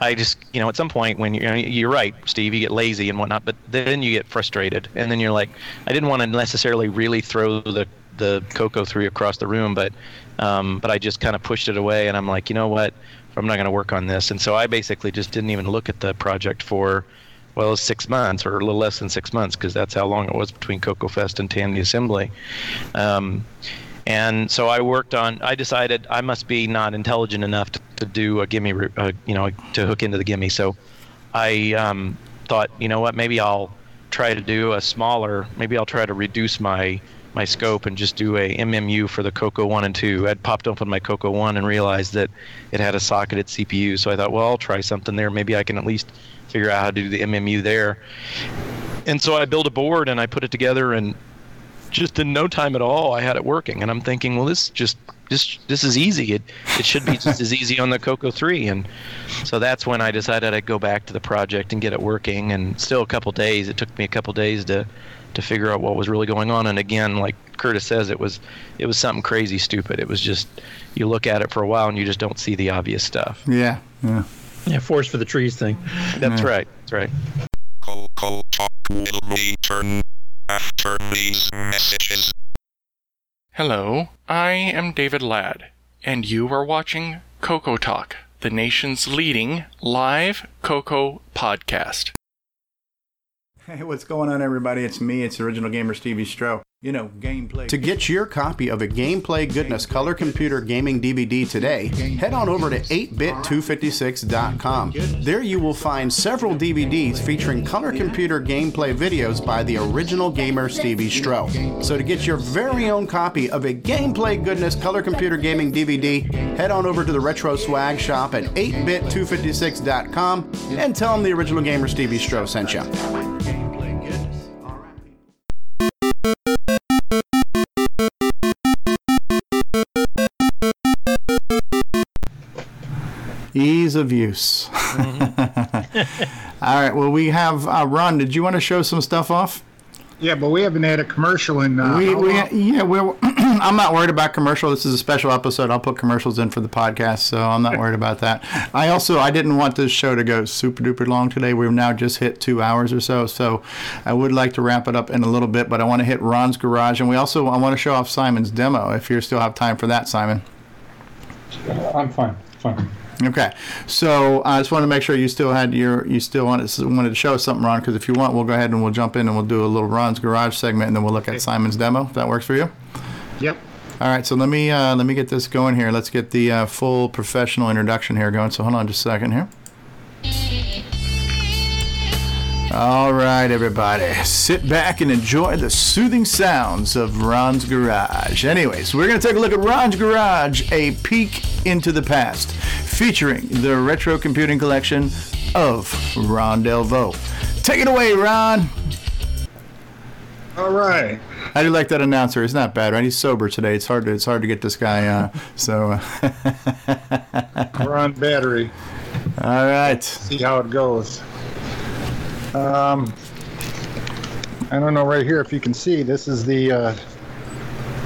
I just, you know, at some point when you're right, Steve, you get lazy and whatnot, but then you get frustrated. And then you're like, I didn't want to necessarily really throw the Coco 3 across the room, but I just kind of pushed it away. And I'm like, you know what, I'm not going to work on this. And so I basically just didn't even look at the project for, well, 6 months or a little less than 6 months, because that's how long it was between Coco Fest and Tandy Assembly. And so I worked on. I decided I must be not intelligent enough to do a gimme, you know, to hook into the gimme. So I thought, you know what? Maybe I'll try to do a smaller. Maybe I'll try to reduce my scope and just do a MMU for the Coco 1 and 2. I'd popped open my Coco 1 and realized that it had a socketed CPU. So I thought, well, I'll try something there. Maybe I can at least figure out how to do the MMU there. And so I built a board and I put it together and. Just in no time at all, I had it working, and I'm thinking, well, this is easy. It should be just as easy on the Coco 3, and so that's when I decided I'd go back to the project and get it working. And still, a couple days. It took me a couple days to figure out what was really going on. And again, like Curtis says, it was something crazy stupid. It was just you look at it for a while and you just don't see the obvious stuff. Yeah. Forest for the trees thing. That's right. That's right. Coco Talk will return. After these messages. Hello, I am David Ladd, and you are watching Coco Talk, the nation's leading live Coco podcast. Hey, what's going on, everybody? It's me, it's Original Gamer Stevie Stroh. You know, gameplay. To get your copy of a Gameplay Goodness Color Computer Gaming DVD today, head on over to 8bit256.com. There you will find several DVDs featuring color computer gameplay videos by the Original Gamer Stevie Stroh. So to get your very own copy of a Gameplay Goodness Color Computer Gaming DVD, head on over to the Retro Swag Shop at 8bit256.com and tell them the Original Gamer Stevie Stroh sent you. Ease of use. Mm-hmm. All right. Well, we have Ron. Did you want to show some stuff off? Yeah, but we haven't had a commercial in. We're I'm not worried about commercial. This is a special episode. I'll put commercials in for the podcast, so I'm not worried about that. I didn't want this show to go super duper long today. We've now just hit 2 hours or so, so I would like to wrap it up in a little bit. But I want to hit Ron's garage, and I want to show off Simon's demo. If you still have time for that, Simon. I'm fine. Fine. Okay, so I just wanted to make sure you still wanted to show us something, Ron, because if you want, we'll go ahead and we'll jump in and we'll do a little Ron's Garage segment, and then we'll look at Simon's demo. If that works for you. Yep. All right, so let me get this going here. Let's get the full professional introduction here going. So hold on just a second here. All right, everybody, sit back and enjoy the soothing sounds of Ron's Garage. Anyways, we're going to take a look at Ron's Garage, a peek into the past, featuring the retro computing collection of Ron Delvaux. Take it away, Ron. All right. How do you like that announcer? He's not bad, right? He's sober today. It's hard to get this guy. We're on battery. All right. Let's see how it goes. I don't know right here if you can see. This is the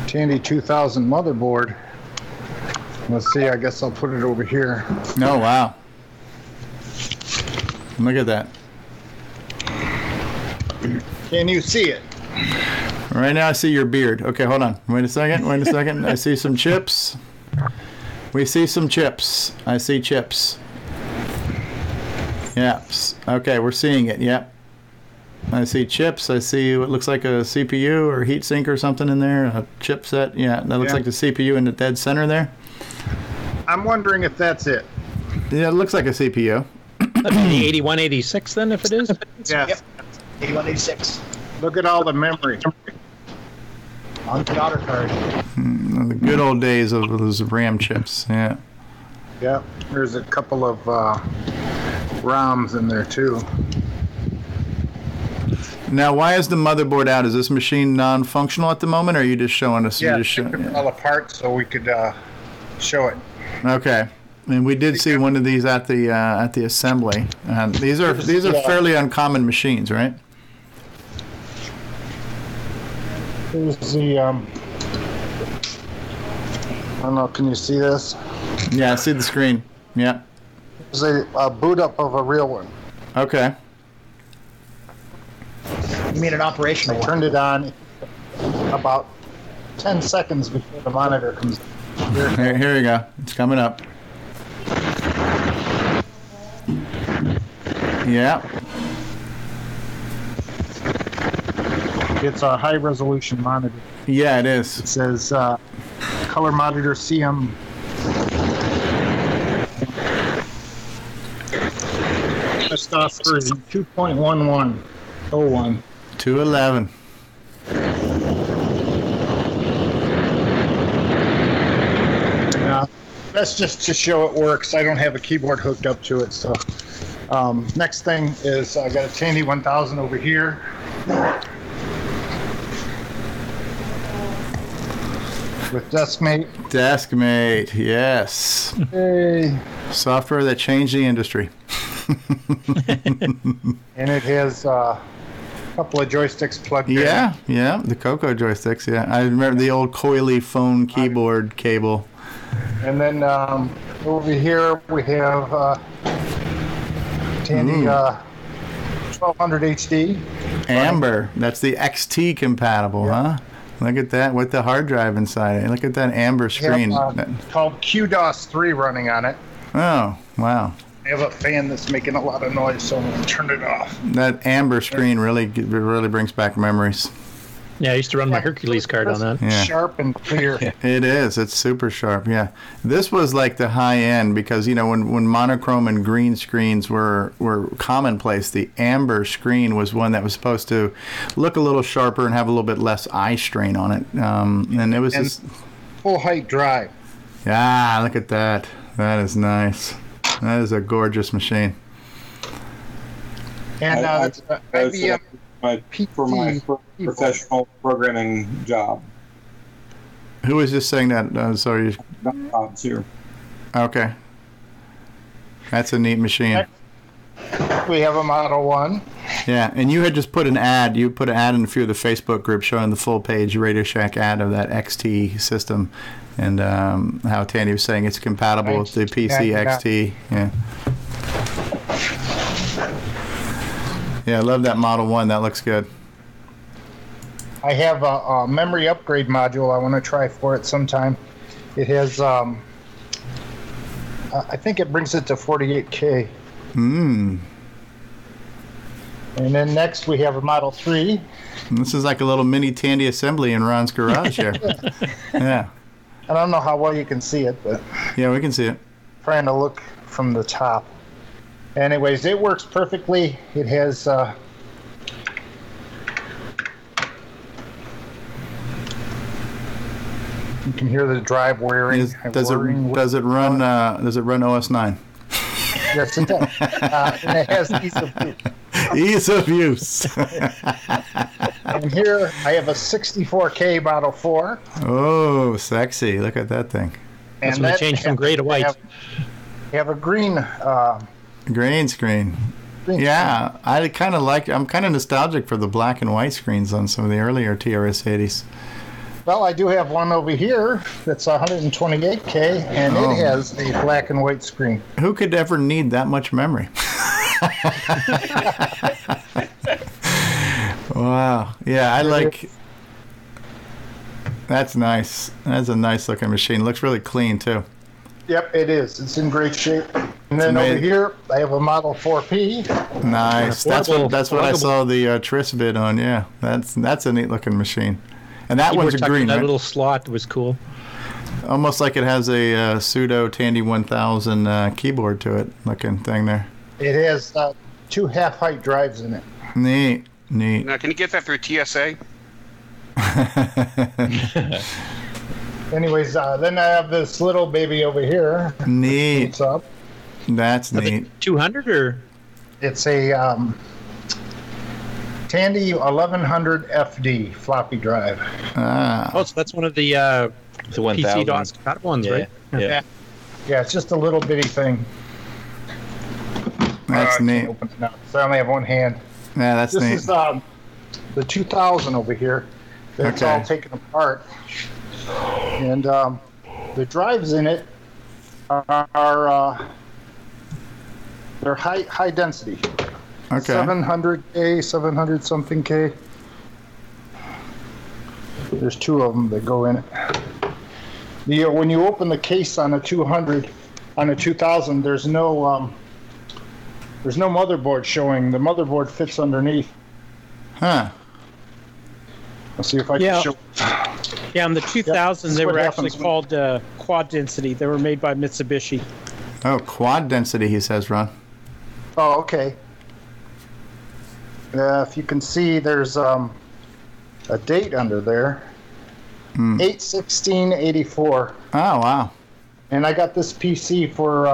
Tandy 2000 motherboard. Let's see. I guess I'll put it over here. Oh, wow. Look at that. Can you see it? Right now I see your beard. Okay, hold on. Wait a second. I see some chips. I see chips. Yep. Okay, we're seeing it. Yep. I see chips. I see what looks like a CPU or heatsink or something in there. A chipset. Yeah, that looks like the CPU in the dead center there. I'm wondering if that's it. Yeah, it looks like a CPU. That'd be the 8186 then, if it is. Yes. Yep. 8186. Look at all the memory on the daughter card. The good old days of those RAM chips. Yeah. Yeah. There's a couple of. ROMs in there too. Now, why is the motherboard out? Is this machine non-functional at the moment, or are you just showing us? Yeah, it fell apart, so we could show it. Okay. And we did see one of these at the assembly. These are fairly uncommon machines, right? It was the I don't know. Can you see this? Yeah, I see the screen. Yeah. It was a boot up of a real one. Okay. You mean an operational one? I turned it on about 10 seconds before the monitor comes. Here you go. It's coming up. Yeah. It's a high-resolution monitor. Yeah, it is. It says color monitor CM. Best off version 2.1101. 2.11. That's just to show it works. I don't have a keyboard hooked up to it, so. Next thing is I got a Tandy 1000 over here. With Deskmate. Deskmate, yes. Hey. Software that changed the industry. And it has a couple of joysticks plugged in. Yeah, the Coco joysticks, yeah. I remember the old coily phone keyboard cable. And then over here we have Tandy 1200 HD. Amber, that's the XT compatible, yeah. Huh? Look at that with the hard drive inside it. Look at that amber screen. It's called QDOS 3 running on it. Oh, wow. I have a fan that's making a lot of noise, so I'm going to turn it off. That amber screen really brings back memories. Yeah, I used to run my Hercules card on that. Yeah. Sharp and clear. It is. It's super sharp, yeah. This was like the high end because, you know, when monochrome and green screens were commonplace, the amber screen was one that was supposed to look a little sharper and have a little bit less eye strain on it. And it was just full-height drive. Yeah, look at that. That is nice. That is a gorgeous machine. And it's IBM. For my professional programming job. Who was just saying that? Sorry. Bob's here. Okay. That's a neat machine. We have a Model 1. Yeah, and you had just put an ad. You put an ad in a few of the Facebook groups showing the full-page Radio Shack ad of that XT system and how Tandy was saying it's compatible with the PC XT. Yeah. Yeah, I love that Model 1. That looks good. I have a memory upgrade module I want to try for it sometime. It has, I think it brings it to 48K. Mm. And then next we have a Model 3. And this is like a little mini Tandy assembly in Ron's garage here. Yeah. I don't know how well you can see it, but. Yeah, we can see it. Trying to look from the top. Anyways, it works perfectly. It has you can hear the drive wiring. Does it run OS9? Yes, it does. And it has ease of use. Ease of use. And here I have a 64K Model 4. Oh, sexy! Look at that thing. And that's when that changed from gray to white. You have a green. Green screen. Yeah, I kind of like. I'm kind of nostalgic for the black and white screens on some of the earlier TRS-80s. Well, I do have one over here that's 128K, and it has a black and white screen. Who could ever need that much memory? Wow. Yeah, I like. That's nice. That's a nice looking machine. Looks really clean too. Yep, it is. It's in great shape. And then over here, I have a Model 4P. Nice. That's what I saw the TRSvid on. Yeah, that's a neat looking machine. And that one's green. That little slot was cool. Almost like it has a pseudo Tandy 1000 keyboard to it looking thing there. It has two half height drives in it. Neat. Now, can you get that through TSA? Anyways, then I have this little baby over here. Neat. What's up? That's neat. 200 or? It's a Tandy 1100 FD floppy drive. Oh, so that's one of the PC.SCART ones, right? Yeah. Yeah, it's just a little bitty thing. That's neat. Open it up. So I only have one hand. Yeah, that's neat. This is the 2000 over here. That's all taken apart. And the drives in it are they're high density. Okay. 700K, 700 something K. There's two of them that go in it. When you open the case on a 2000, there's no motherboard showing. The motherboard fits underneath. Huh. I'll see if I can show. Yeah, on the 2000, they were actually called quad density. They were made by Mitsubishi. Oh, quad density, he says, Ron. Oh, okay. If you can see, there's a date under there. 8/16/84. Oh, wow. And I got this PC for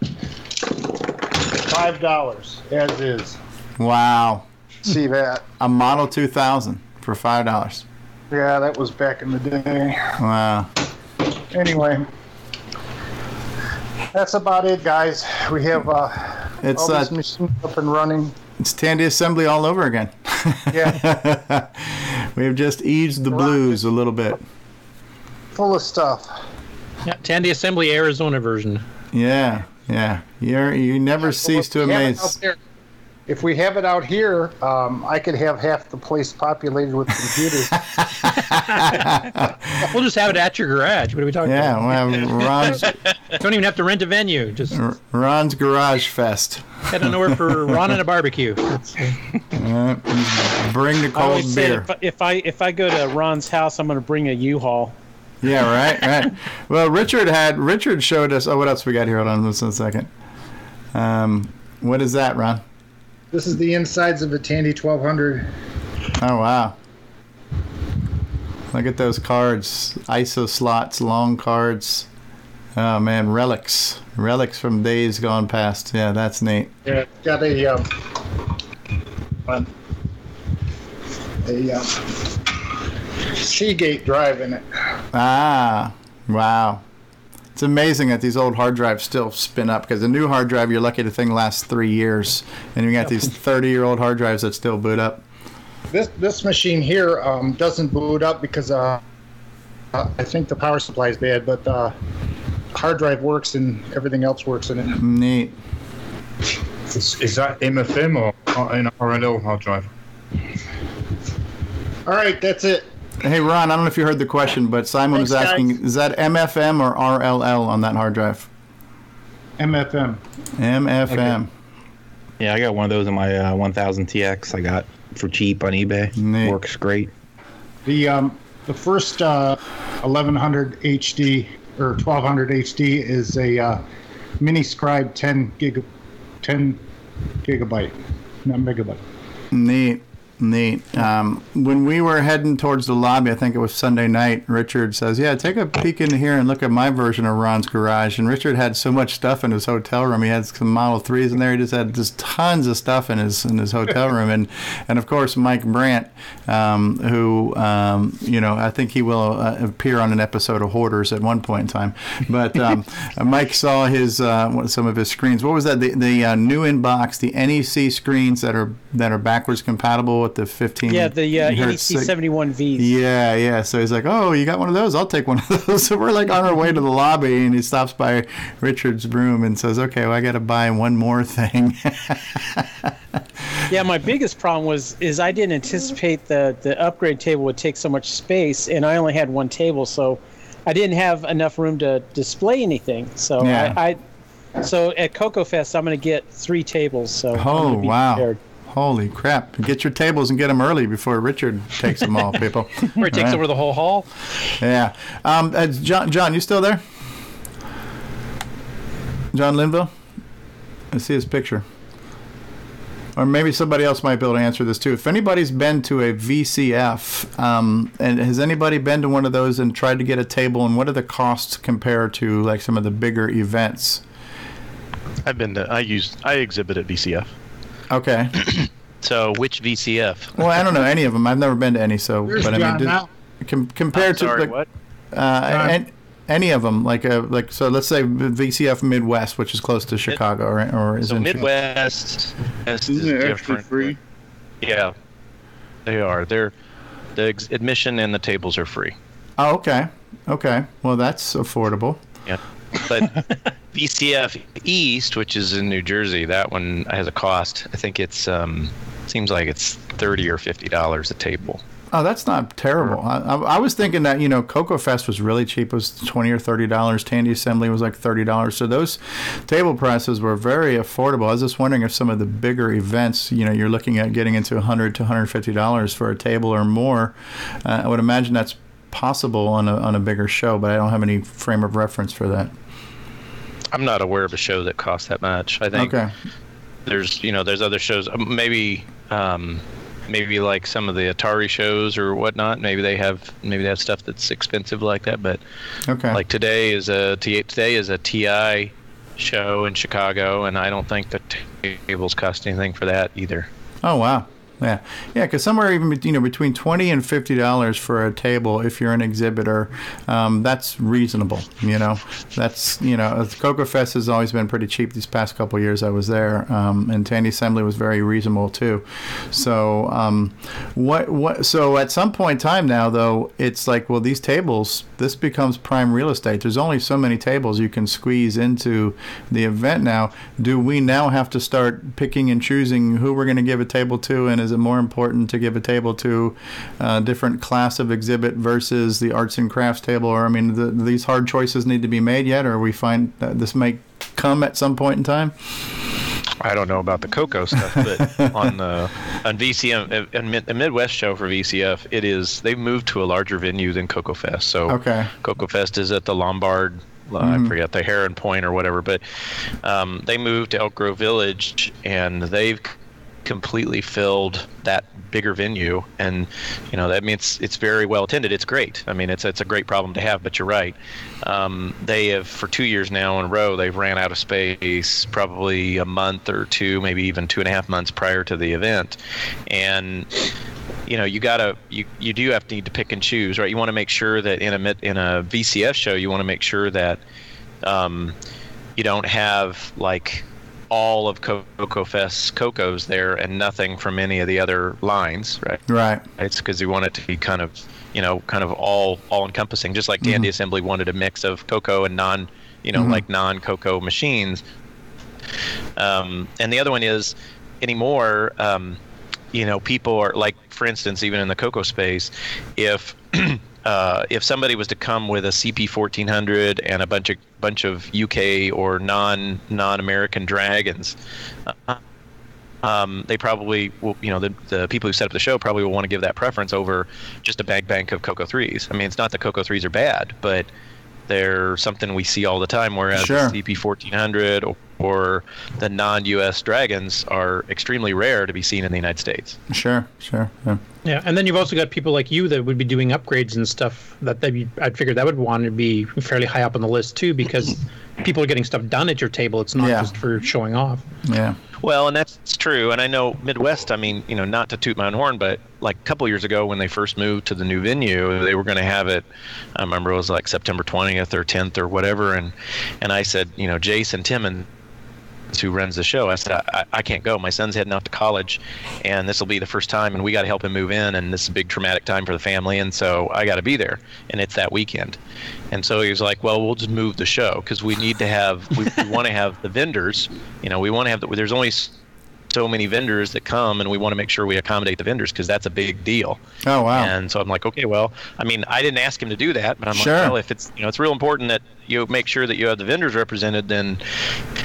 $5 as is. Wow. See that? A Model 2000 for $5. Yeah, that was back in the day. Wow. Anyway, that's about it, guys. We have all these machines up and running. It's Tandy assembly all over again. Yeah. We've just eased the blues a little bit. Full of stuff. Yeah, Tandy assembly Arizona version. Yeah. You never cease to amaze. If we have it out here, I could have half the place populated with computers. We'll just have it at your garage. What are we talking about? Yeah, we'll have Ron's. Don't even have to rent a venue. Just Ron's Garage Fest. Head on over for Ron and a barbecue. Bring the cold beer. If I go to Ron's house, I'm going to bring a U-Haul. Yeah, right. Well, Richard showed us. Oh, what else we got here? Hold on, just a second. What is that, Ron? This is the insides of a Tandy 1200. Oh, wow. Look at those cards. ISO slots, long cards. Oh, man, relics. Relics from days gone past. Yeah, that's neat. Yeah, it's got a Seagate drive in it. Ah, wow. It's amazing that these old hard drives still spin up, because the new hard drive, you're lucky the thing lasts 3 years, and you got these 30-year-old hard drives that still boot up. This machine here doesn't boot up because I think the power supply is bad, but the hard drive works and everything else works in it. Neat. Is that MFM or an RLL hard drive? All right, that's it. Hey, Ron, I don't know if you heard the question, but Simon was asking, guys, is that MFM or RLL on that hard drive? MFM. Okay. Yeah, I got one of those in my 1000 TX I got for cheap on eBay. Neat. Works great. The first 1100 HD or 1200 HD is a mini scribe 10 gigabyte, not megabyte. Neat. Neat. When we were heading towards the lobby, I think it was Sunday night, Richard says, yeah, take a peek in here and look at my version of Ron's garage. And Richard had so much stuff in his hotel room. He had some Model 3s in there. He just had just tons of stuff in his hotel room. And of course, Mike Brandt, who, I think he will appear on an episode of Hoarders at one point in time. But Mike saw his some of his screens. What was that? The new inbox, the NEC screens that are backwards compatible with the 15. Yeah, the NEC 71Vs. Yeah. So he's like, "Oh, you got one of those? I'll take one of those." So we're like on our way to the lobby, and he stops by Richard's room and says, "Okay, well, I got to buy one more thing." Yeah, my biggest problem is I didn't anticipate the upgrade table would take so much space, and I only had one table, so I didn't have enough room to display anything. So So at Coco Fest, I'm going to get 3 tables. So wow. Prepared. Holy crap. Get your tables and get them early before Richard takes them all, people. Or he takes over the whole hall. Yeah. John, you still there? John Linville? I see his picture. Or maybe somebody else might be able to answer this, too. If anybody's been to a VCF, and has anybody been to one of those and tried to get a table, and what are the costs compared to, like, some of the bigger events? I exhibit at VCF. Okay. So which VCF? Well, I don't know any of them. I've never been to any. So, Where's but John I mean, compared to like, what? Any of them, like so. Let's say VCF Midwest, which is close to Chicago, or is so in Midwest. Isn't it extra free? Yeah, they are. They're the admission and the tables are free. Oh, okay. Okay. Well, that's affordable. Yeah. But VCF East, which is in New Jersey, that one has a cost. I think it's seems like it's $30 or $50 a table. Oh, that's not terrible. I was thinking that, you know, Coco Fest was really cheap. It was $20 or $30. Tandy Assembly was like $30. So those table prices were very affordable. I was just wondering if some of the bigger events, you know, you're looking at getting into $100 to $150 for a table or more. I would imagine that's possible on a bigger show, but I don't have any frame of reference for that. I'm not aware of a show that costs that much. I think there's other shows. Maybe like some of the Atari shows or whatnot. Maybe they have stuff that's expensive like that. But like today is a TI show in Chicago, and I don't think the tables cost anything for that either. Oh wow, yeah, because somewhere even between $20 and $50 for a table if you're an exhibitor, that's reasonable. Coco Fest has always been pretty cheap. These past couple of years I was there, and Tandy Assembly was very reasonable too. So so at some point in time now though, it's like, well, these tables, this becomes prime real estate. There's only so many tables you can squeeze into the event now. Do we now have to start picking and choosing who we're going to give a table to, and is it more important to give a table to a different class of exhibit versus the arts and crafts table? Or, I mean, these hard choices need to be made yet, or we find that this might come at some point in time? I don't know about the Coco stuff, but on VCM and the Midwest show for VCF, they've moved to a larger venue than Coco Fest. So Coco Fest is at the Lombard. I forget the Heron Point or whatever, but they moved to Elk Grove Village, and they've completely filled that bigger venue, and that means it's very well attended. It's great. I mean, it's a great problem to have. But you're right. They have, for 2 years now in a row, they've ran out of space. Probably a month or two, maybe even 2.5 months prior to the event, and you do have to need to pick and choose, right? You want to make sure that in a VCF show, you want to make sure that you don't have like all of Coco Fest Cocos there and nothing from any of the other lines, right? Right. It's because you want it to be kind of all encompassing, just like Tandy Assembly wanted a mix of Coco and non Coco machines. And the other one is anymore, people are like, for instance, even in the Coco space, if somebody was to come with a CP1400 and a bunch of UK or non-American dragons, they probably will, the people who set up the show probably will want to give that preference over just a bank of Coco 3s. I mean, it's not that Coco 3s are bad, but they're something we see all the time, whereas the CP1400 or the non-U.S. dragons are extremely rare to be seen in the United States. Sure. Yeah, and then you've also got people like you that would be doing upgrades and stuff. I'd figure that would want to be fairly high up on the list too, because people are getting stuff done at your table. It's not just for showing off. Yeah. Well, and that's true. And I know Midwest, I mean, not to toot my own horn, but like a couple years ago when they first moved to the new venue, they were going to have it, I remember it was like September 20th or 10th or whatever. And I said, Jason Timmons, who runs the show, I said, I can't go. My son's heading off to college, and this will be the first time, and we got to help him move in, and this is a big traumatic time for the family, and so I got to be there, and it's that weekend. And so he was like, well, we'll just move the show, because we need to have, we want to have the vendors, we want to have, there's only so many vendors that come, and we want to make sure we accommodate the vendors, because that's a big deal. Oh, wow. And so I'm like, okay, well, I mean, I didn't ask him to do that, but I'm like, well, if it's, it's real important that you make sure that you have the vendors represented, then,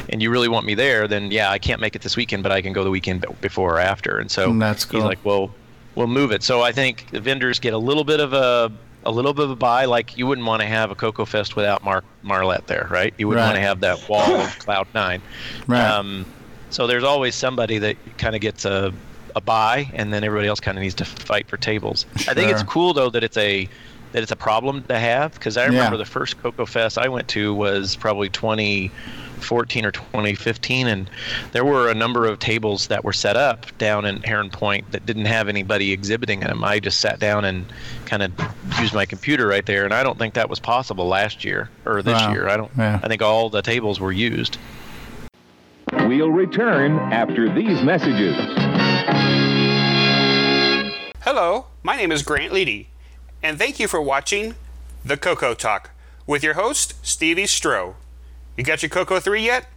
and you really want me there, then, yeah, I can't make it this weekend, but I can go the weekend before or after. And so that's cool. He's like, well, we'll move it. So I think the vendors get a little bit of a buy. Like, you wouldn't want to have a Coco Fest without Marlette there, right? You wouldn't want to have that wall of Cloud 9. Right. So there's always somebody that kind of gets a buy, and then everybody else kind of needs to fight for tables. I think it's cool, though, that it's a that it's a problem to have, because I remember the first Coco Fest I went to was probably 2014 or 2015, and there were a number of tables that were set up down in Heron Point that didn't have anybody exhibiting them. I just sat down and kind of used my computer right there, and I don't think that was possible last year or this year. I think all the tables were used. We'll return after these messages. Hello, my name is Grant Leete, and thank you for watching The Coco Talk with your host, Stevie Stroh. You got your Coco 3 yet?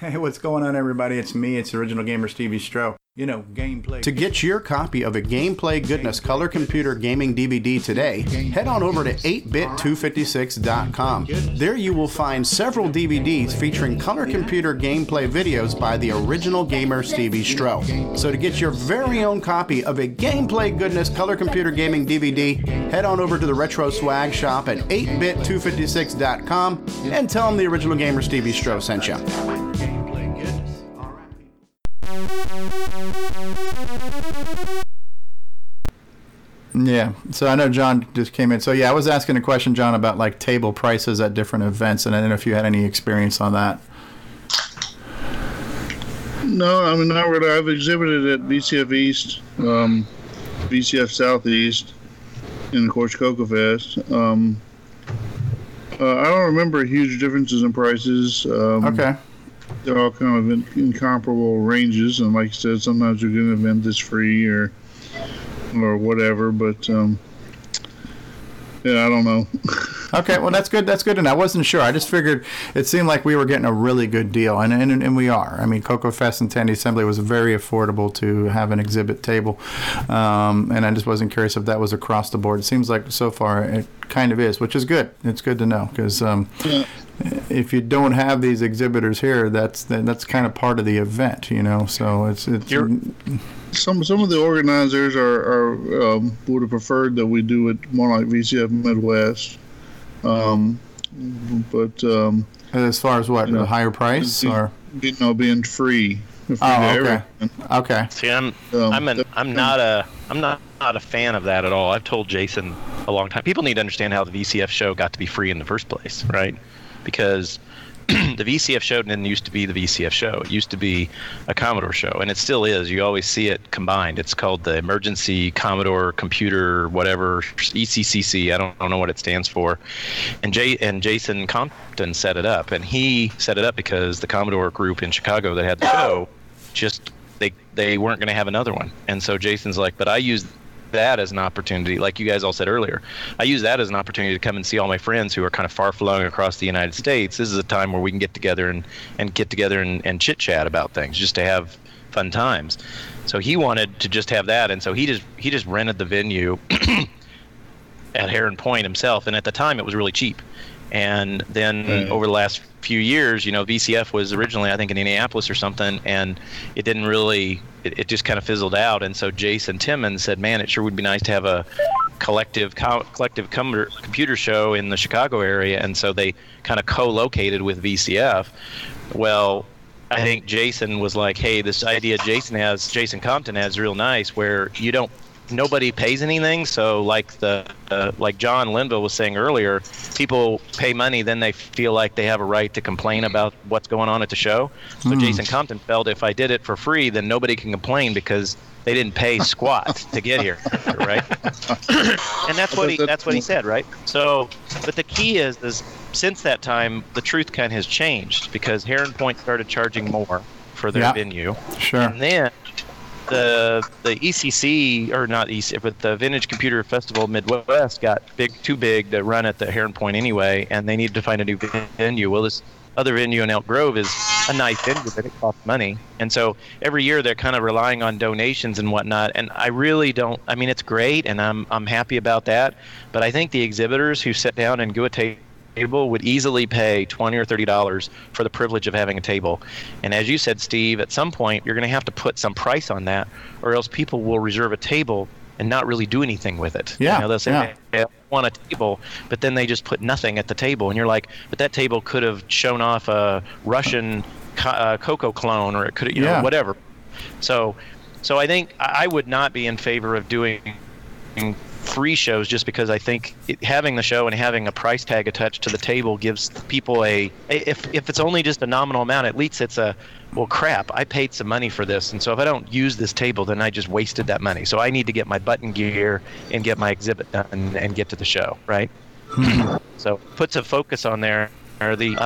Hey, what's going on, everybody? It's me, it's original gamer Stevie Stroh. You know, gameplay. To get your copy of a Gameplay Goodness Color Computer Gaming DVD today, head on over to 8bit256.com. There you will find several DVDs featuring color computer gameplay videos by the original gamer Stevie Stroh. So to get your very own copy of a Gameplay Goodness Color Computer Gaming DVD, head on over to the Retro Swag Shop at 8bit256.com and tell them the original gamer Stevie Stroh sent you. Yeah, so I know John just came in. So yeah, I was asking a question, John, about like table prices at different events, and I don't know if you had any experience on that. No, I mean, not really. I've exhibited at VCF East, VCF Southeast, and of course Coco Fest. I don't remember huge differences in prices. Okay. They're all kind of in comparable ranges, and like I said, sometimes you get an event that's free or whatever, but yeah, I don't know. Okay, well, that's good. That's good, and I wasn't sure. I just figured it seemed like we were getting a really good deal, and we are. I mean, Coco Fest and Tandy Assembly was very affordable to have an exhibit table, and I just wasn't curious if that was across the board. It seems like so far it kind of is, which is good. It's good to know, because if you don't have these exhibitors here, that's kind of part of the event, you know. So it's some of the organizers are would have preferred that we do it more like VCF Midwest. But as far as what, the higher price, or being free. Okay. See, I'm not a fan of that at all. I've told Jason a long time. People need to understand how the VCF show got to be free in the first place, right? Because the VCF show didn't used to be the VCF show. It used to be a Commodore show, and it still is. You always see it combined. It's called the Emergency Commodore Computer whatever, ECCC. I don't know what it stands for. And Jason Compton set it up, and he set it up because the Commodore group in Chicago that had the show just they weren't going to have another one. And so Jason's like, but I used that as an opportunity, like you guys all said earlier, I use that as an opportunity to come and see all my friends who are kind of far-flung across the United States. This is a time where we can get together and chit-chat about things, just to have fun times. So he wanted to just have that, and so he just rented the venue at Heron Point himself, and at the time it was really cheap. And then over the last few years, you know, VCF was originally, I think, in Indianapolis or something, and it didn't really, it just kind of fizzled out. And so Jason Timmons said, man, it sure would be nice to have a collective computer show in the Chicago area. And so they kind of co-located with VCF. Well, I think Jason was like, hey, this idea Jason Compton has is real nice, where you don't, nobody pays anything. So like John Linville was saying earlier, people pay money, then they feel like they have a right to complain about what's going on at the show. So Jason Compton felt, if I did it for free, then nobody can complain because they didn't pay squat to get here, right? And that's what he said, right? So, but the key is since that time, the truth kind of has changed, because Heron Point started charging more for their venue. Sure. And then the ECC, or not ECC, but the Vintage Computer Festival Midwest got too big to run at the Heron Point anyway, and they needed to find a new venue. Well, this other venue in Elk Grove is a nice venue, but it costs money. And so every year they're kind of relying on donations and whatnot, and I really don't, I mean, it's great, and I'm happy about that, but I think the exhibitors who sit down and go to table would easily pay $20 or $30 for the privilege of having a table. And as you said, Steve, at some point you're going to have to put some price on that, or else people will reserve a table and not really do anything with it. Yeah. You know, they'll say, hey, I want a table, but then they just put nothing at the table. And you're like, but that table could have shown off a Russian Coco clone, or it could have, you know, whatever. So I think I would not be in favor of doing free shows just because I think having the show and having a price tag attached to the table gives people if it's only just a nominal amount, at least it's a, well, crap, I paid some money for this, and so if I don't use this table, then I just wasted that money. So I need to get my button gear and get my exhibit done and get to the show, right? So puts a focus on there. Or the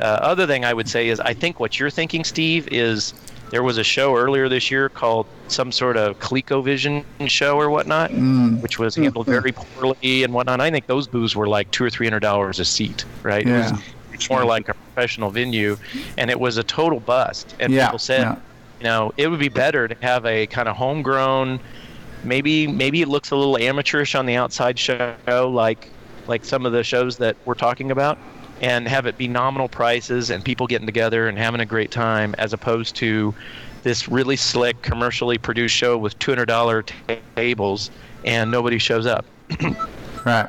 other thing I would say is I think what you're thinking, Steve, is there was a show earlier this year called some sort of ColecoVision show or whatnot, which was handled very poorly and whatnot. I think those booths were like $200 or $300 a seat, right? Yeah. It was more like a professional venue, and it was a total bust. And people said, you know, it would be better to have a kind of homegrown, maybe it looks a little amateurish on the outside show, like some of the shows that we're talking about, and have it be nominal prices and people getting together and having a great time, as opposed to this really slick, commercially produced show with $200 tables and nobody shows up. Right.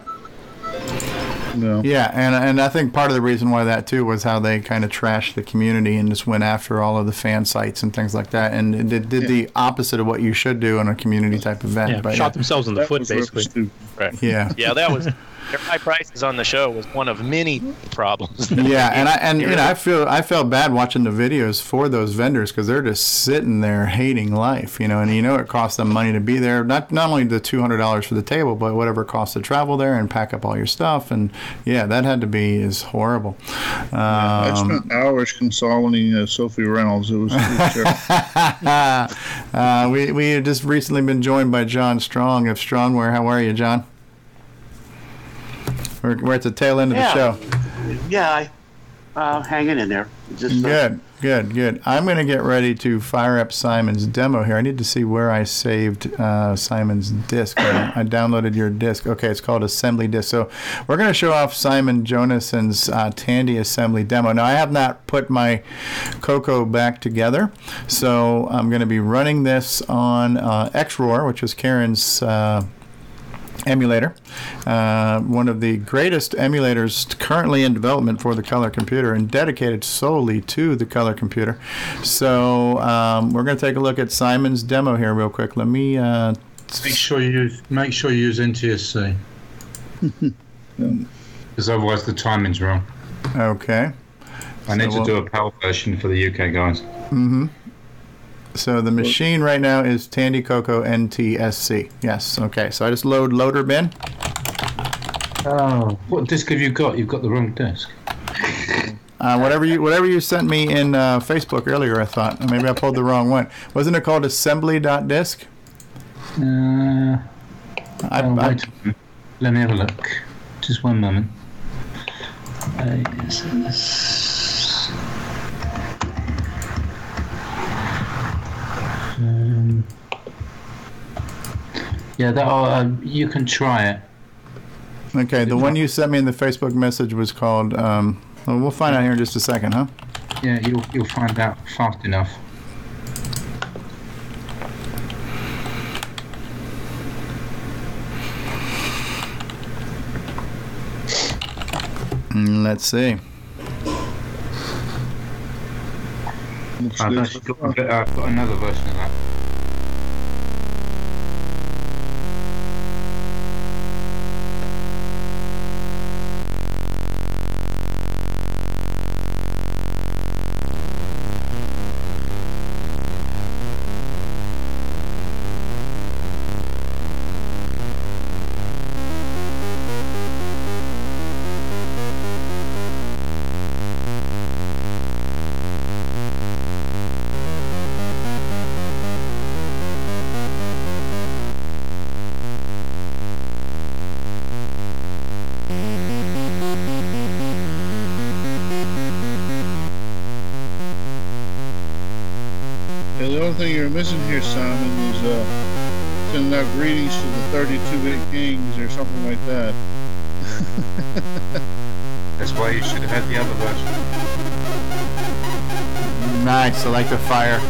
No. Yeah, and I think part of the reason why that too was how they kind of trashed the community and just went after all of the fan sites and things like that, and it did the opposite of what you should do in a community type event. Yeah, but shot themselves in the foot, basically. Right. Yeah. Yeah, that was. Their high prices on the show was one of many problems. Yeah, and you know, I felt bad watching the videos for those vendors because they're just sitting there hating life, you know. And you know, it costs them money to be there. Not only the $200 for the table, but whatever it costs to travel there and pack up all your stuff. And yeah, that had to be is horrible. I spent hours consoling Sophie Reynolds. It was we had just recently been joined by John Strong of Strongware. How are you, John? We're at the tail end of the show. Yeah, hanging in there. Just, good. I'm going to get ready to fire up Simon's demo here. I need to see where I saved Simon's disc. I downloaded your disc. Okay, it's called Assembly Disc. So we're going to show off Simon Jonason's Tandy Assembly demo. Now, I have not put my Coco back together, so I'm going to be running this on XROAR, which was Karen's... emulator, one of the greatest emulators currently in development for the color computer and dedicated solely to the color computer. So we're going to take a look at Simon's demo here real quick. Let me make sure you use NTSC because otherwise the timing's wrong. Okay. I need to do a PAL version for the UK guys. Mm-hmm. So the machine right now is Tandy Coco NTSC. Yes. Okay. So I just load loader bin. Oh, what disc have you got? You've got the wrong disc. Whatever you sent me in Facebook earlier, I thought maybe I pulled the wrong one. Wasn't it called assembly.disc? Let me have a look. Just one moment. You can try it. Okay, the one you sent me in the Facebook message was called. We'll find out here in just a second, huh? Yeah, you'll find out fast enough. Let's see. I've got another version of that. Missing here, Simon, is sending out greetings to the 32-bit kings or something like that. That's why you should have had the other version. Nice, I like the fire.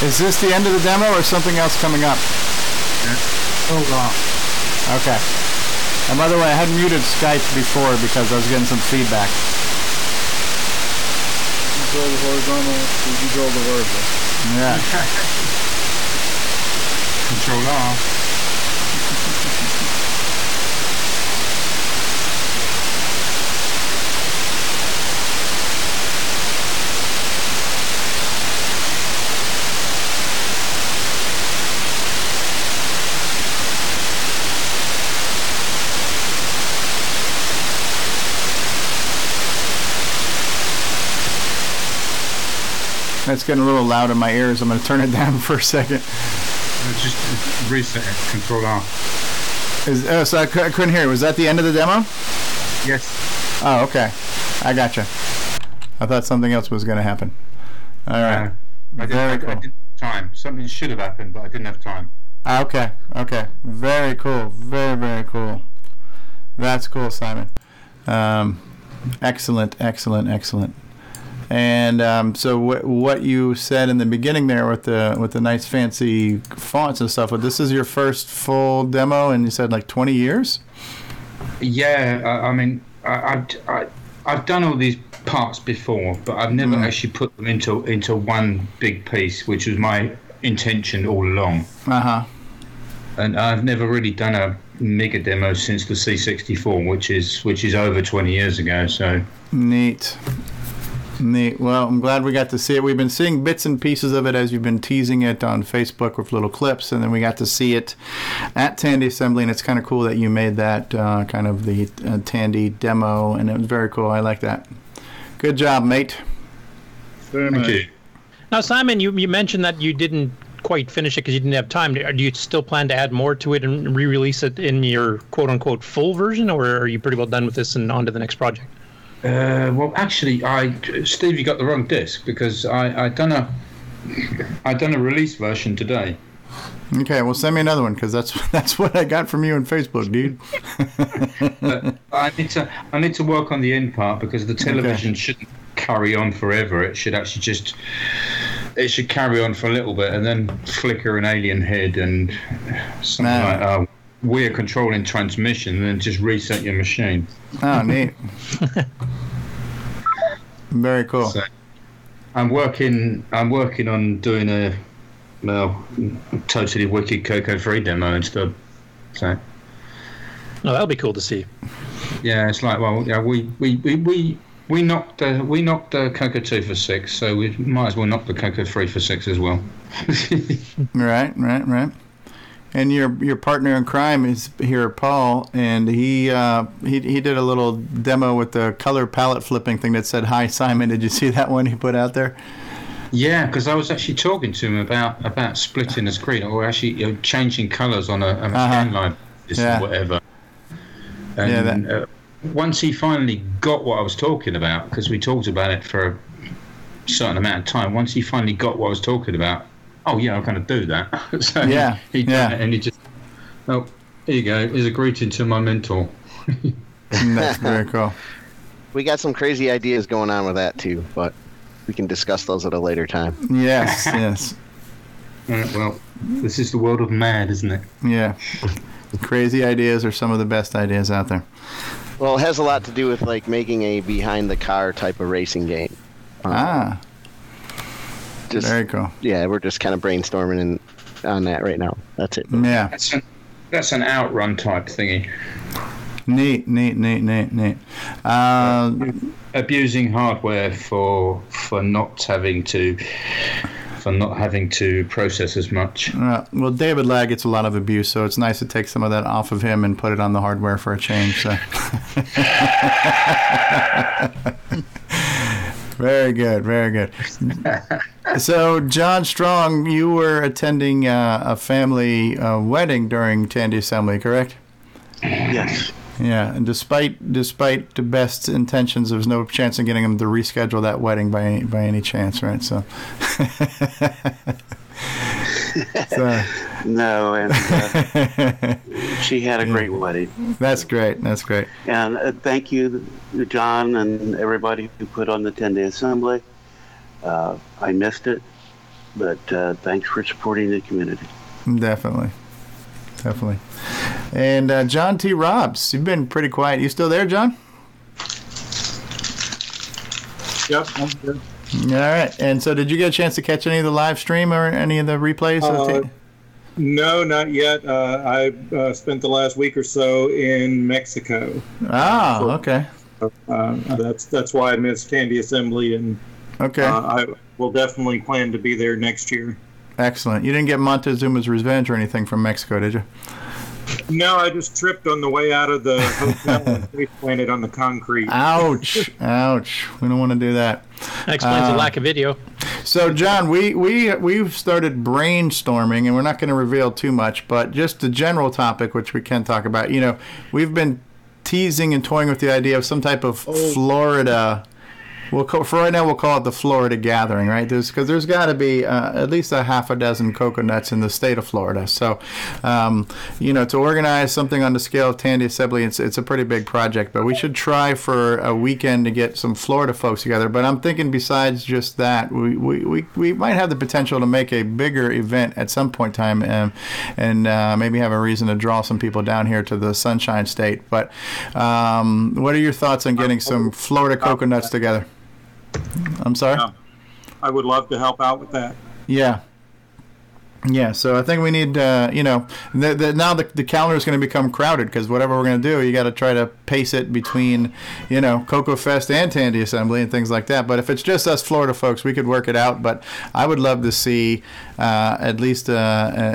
Is this the end of the demo or something else coming up? Hold on. Okay. And by the way, I had muted Skype before because I was getting some feedback. Control the horizontal, control the vertical. Yeah. Control off. That's getting a little loud in my ears. I'm going to turn it down for a second. Just reset it. Control R. Oh, so I couldn't hear you. Was that the end of the demo? Yes. Oh, okay. I gotcha. I thought something else was going to happen. All right. Very cool. I didn't have time. Something should have happened, but I didn't have time. Okay. Okay. Very cool. Very, very cool. That's cool, Simon. Excellent, excellent, excellent. And so what you said in the beginning there with the nice fancy fonts and stuff, but this is your first full demo, and you said like 20 years? Yeah, I mean, I've done all these parts before, but I've never actually put them into one big piece, which was my intention all along. Uh-huh. And I've never really done a mega demo since the C64, which is over 20 years ago, so. Neat. Neat. Well, I'm glad we got to see it. We've been seeing bits and pieces of it as you've been teasing it on Facebook with little clips, and then we got to see it at Tandy Assembly, and it's kind of cool that you made that kind of the Tandy demo, and it was very cool. I like that. Good job, mate. Thank you. Now, Simon, you mentioned that you didn't quite finish it because you didn't have time. Do you still plan to add more to it and re-release it in your quote-unquote full version, or are you pretty well done with this and on to the next project? Well, actually, Steve, you got the wrong disc because I done a release version today. Okay, well, send me another one because that's what I got from you on Facebook, dude. I need to work on the end part because the television shouldn't carry on forever. It should actually it should carry on for a little bit and then flicker an alien head and something like that. We're controlling transmission and then just reset your machine. Oh, neat. Very cool. So, I'm working on doing a totally wicked Coco free demo instead. So that'll be cool to see. Yeah, it's like, well, yeah, we knocked the Coco 2 for 6, so we might as well knock the Coco 3 for 6 as well. Right. And your partner in crime is here, Paul, and he did a little demo with the color palette flipping thing that said, "Hi, Simon." Did you see that one he put out there? Yeah, because I was actually talking to him about splitting the screen or actually changing colors on a hand line or whatever. And once he finally got what I was talking about, because we talked about it for a certain amount of time, once he finally got what I was talking about, oh yeah, I'm going to do that. So yeah, he did it, and he just, oh, here you go. Here's a greeting to my mentor. That's very cool. We got some crazy ideas going on with that too, but we can discuss those at a later time. Yes, yes. Right, well, this is the world of mad, isn't it? Yeah. Crazy ideas are some of the best ideas out there. Well, it has a lot to do with like making a behind-the-car type of racing game. Very cool. Yeah, we're just kind of brainstorming on that right now. That's it. Yeah. That's an outrun type thingy. Neat. Abusing hardware for not having to process as much. Well, David Ladd gets a lot of abuse, so it's nice to take some of that off of him and put it on the hardware for a change. So. Very good, very good. So, John Strong, you were attending a family wedding during Tandy Assembly, correct? Yes. Yeah, and despite the best intentions, there was no chance of getting them to reschedule that wedding by any chance, right? So. So. No, and she had a great wedding. That's great. And thank you, John, and everybody who put on the 10-day assembly. I missed it. But thanks for supporting the community. Definitely. Definitely. And John T. Robbs, you've been pretty quiet. You still there, John? Yep, I'm good. All right. And so did you get a chance to catch any of the live stream or any of the replays? No, not yet. I spent the last week or so in Mexico. Oh, okay. That's why I missed Candy Assembly, and okay, I will definitely plan to be there next year. Excellent. You didn't get Montezuma's Revenge or anything from Mexico, did you? No, I just tripped on the way out of the hotel and face planted on the concrete. Ouch. Ouch. We don't want to do that. That explains the lack of video. So, John, we've started brainstorming, and we're not going to reveal too much, but just the general topic, which we can talk about. You know, we've been teasing and toying with the idea of some type of Florida... For right now, we'll call it the Florida Gathering, right? Because there's got to be at least a half a dozen coconuts in the state of Florida. So, you know, to organize something on the scale of Tandy Assembly, it's a pretty big project. But we should try for a weekend to get some Florida folks together. But I'm thinking besides just that, we might have the potential to make a bigger event at some point in time and maybe have a reason to draw some people down here to the Sunshine State. But what are your thoughts on getting some Florida coconuts together? I'm sorry? Yeah. I would love to help out with that. Yeah. Yeah, so I think we need, you know, now the calendar is going to become crowded because whatever we're going to do, you got to try to pace it between, you know, Coco Fest and Tandy Assembly and things like that. But if it's just us Florida folks, we could work it out. But I would love to see at least an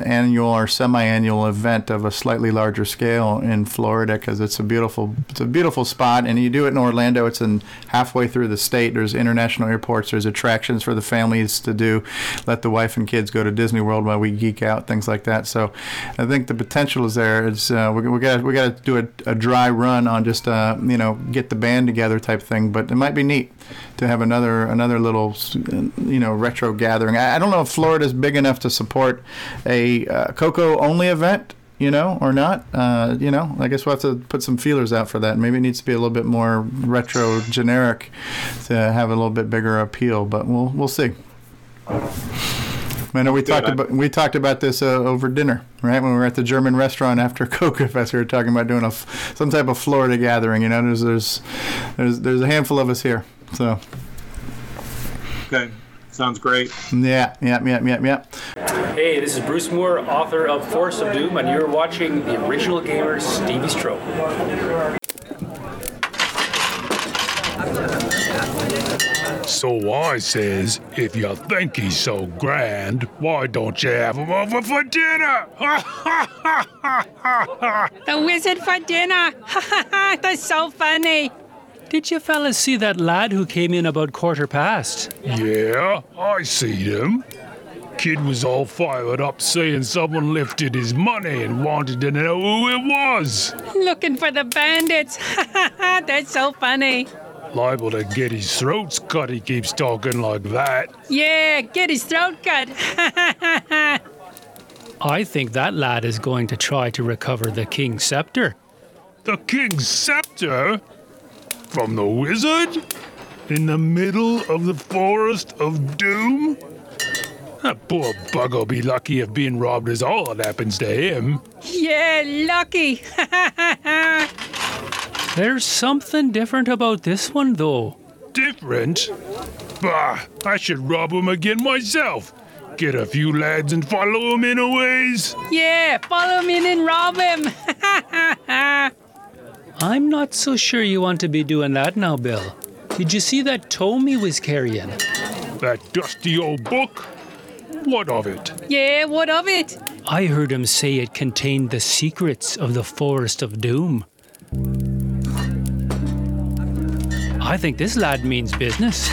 annual or semi-annual event of a slightly larger scale in Florida because it's a beautiful spot. And you do it in Orlando. It's in halfway through the state. There's international airports. There's attractions for the families to do. Let the wife and kids go to Disney World while we geek out, things like that. So I think the potential is there. It's we got to do a dry run on just you know, get the band together type thing, but it might be neat to have another little, you know, retro gathering. I don't know if Florida's big enough to support a Coco only event, you know, or not. You know, I guess we'll have to put some feelers out for that. Maybe it needs to be a little bit more retro generic to have a little bit bigger appeal, but we'll see. I know we talked about this over dinner, right? When we were at the German restaurant after Coco Fest, we were talking about doing some type of Florida gathering. You know, there's a handful of us here, so. Okay, sounds great. Yeah. Hey, this is Bruce Moore, author of Force of Doom, and you're watching the original gamer Stevie Stroh. So I says, if you think he's so grand, why don't you have him over for dinner? The wizard for dinner! That's so funny! Did you fellas see that lad who came in about 4:15? Yeah, I seen him. Kid was all fired up saying someone lifted his money and wanted to know who it was. Looking for the bandits! That's so funny! Liable to get his throats cut, he keeps talking like that. Yeah, get his throat cut. I think that lad is going to try to recover the King's Scepter. The King's Scepter? From the wizard? In the middle of the Forest of Doom? That poor bug will be lucky if being robbed is all that happens to him. Yeah, lucky. There's something different about this one, though. Different? Bah, I should rob him again myself. Get a few lads and follow him in a ways. Yeah, follow him in and rob him. I'm not so sure you want to be doing that now, Bill. Did you see that tome he was carrying? That dusty old book? What of it? Yeah, what of it? I heard him say it contained the secrets of the Forest of Doom. I think this lad means business.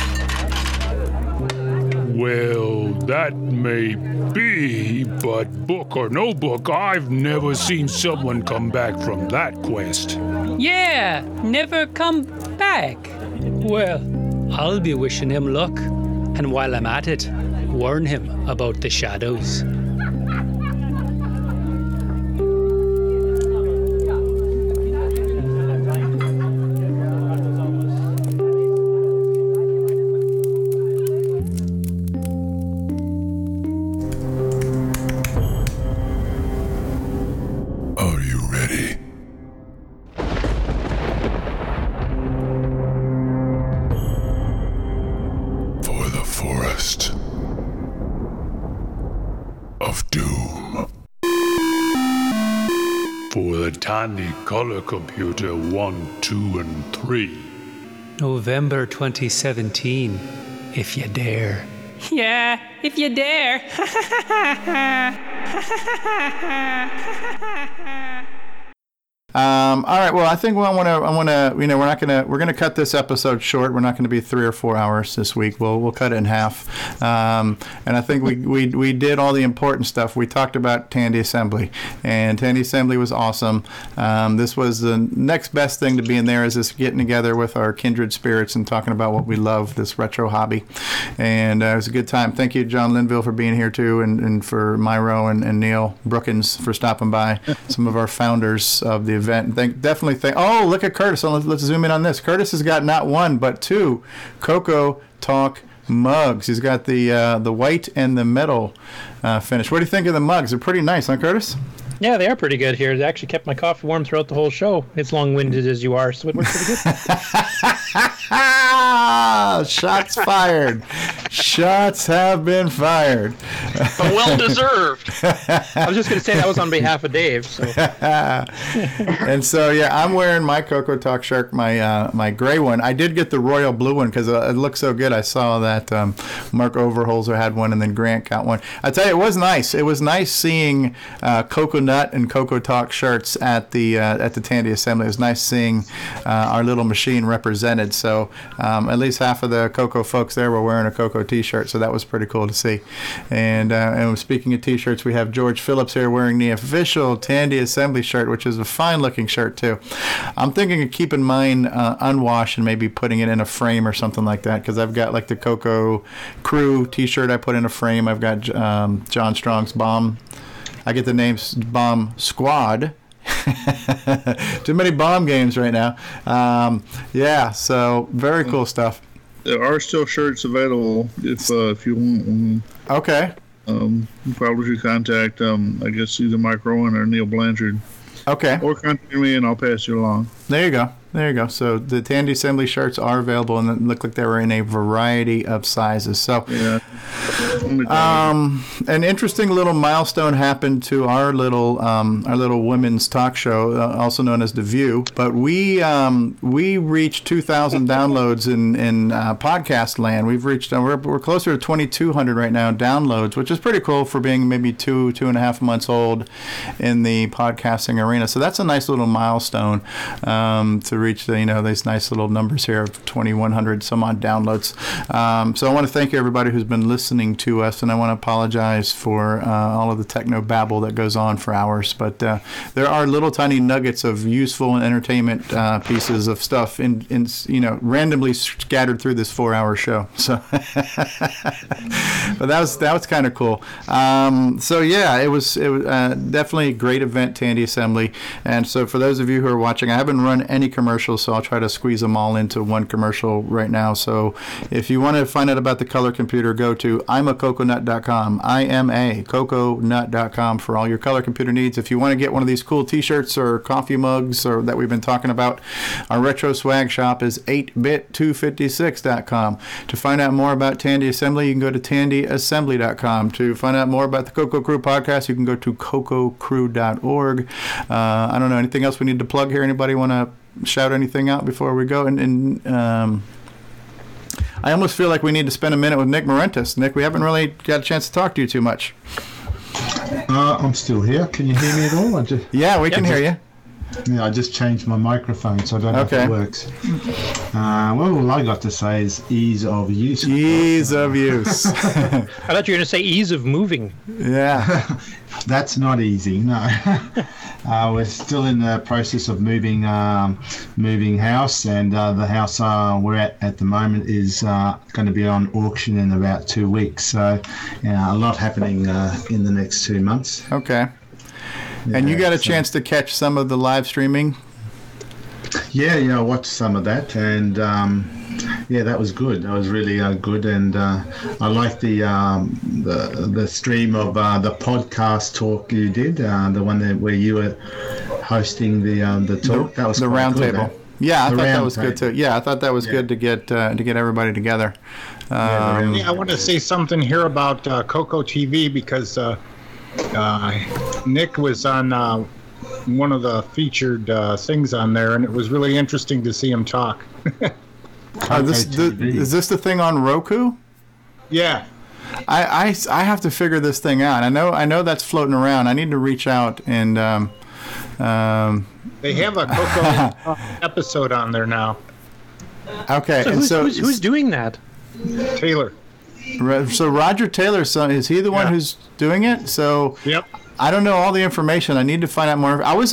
Well, that may be, but book or no book, I've never seen someone come back from that quest. Yeah, never come back. Well, I'll be wishing him luck. And while I'm at it, warn him about the shadows. Podcast of Doom. For the Tandy Color Computer 1, 2, and 3. November 2017, if you dare. Yeah, if you dare. All right. Well, I think I want to. You know, we're gonna cut this episode short. We're not gonna be 3 or 4 hours this week. We'll cut it in half. And I think we did all the important stuff. We talked about Tandy Assembly, and Tandy Assembly was awesome. This was the next best thing to being there. Is this getting together with our kindred spirits and talking about what we love, this retro hobby, and it was a good time. Thank you, John Linville, for being here too, and for Miro and Neil Brookins for stopping by. Some of our founders of the event. Definitely. Oh, look at Curtis. Let's zoom in on this. Curtis has got not one but two Coco Talk mugs. He's got the white and the metal finish. What do you think of the mugs? They're pretty nice, huh, Curtis? Yeah, they are pretty good here. They actually kept my coffee warm throughout the whole show. It's long-winded as you are, so it works pretty good. Shots fired. Shots have been fired. But well-deserved. I was just going to say that was on behalf of Dave. So. And so, yeah, I'm wearing my Coco Talk Shark, my gray one. I did get the royal blue one because it looked so good. I saw that Mark Overholser had one, and then Grant got one. I tell you, it was nice. It was nice seeing Coco and Coco Talk shirts at the Tandy Assembly. It was nice seeing our little machine represented. So at least half of the Coco folks there were wearing a Coco T-shirt, so that was pretty cool to see. And speaking of T-shirts, we have George Phillips here wearing the official Tandy Assembly shirt, which is a fine-looking shirt too. I'm thinking of keeping mine unwashed and maybe putting it in a frame or something like that, because I've got like the Coco Crew T-shirt I put in a frame. I've got John Strong's Bomb. I get the name Bomb Squad. Too many bomb games right now. Yeah, so very cool stuff. There are still shirts available if you want one. Okay. You probably should contact, I guess, either Mike Rowan or Neil Blanchard. Okay. Or contact me and I'll pass you along. There you go. So the Tandy Assembly shirts are available and look like they were in a variety of sizes. So, yeah. An interesting little milestone happened to our little women's talk show, also known as The View. But we reached 2,000 downloads in podcast land. We've reached we're closer to 2,200 right now downloads, which is pretty cool for being maybe two and a half months old in the podcasting arena. So that's a nice little milestone to reach these nice little numbers here of 2,100 some odd downloads. So I want to thank everybody who's been listening to us, and I want to apologize for all of the techno babble that goes on for hours, but there are little tiny nuggets of useful and entertainment pieces of stuff in randomly scattered through this 4-hour show. So but that was kind of cool. So yeah, it was definitely a great event, Tandy Assembly. And so for those of you who are watching, I haven't run any commercials, so I'll try to squeeze them all into one commercial right now. So if you want to find out about the color computer, go to imacoconut.com, imacoconut.com for all your color computer needs. If you want to get one of these cool t-shirts or coffee mugs or that we've been talking about, our retro swag shop is 8bit256.com. To find out more about Tandy Assembly, you can go to tandyassembly.com. To find out more about the Coco Crew podcast, you can go to cococrew.org. I don't know, anything else we need to plug here? Anybody want to shout anything out before we go? And I almost feel like we need to spend a minute with Nick Marentis. Nick, we haven't really got a chance to talk to you too much. I'm still here. Can you hear me at all? Yeah, we can hear you. Yeah, I just changed my microphone, so I don't know if it works. Well, all I got to say is ease of use. Ease of use. I thought you were going to say ease of moving. Yeah. That's not easy, no. We're still in the process of moving house, and the house we're at the moment is going to be on auction in about 2 weeks. So a lot happening in the next 2 months. Okay. Yeah, and you got a chance to catch some of the live streaming? Yeah, I watched some of that, and that was good. That was really good, and I liked the stream of the podcast talk you did, the one where you were hosting the talk. That was the roundtable. Yeah, I thought that was good too. Yeah, I thought that was good to get everybody together. Yeah, I want to say something here about Coco TV because Nick was on one of the featured things on there, and it was really interesting to see him talk. Is this the thing on Roku? Yeah. I have to figure this thing out. I know that's floating around. I need to reach out and they have a Coco episode on there now. Okay, so who's doing that? Taylor. So Roger Taylor's son, is he the one who's doing it? So yep. I don't know all the information. I need to find out more. I was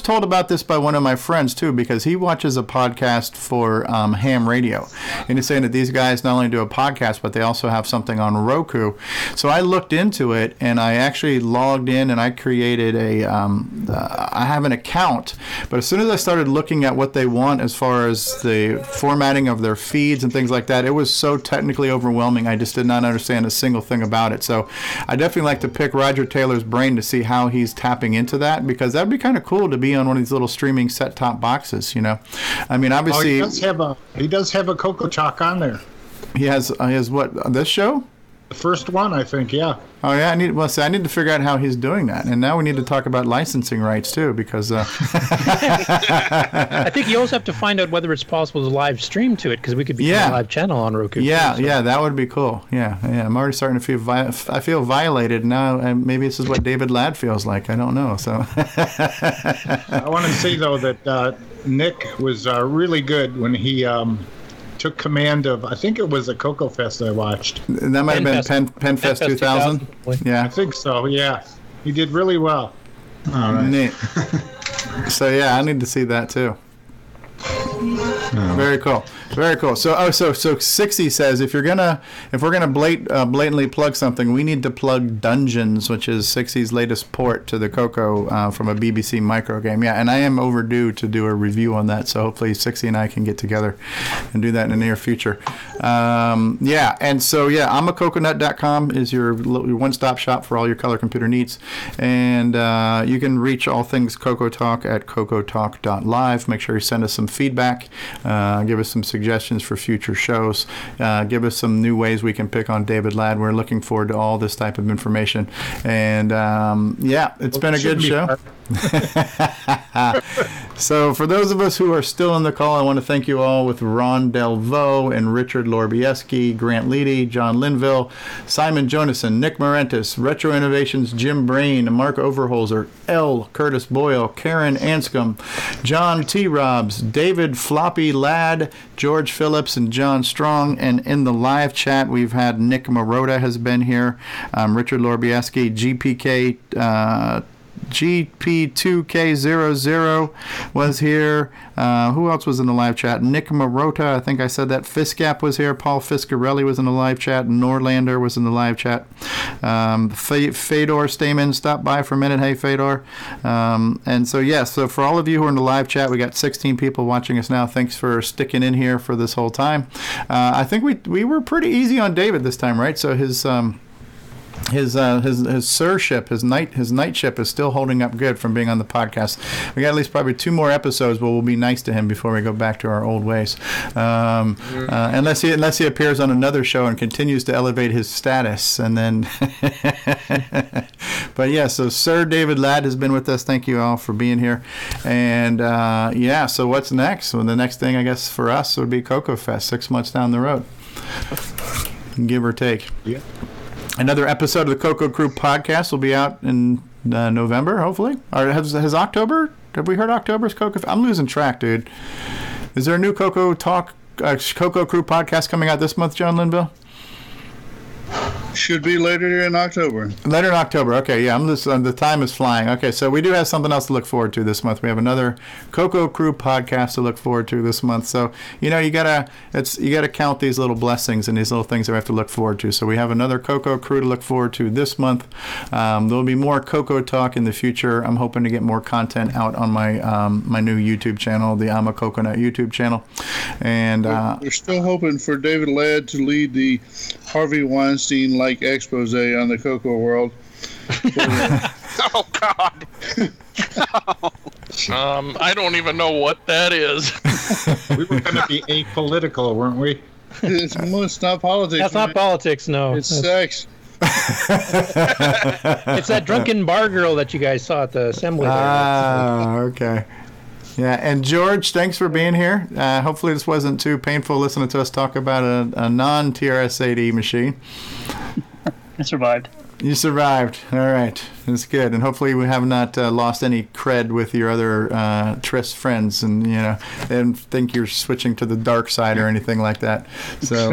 told about this by one of my friends too, because he watches a podcast for ham radio, and he's saying that these guys not only do a podcast, but they also have something on Roku. So I looked into it, and I actually logged in and I created a I have an account. But as soon as I started looking at what they want as far as the formatting of their feeds and things like that, it was so technically overwhelming. I just did not understand a single thing about it. So I definitely like to pick Roger Taylor's brain to see how he's tapping into that, because that'd be kind of cool to be on one of these little streaming set-top boxes, you know. I mean, obviously he does have a Coco Talk on there. He has what, this show? The first one, I think, yeah. Oh yeah, I need to figure out how he's doing that, and now we need to talk about licensing rights too, because I think you also have to find out whether it's possible to live stream to it, because we could be a live channel on Roku. Yeah, too, so. Yeah, that would be cool. Yeah. I'm already starting to feel I feel violated now, and maybe this is what David Ladd feels like. I don't know. So I want to say though that Nick was really good when he. Took command of, I think it was a Coco Fest I watched. And that might have been Penfest 2000. Yeah, I think so. Yeah, he did really well. All right. Neat. So yeah, I need to see that too. Oh. Very cool. So 60 says if we're gonna blatantly plug something, we need to plug Dungeons, which is 60's latest port to the Coco from a BBC micro game. Yeah, and I am overdue to do a review on that. So hopefully 60 and I can get together and do that in the near future. I'mACoconut.com is your one-stop shop for all your color computer needs, and you can reach all things Coco Talk at cocotalk.live. Make sure you send us some feedback. Give us some suggestions for future shows. Give us some new ways we can pick on David Ladd. We're looking forward to all this type of information. And it's been a good show. So for those of us who are still on the call, I want to thank you all with Ron Delvaux and Richard Lorbieski, Grant Leete, John Linville, Simon Jonason, Nick Marentis, Retro Innovations, Jim Brain, Mark Overholser, L. Curtis Boyle, Karen Anscombe, John T. Robbs, David Floppy Ladd, George Phillips, and John Strong. And in the live chat, we've had Nick Marotta has been here, Richard Lorbieski, GPK GP2K00 was here. Who else was in the live chat? Nick Marotta, I think I said that. Fiscap was here. Paul Fiscarelli was in the live chat. Norlander was in the live chat. Fedor Stamen stopped by for a minute. Hey, Fedor. So for all of you who are in the live chat, we got 16 people watching us now. Thanks for sticking in here for this whole time. I think we were pretty easy on David this time, right? So his sirship, his knightship is still holding up good from being on the podcast. We got at least probably 2 more episodes, but we'll be nice to him before we go back to our old ways. Unless he appears on another show and continues to elevate his status, and then. But yeah, so Sir David Ladd has been with us. Thank you all for being here. And so what's next? Well, the next thing I guess for us would be Coco Fest 6 months down the road, give or take. Yeah. Another episode of the Coco Crew podcast will be out in November, hopefully. Or has October? Have we heard October's Coco? I'm losing track, dude. Is there a new Coco Crew podcast coming out this month, John Linville? Should be later in October. Later in October. Okay, yeah. I'm just, the time is flying. Okay, so we do have something else to look forward to this month. We have another Coco Crew podcast to look forward to this month. So you gotta count these little blessings and these little things that we have to look forward to. So we have another Coco Crew to look forward to this month. There'll be more Coco Talk in the future. I'm hoping to get more content out on my my new YouTube channel, the I'm a Coconut YouTube channel. And we're still hoping for David Ladd to lead the Harvey Weinstein like expose on the Coco world. Oh God! No. I don't even know what that is. We were going to be apolitical, weren't we? It's not politics. That's not politics, no. It's sex. It's that drunken bar girl that you guys saw at the assembly. Ah, okay. Yeah, and George, thanks for being here. Hopefully this wasn't too painful listening to us talk about a non-TRS-8D machine. I survived. You survived. All right. That's good. And hopefully we have not lost any cred with your other TRS friends, and, you know, they didn't think you're switching to the dark side or anything like that. So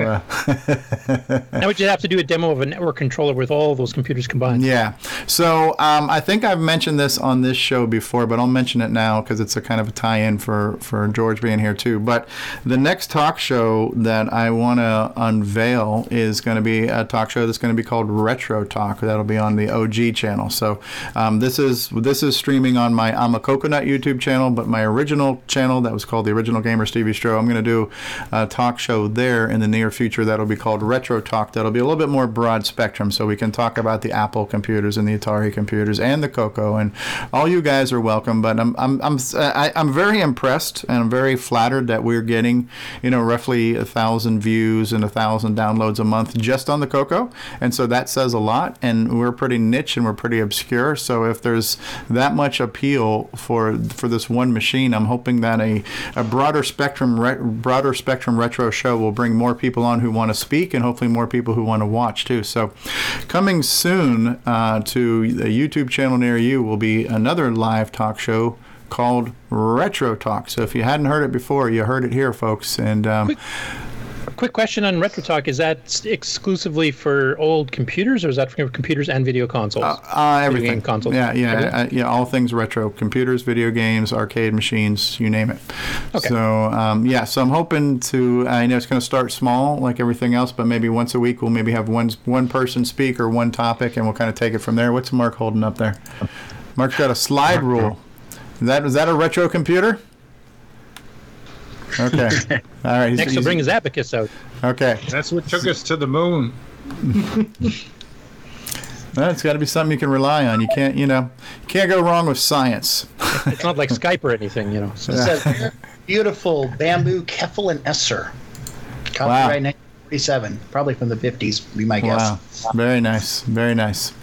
now we just have to do a demo of a network controller with all of those computers combined. Yeah. So I think I've mentioned this on this show before, but I'll mention it now because it's a kind of a tie-in for George being here too. But the next talk show that I want to unveil is going to be a talk show that's going to be called Retro Talk. That'll be on the OG channel. So this is streaming on my I'm a Coconut YouTube channel, but my original channel that was called the Original Gamer Stevie Stroh. I'm going to do a talk show there in the near future that'll be called Retro Talk. That'll be a little bit more broad spectrum, so we can talk about the Apple computers and the Atari computers and the Coco, and all you guys are welcome. But I'm very impressed and I'm very flattered that we're getting, you know, roughly 1,000 views and 1,000 downloads a month just on the Coco, and so that says a lot. And we're pretty niche and we're pretty obscure. So if there's that much appeal for this one machine, I'm hoping that a broader spectrum retro show will bring more people on who want to speak, and hopefully more people who want to watch too. So coming soon to a YouTube channel near you will be another live talk show called Retro Talk. So if you hadn't heard it before, you heard it here, folks. And quick question on Retro Talk: is that exclusively for old computers, or is that for computers and video consoles? Everything. Video game consoles. Yeah. All things retro: computers, video games, arcade machines, you name it. Okay. So so I'm hoping to. I know it's going to start small, like everything else, but maybe once a week we'll maybe have one person speak or one topic, and we'll kind of take it from there. What's Mark holding up there? Mark's got a slide rule. Is that a retro computer? Okay. All right. Next, he'll bring his abacus out. Okay. That's what took us to the moon. Well, it's got to be something you can rely on. You can't go wrong with science. It's not like Skype or anything, you know. So. It says, beautiful bamboo Keffel and Esser. Copyright 1947, probably from the 50s, be my guess. Wow. Very nice. Very nice.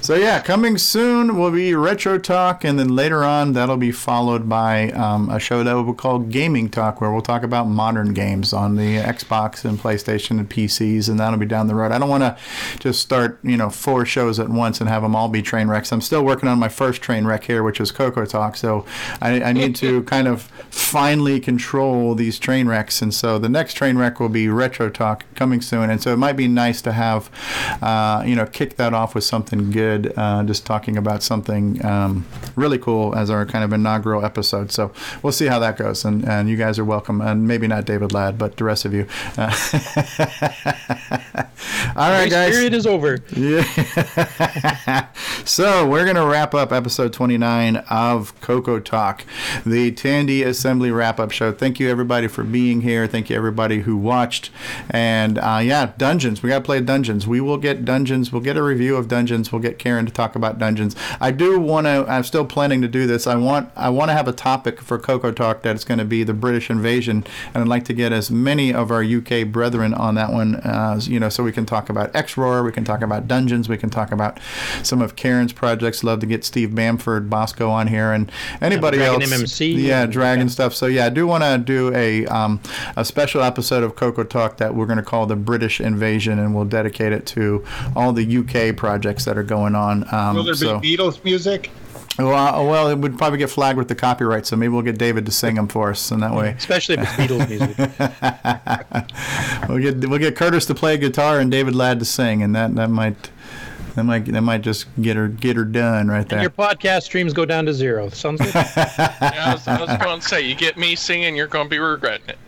So yeah, coming soon will be Retro Talk, and then later on that'll be followed by a show that we'll call Gaming Talk, where we'll talk about modern games on the Xbox and PlayStation and PCs, and that'll be down the road. I don't want to just start, you know, 4 shows at once and have them all be train wrecks. I'm still working on my first train wreck here, which is Coco Talk, so I need to kind of finally control these train wrecks, and so the next train wreck will be Retro Talk coming soon, and so it might be nice to have, kick that off with something good, just talking about something really cool as our kind of inaugural episode. So we'll see how that goes, and you guys are welcome, and maybe not David Ladd, but the rest of you. All right, guys. The period is over. Yeah. So we're going to wrap up episode 29 of Coco Talk, the Tandy Assembly wrap-up show. Thank you, everybody, for being here. Thank you, everybody who watched. And, Dungeons. We got to play Dungeons. We will get Dungeons. We'll get a review of Dungeons. We'll get Karen to talk about Dungeons. I'm still planning to do this. I want to have a topic for Coco Talk that's going to be the British invasion, and I'd like to get as many of our UK brethren on that one, so we can talk about X-Roar, we can talk about Dungeons, we can talk about some of Karen's projects. Love to get Steve Bamford, Bosco on here, and anybody else. MMC. Yeah, Dragon stuff. So, yeah, I do want to do a special episode of Coco Talk that we're going to call the British Invasion, and we'll dedicate it to all the UK projects that are going on. Will there be Beatles music? Well, it would probably get flagged with the copyright, so maybe we'll get David to sing them for us in that way. Especially if it's Beatles music. We'll get Curtis to play guitar and David Ladd to sing, and that might just get her done right there. And your podcast streams go down to zero. Sounds good. Yeah, I was going to say, you get me singing, you're going to be regretting it.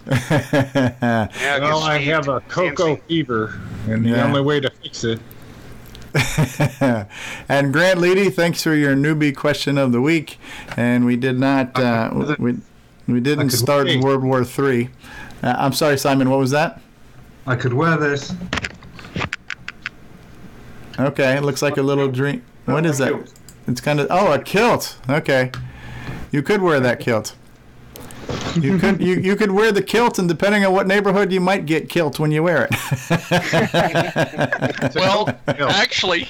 I have a Coco fever, and the only way to fix it. And Grant Leete, thanks for your newbie question of the week. And we did not we didn't start World War III. I'm sorry, Simon. What was that? I could wear this. Okay, it looks like a little dream. What is that? It's kind of a kilt. Okay. You could wear that kilt. You could you could wear the kilt, and depending on what neighborhood, you might get kilt when you wear it. Well, actually,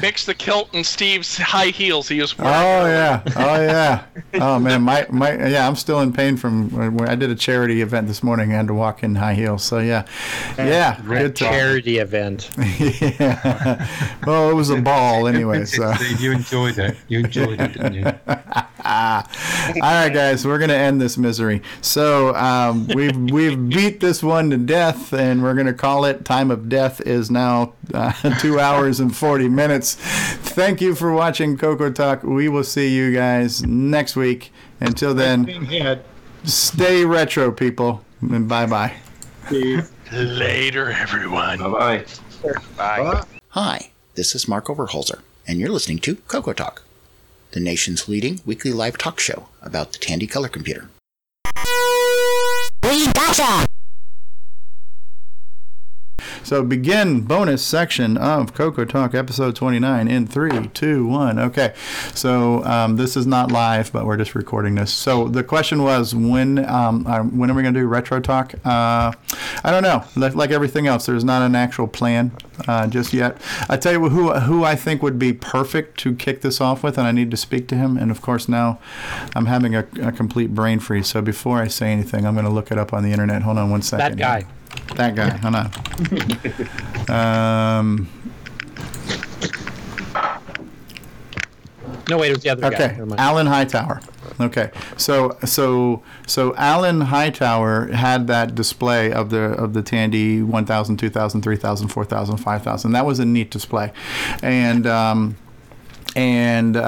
mix the kilt and Steve's high heels he was wearing. Oh yeah, oh yeah, oh man, my yeah, I'm still in pain from when I did a charity event this morning. I had to walk in high heels, so yeah, good charity event. Yeah, well, it was a ball anyway. So you enjoyed it, didn't you? All right, guys, we're gonna end this misery. So we've beat this one to death, and we're gonna call it. Time of death is now 2 hours and 40 minutes. Thank you for watching Coco Talk. We will see you guys next week. Until then, stay retro, people, and bye-bye. Later, everyone. Bye-bye. Bye. Hi, this is Mark Overholser, and you're listening to Coco Talk, the nation's leading weekly live talk show about the Tandy color computer. We gotcha! So begin bonus section of Coco Talk episode 29 in 3, 2, 1. Okay, so this is not live, but we're just recording this. So the question was, when are we going to do Retro Talk? I don't know. Like everything else, there's not an actual plan just yet. I tell you who I think would be perfect to kick this off with, and I need to speak to him. And, of course, now I'm having a complete brain freeze. So before I say anything, I'm going to look it up on the Internet. Hold on one second. That guy. Hold on. No, wait, it was the other guy. Okay, Alan Hightower. Okay, so Alan Hightower had that display of the Tandy 1,000, 2,000, 3,000, 4,000, 5,000. That was a neat display, and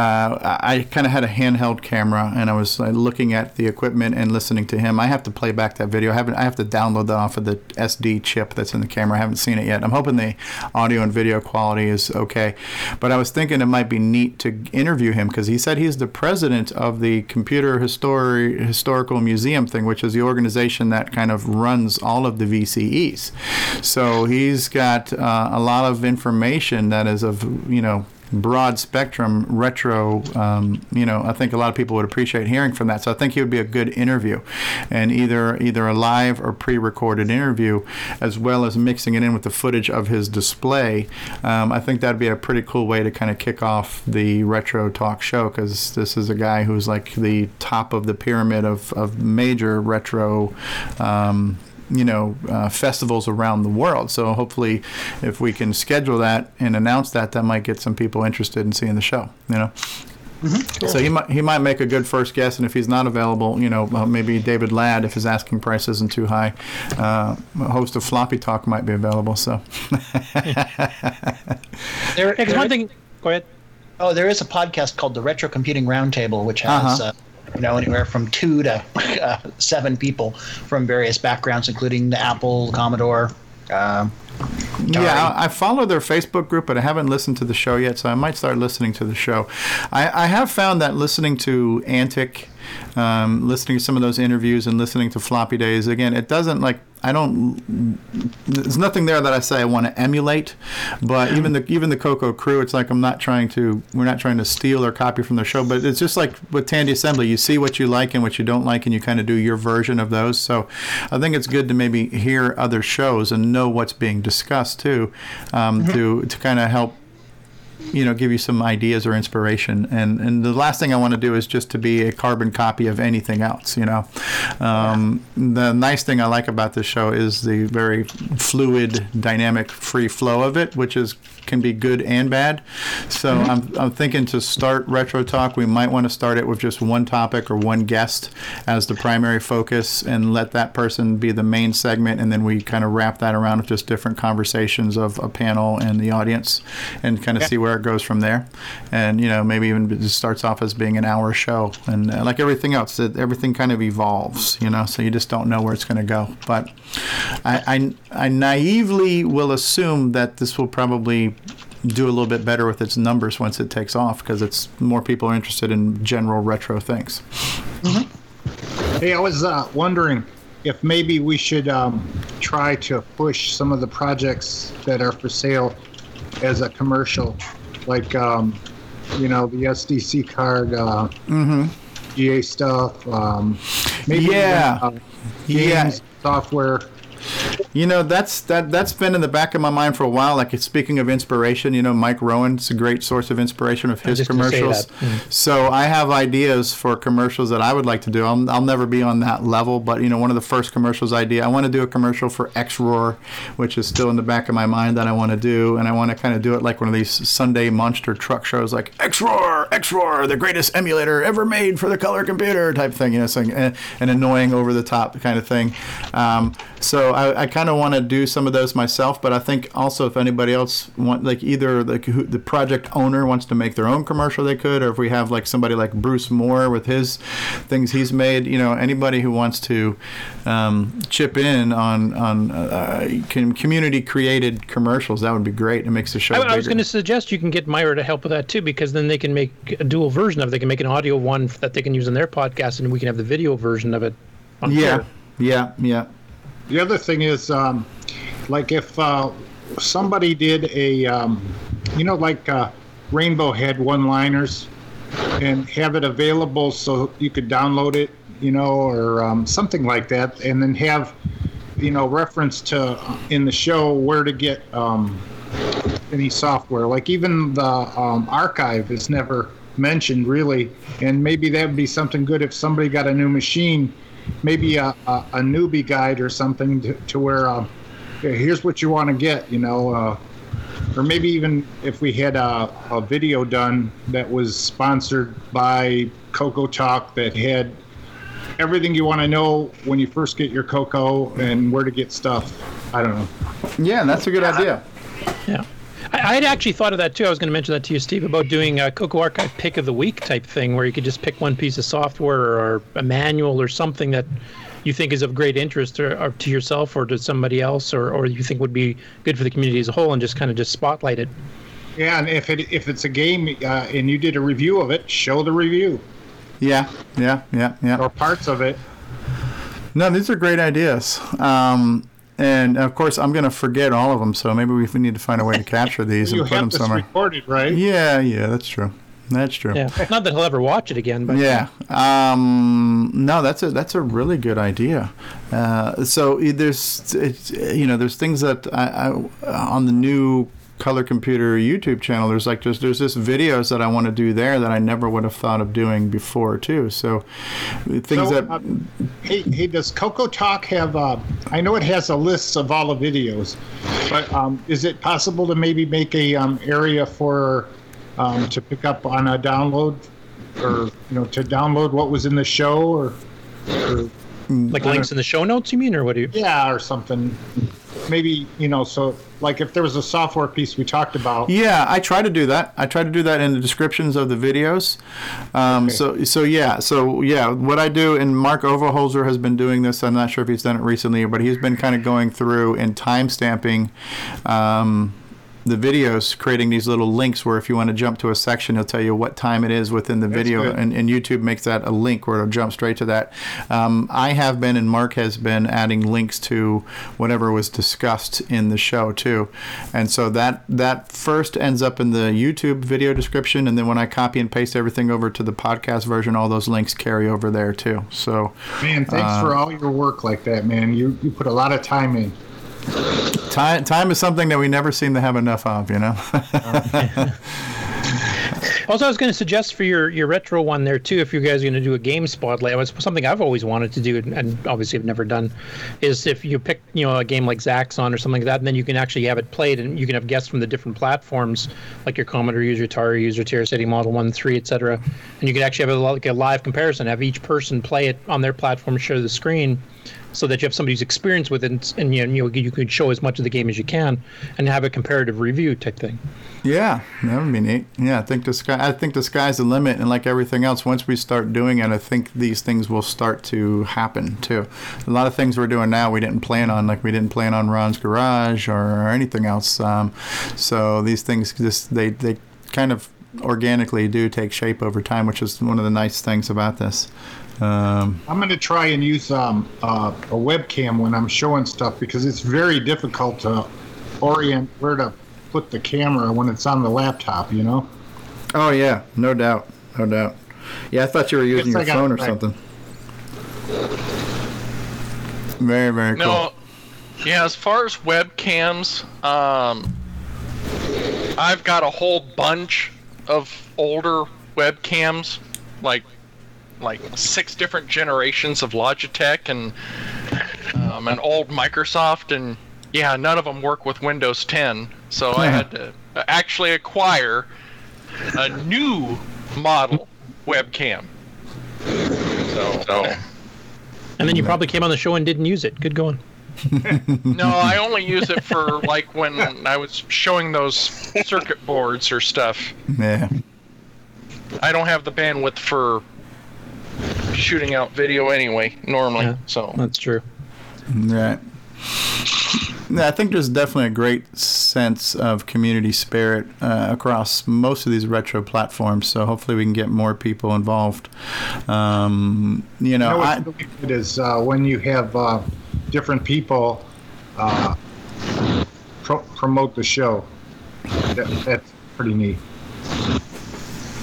I kind of had a handheld camera, and I was looking at the equipment and listening to him. I have to play back that video. I have to download that off of the SD chip that's in the camera. I haven't seen it yet. I'm hoping the audio and video quality is okay. But I was thinking it might be neat to interview him, because he said he's the president of the Computer Historical Museum thing, which is the organization that kind of runs all of the VCEs. So he's got a lot of information that is of, broad spectrum retro. I think a lot of people would appreciate hearing from that, so I think he would be a good interview, and either a live or pre-recorded interview, as well as mixing it in with the footage of his display. I think that'd be a pretty cool way to kind of kick off the Retro Talk show, because this is a guy who's like the top of the pyramid of major retro festivals around the world. So hopefully, if we can schedule that and announce that might get some people interested in seeing the show. Mm-hmm. Cool. So he might make a good first guess, and if he's not available, maybe David Ladd, if his asking price isn't too high, a host of Floppy Talk might be available. So there's one thing. Go ahead. Oh, there is a podcast called the Retro Computing Roundtable, which has. Anywhere from 2 to 7 people from various backgrounds, including the Apple, Commodore. Yeah, I follow their Facebook group, but I haven't listened to the show yet, so I might start listening to the show. I have found that listening to Antic, listening to some of those interviews, and listening to Floppy Days, again, it doesn't like. There's nothing there that I say I want to emulate, but even the Coco Crew, it's like we're not trying to steal or copy from their show, but it's just like with Tandy Assembly, you see what you like and what you don't like, and you kind of do your version of those. So I think it's good to maybe hear other shows and know what's being discussed too, to kind of help, give you some ideas or inspiration. And the last thing I want to do is just to be a carbon copy of anything else, The nice thing I like about this show is the very fluid, dynamic, free flow of it, which can be good and bad. So I'm thinking to start Retro Talk, we might want to start it with just one topic or one guest as the primary focus, and let that person be the main segment, and then we kind of wrap that around with just different conversations of a panel and the audience, and kind of see where it goes from there. And maybe even it starts off as being an hour show, and like everything else, everything kind of evolves, so you just don't know where it's going to go. But I naively will assume that this will probably do a little bit better with its numbers once it takes off, because it's more people are interested in general retro things. Mm-hmm. Hey, I was wondering if maybe we should try to push some of the projects that are for sale as a commercial, like the SDC card, VGA stuff. Maybe games, software. You know, that's been in the back of my mind for a while. Like, speaking of inspiration, you know, Mike Rowan's a great source of inspiration of his commercials. So I have ideas for commercials that I would like to do. I'll never be on that level, but, you know, one of the first commercials I want to do a commercial for X-Roar, which is still in the back of my mind that I want to do. And I want to kind of do it like one of these Sunday monster truck shows, like X-Roar, X-Roar, the greatest emulator ever made for the color computer type thing, you know, so, an annoying over-the-top kind of thing. So I kind of want to do some of those myself, but I think also if anybody else the project owner wants to make their own commercial, they could, or if we have like somebody like Bruce Moore with his things he's made, you know, anybody who wants to chip in on community created commercials, that would be great. It makes the show bigger. I was going to suggest you can get Miro to help with that too, because then they can make a dual version of it. They can make an audio one that they can use in their podcast, and we can have the video version of it on Twitter. Yeah. The other thing is, like if somebody did a, Rainbow had one-liners, and have it available so you could download it, you know, or something like that, and then have, you know, reference to in the show where to get any software. Like even the archive is never mentioned really, and maybe that would be something good if somebody got a new machine. Maybe a newbie guide or something to where here's what you want to get, you know, or maybe even if we had a video done that was sponsored by Coco Talk that had everything you want to know when you first get your Coco and where to get stuff. I don't know. Yeah, that's a good idea. Yeah. I had actually thought of that too. I was going to mention that to you, Steve, about doing a Coco Archive pick of the week type thing, where you could just pick one piece of software or a manual or something that you think is of great interest or to yourself or to somebody else, or you think would be good for the community as a whole, and just kind of just spotlight it. Yeah, and if it's a game and you did a review of it, show the review. Yeah. Or parts of it. No, these are great ideas. And of course, I'm going to forget all of them, so maybe we need to find a way to capture these and put them somewhere. You have this recorded, right? Yeah, that's true. Yeah. Not that he'll ever watch it again, but yeah. No, that's a really good idea. So there's things that I on the new Color Computer YouTube channel, there's this videos that I want to do there that I never would have thought of doing before too. So things that hey, does Coco Talk have I know it has a list of all the videos, but is it possible to maybe make a area for to pick up on a download, or you know, to download what was in the show, or like links in the show notes, you mean, or what do you? Yeah, or something. Maybe, you know, so like if there was a software piece we talked about. Yeah, I try to do that. In the descriptions of the videos. Okay. So what I do, and Mark Overholser has been doing this. I'm not sure if he's done it recently, but he's been kind of going through and timestamping the videos, creating these little links where if you want to jump to a section, it'll tell you what time it is within the video, and YouTube makes that a link where it'll jump straight to that. I have been, and Mark has been, adding links to whatever was discussed in the show too, and so that first ends up in the YouTube video description, and then when I copy and paste everything over to the podcast version, all those links carry over there too. So man, thanks for all your work like that, man. You put a lot of time in. Time is something that we never seem to have enough of, you know. Also, I was going to suggest for your retro one there too, if you guys are going to do a game spotlight, something I've always wanted to do and obviously I've never done, is if you pick, you know, a game like Zaxxon or something like that, and then you can actually have it played, and you can have guests from the different platforms, like your Commodore user, Atari user, TRS-80 Model 1, 3, etc. And you can actually have a live comparison, have each person play it on their platform, share the screen, so that you have somebody's experience with it, and you could show as much of the game as you can, and have a comparative review type thing. Yeah, that would be neat. Yeah, I think the sky's the limit, and like everything else, once we start doing it, I think these things will start to happen too. A lot of things we're doing now we didn't plan on Ron's Garage or anything else. So these things just they kind of organically do take shape over time, which is one of the nice things about this. I'm going to try and use a webcam when I'm showing stuff, because it's very difficult to orient where to put the camera when it's on the laptop, you know? Oh, yeah. No doubt. Yeah, I thought you were using your phone or something. Very, very cool. No, yeah, as far as webcams, I've got a whole bunch of older webcams, like six different generations of Logitech and old Microsoft, and yeah, none of them work with Windows 10. So I had to actually acquire a new model webcam. So. And then you probably came on the show and didn't use it. Good going. No, I only use it for like when I was showing those circuit boards or stuff. Yeah. I don't have the bandwidth for shooting out video anyway, normally. Yeah, so that's true. Right. Yeah, I think there's definitely a great sense of community spirit across most of these retro platforms. So hopefully we can get more people involved. What's really good is when you have different people promote the show. That's pretty neat.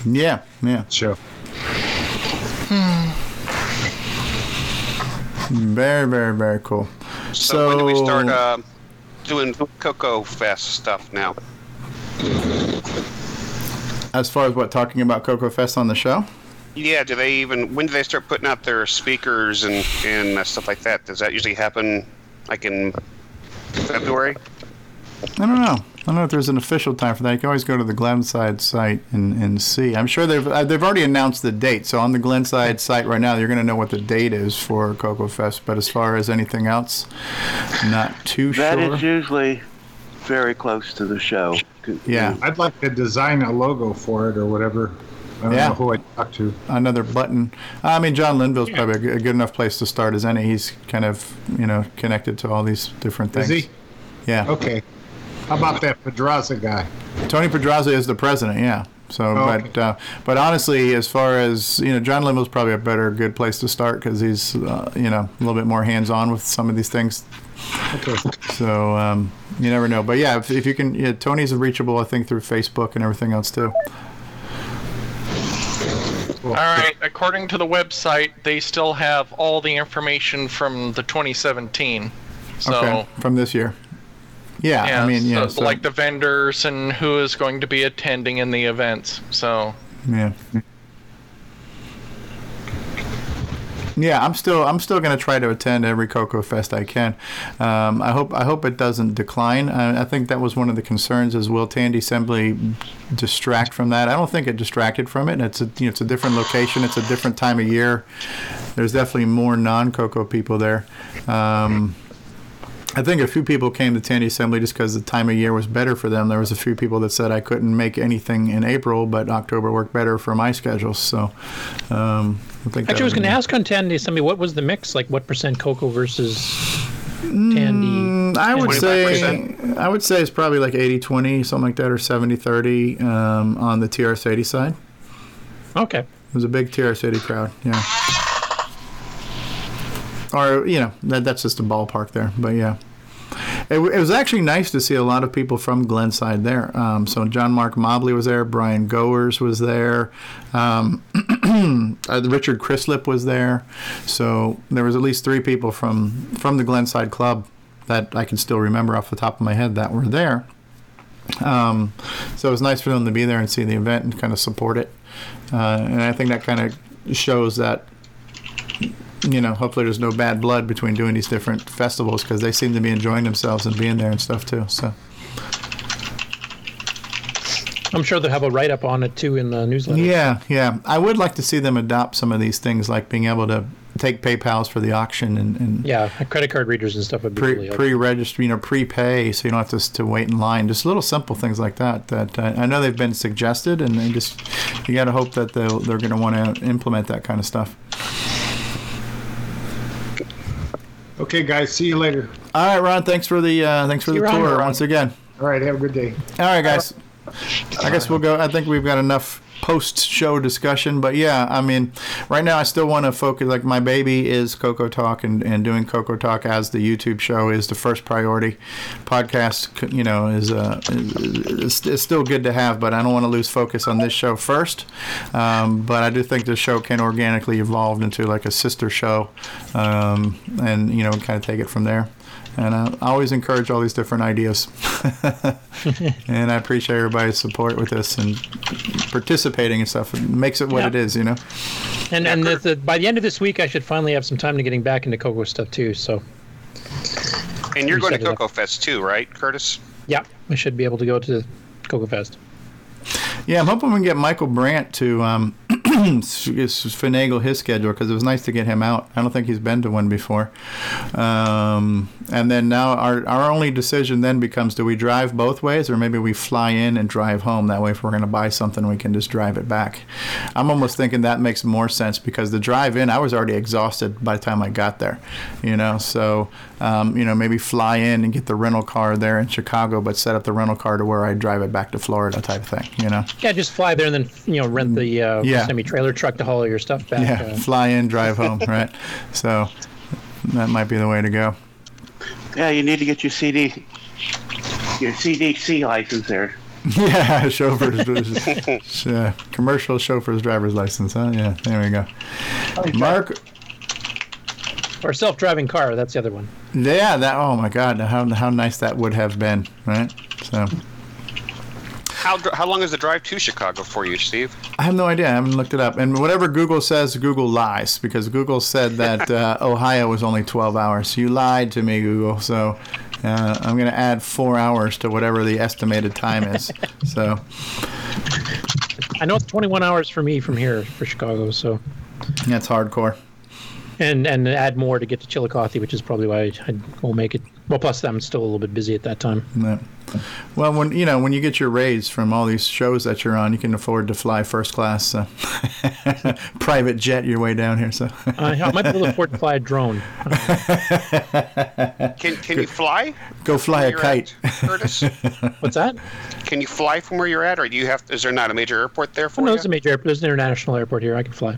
Yeah. Sure. Very, very, very cool. So when do we start doing Coco Fest stuff now? As far as what, talking about Coco Fest on the show? Yeah, when do they start putting out their speakers and stuff like that? Does that usually happen like in February? I don't know if there's an official time for that. You can always go to the Glenside site and see. I'm sure they've already announced the date. So on the Glenside site right now, you're going to know what the date is for Coco Fest. But as far as anything else, not too sure. That is usually very close to the show. Yeah. I'd like to design a logo for it or whatever. I don't know who I talk to. Another button. I mean, John Linville's probably a good enough place to start as any. He's kind of, connected to all these different things. Is he? Yeah. Okay. How about that Pedraza guy? Tony Pedraza is the president, yeah. But honestly, as far as, John Linville's probably a good place to start because he's, a little bit more hands-on with some of these things. Okay. So you never know. But yeah, if you can, Tony's reachable, I think, through Facebook and everything else too. Cool. All right. According to the website, they still have all the information from the 2017. So. Okay. From this year. Yeah, I mean, so. Like the vendors and who is going to be attending in the events, so. Yeah. Yeah, I'm still going to try to attend every Coco Fest I can. I hope it doesn't decline. I think that was one of the concerns is will Tandy Assembly distract from that? I don't think it distracted from it. It's it's a different location. It's a different time of year. There's definitely more non-Coco people there. I think a few people came to Tandy Assembly just because the time of year was better for them. There was a few people that said I couldn't make anything in April, but October worked better for my schedule. So, I think. Actually, I was going to ask on Tandy Assembly, what was the mix? Like, what percent Coco versus Tandy? I would say it's probably like 80-20, something like that, or 70-30 on the TRS-80 side. Okay. It was a big TRS-80 crowd. Yeah. Or, that's just a ballpark there. But, yeah. It was actually nice to see a lot of people from Glenside there. So John Mark Mobley was there. Brian Goers was there. Richard Chrislip was there. So there was at least three people from the Glenside Club that I can still remember off the top of my head that were there. So it was nice for them to be there and see the event and kind of support it. And I think that kind of shows that, hopefully there's no bad blood between doing these different festivals because they seem to be enjoying themselves and being there and stuff too. So I'm sure they'll have a write-up on it too in the newsletter. Yeah. I would like to see them adopt some of these things like being able to take PayPals for the auction and credit card readers and stuff would be really helpful. Pre-register, prepay so you don't have to wait in line. Just little simple things like that I know they've been suggested and they just you got to hope that they're going to want to implement that kind of stuff. Okay, guys. See you later. All right, Ron. Thanks for the tour once again. All right. Have a good day. All right, guys. I guess we'll go. I think we've got enough post-show discussion. But yeah, I mean, right now I still want to focus, like my baby is Coco Talk, and doing Coco Talk as the YouTube show is the first priority. Podcast, you know, is still good to have, but I don't want to lose focus on this show first. But I do think this show can organically evolve into like a sister show, and, you know, kind of take it from there. And I always encourage all these different ideas. And I appreciate everybody's support with this and participating and stuff. It makes it what it is, you know. And by the end of this week, I should finally have some time to getting back into Coco stuff, too. So. And you're going to Coco Fest, too, right, Curtis? Yeah, I should be able to go to Coco Fest. Yeah, I'm hoping we can get Michael Brandt to finagle his schedule, because it was nice to get him out. I don't think he's been to one before. And then now our only decision then becomes, do we drive both ways, or maybe we fly in and drive home? That way, if we're going to buy something, we can just drive it back. I'm almost thinking that makes more sense, because the drive in, I was already exhausted by the time I got there, you know. So, you know, maybe fly in and get the rental car there in Chicago, but set up the rental car to where I drive it back to Florida, type of thing, you know. Yeah, just fly there and then, you know, rent the semi-trailer truck to haul all your stuff back. Yeah, fly in, drive home, right? So that might be the way to go. Yeah, you need to get your CDC license there. Yeah, chauffeur's commercial chauffeur's driver's license, huh? Yeah, there we go. Mark. Or self-driving car, that's the other one. Yeah, that. Oh my God, how nice that would have been, right? So. How long is the drive to Chicago for you, Steve? I have no idea. I haven't looked it up. And whatever Google says, Google lies, because Google said that Ohio was only 12 hours. You lied to me, Google. So I'm going to add 4 hours to whatever the estimated time is. So I know it's 21 hours for me from here for Chicago. So that's hardcore. And add more to get to Chillicothe, which is probably why I won't make it. Well, plus I'm still a little bit busy at that time. Yeah. Well, when you get your raise from all these shows that you're on, you can afford to fly first class, so. Private jet your way down here. So I might be able to afford to fly a drone. Can you fly? Go fly a kite, Curtis. What's that? Can you fly from where you're at, or do you have? Is there not a major airport there for you? No, there's a major airport. There's an international airport here. I can fly.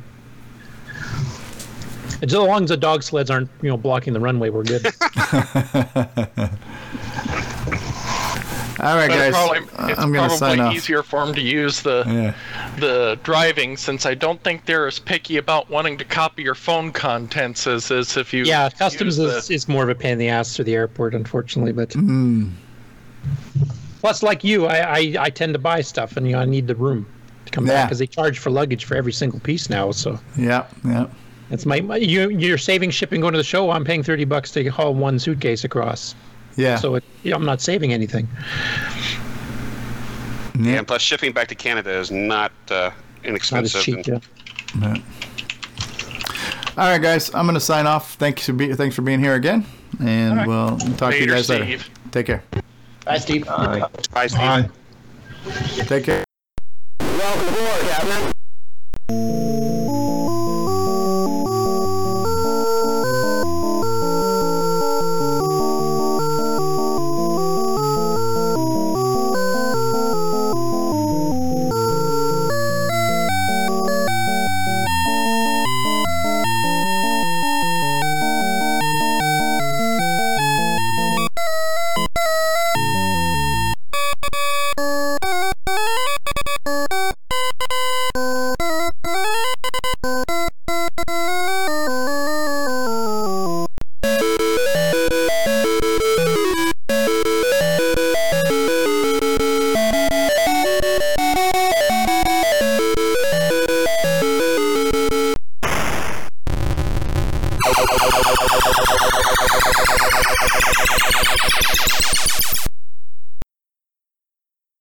As long as the dog sleds aren't, you know, blocking the runway, we're good. All right, guys. I'm going to sign off. It's probably easier for him to use the driving, since I don't think they're as picky about wanting to copy your phone contents as if you. Yeah, customs is more of a pain in the ass through the airport, unfortunately. But plus, like you, I tend to buy stuff, and you know, I need the room to come back, because they charge for luggage for every single piece now. So yeah. That's you're saving shipping going to the show. I'm paying $30 to haul one suitcase across. Yeah. So I'm not saving anything. Yeah. And plus, shipping back to Canada is not inexpensive. Not as cheap, yeah. All right, guys. I'm going to sign off. Thanks for being here again, and we'll talk to you guys later. Take care. Bye, Steve. Bye, Steve. Bye. Take care. Welcome aboard, Captain.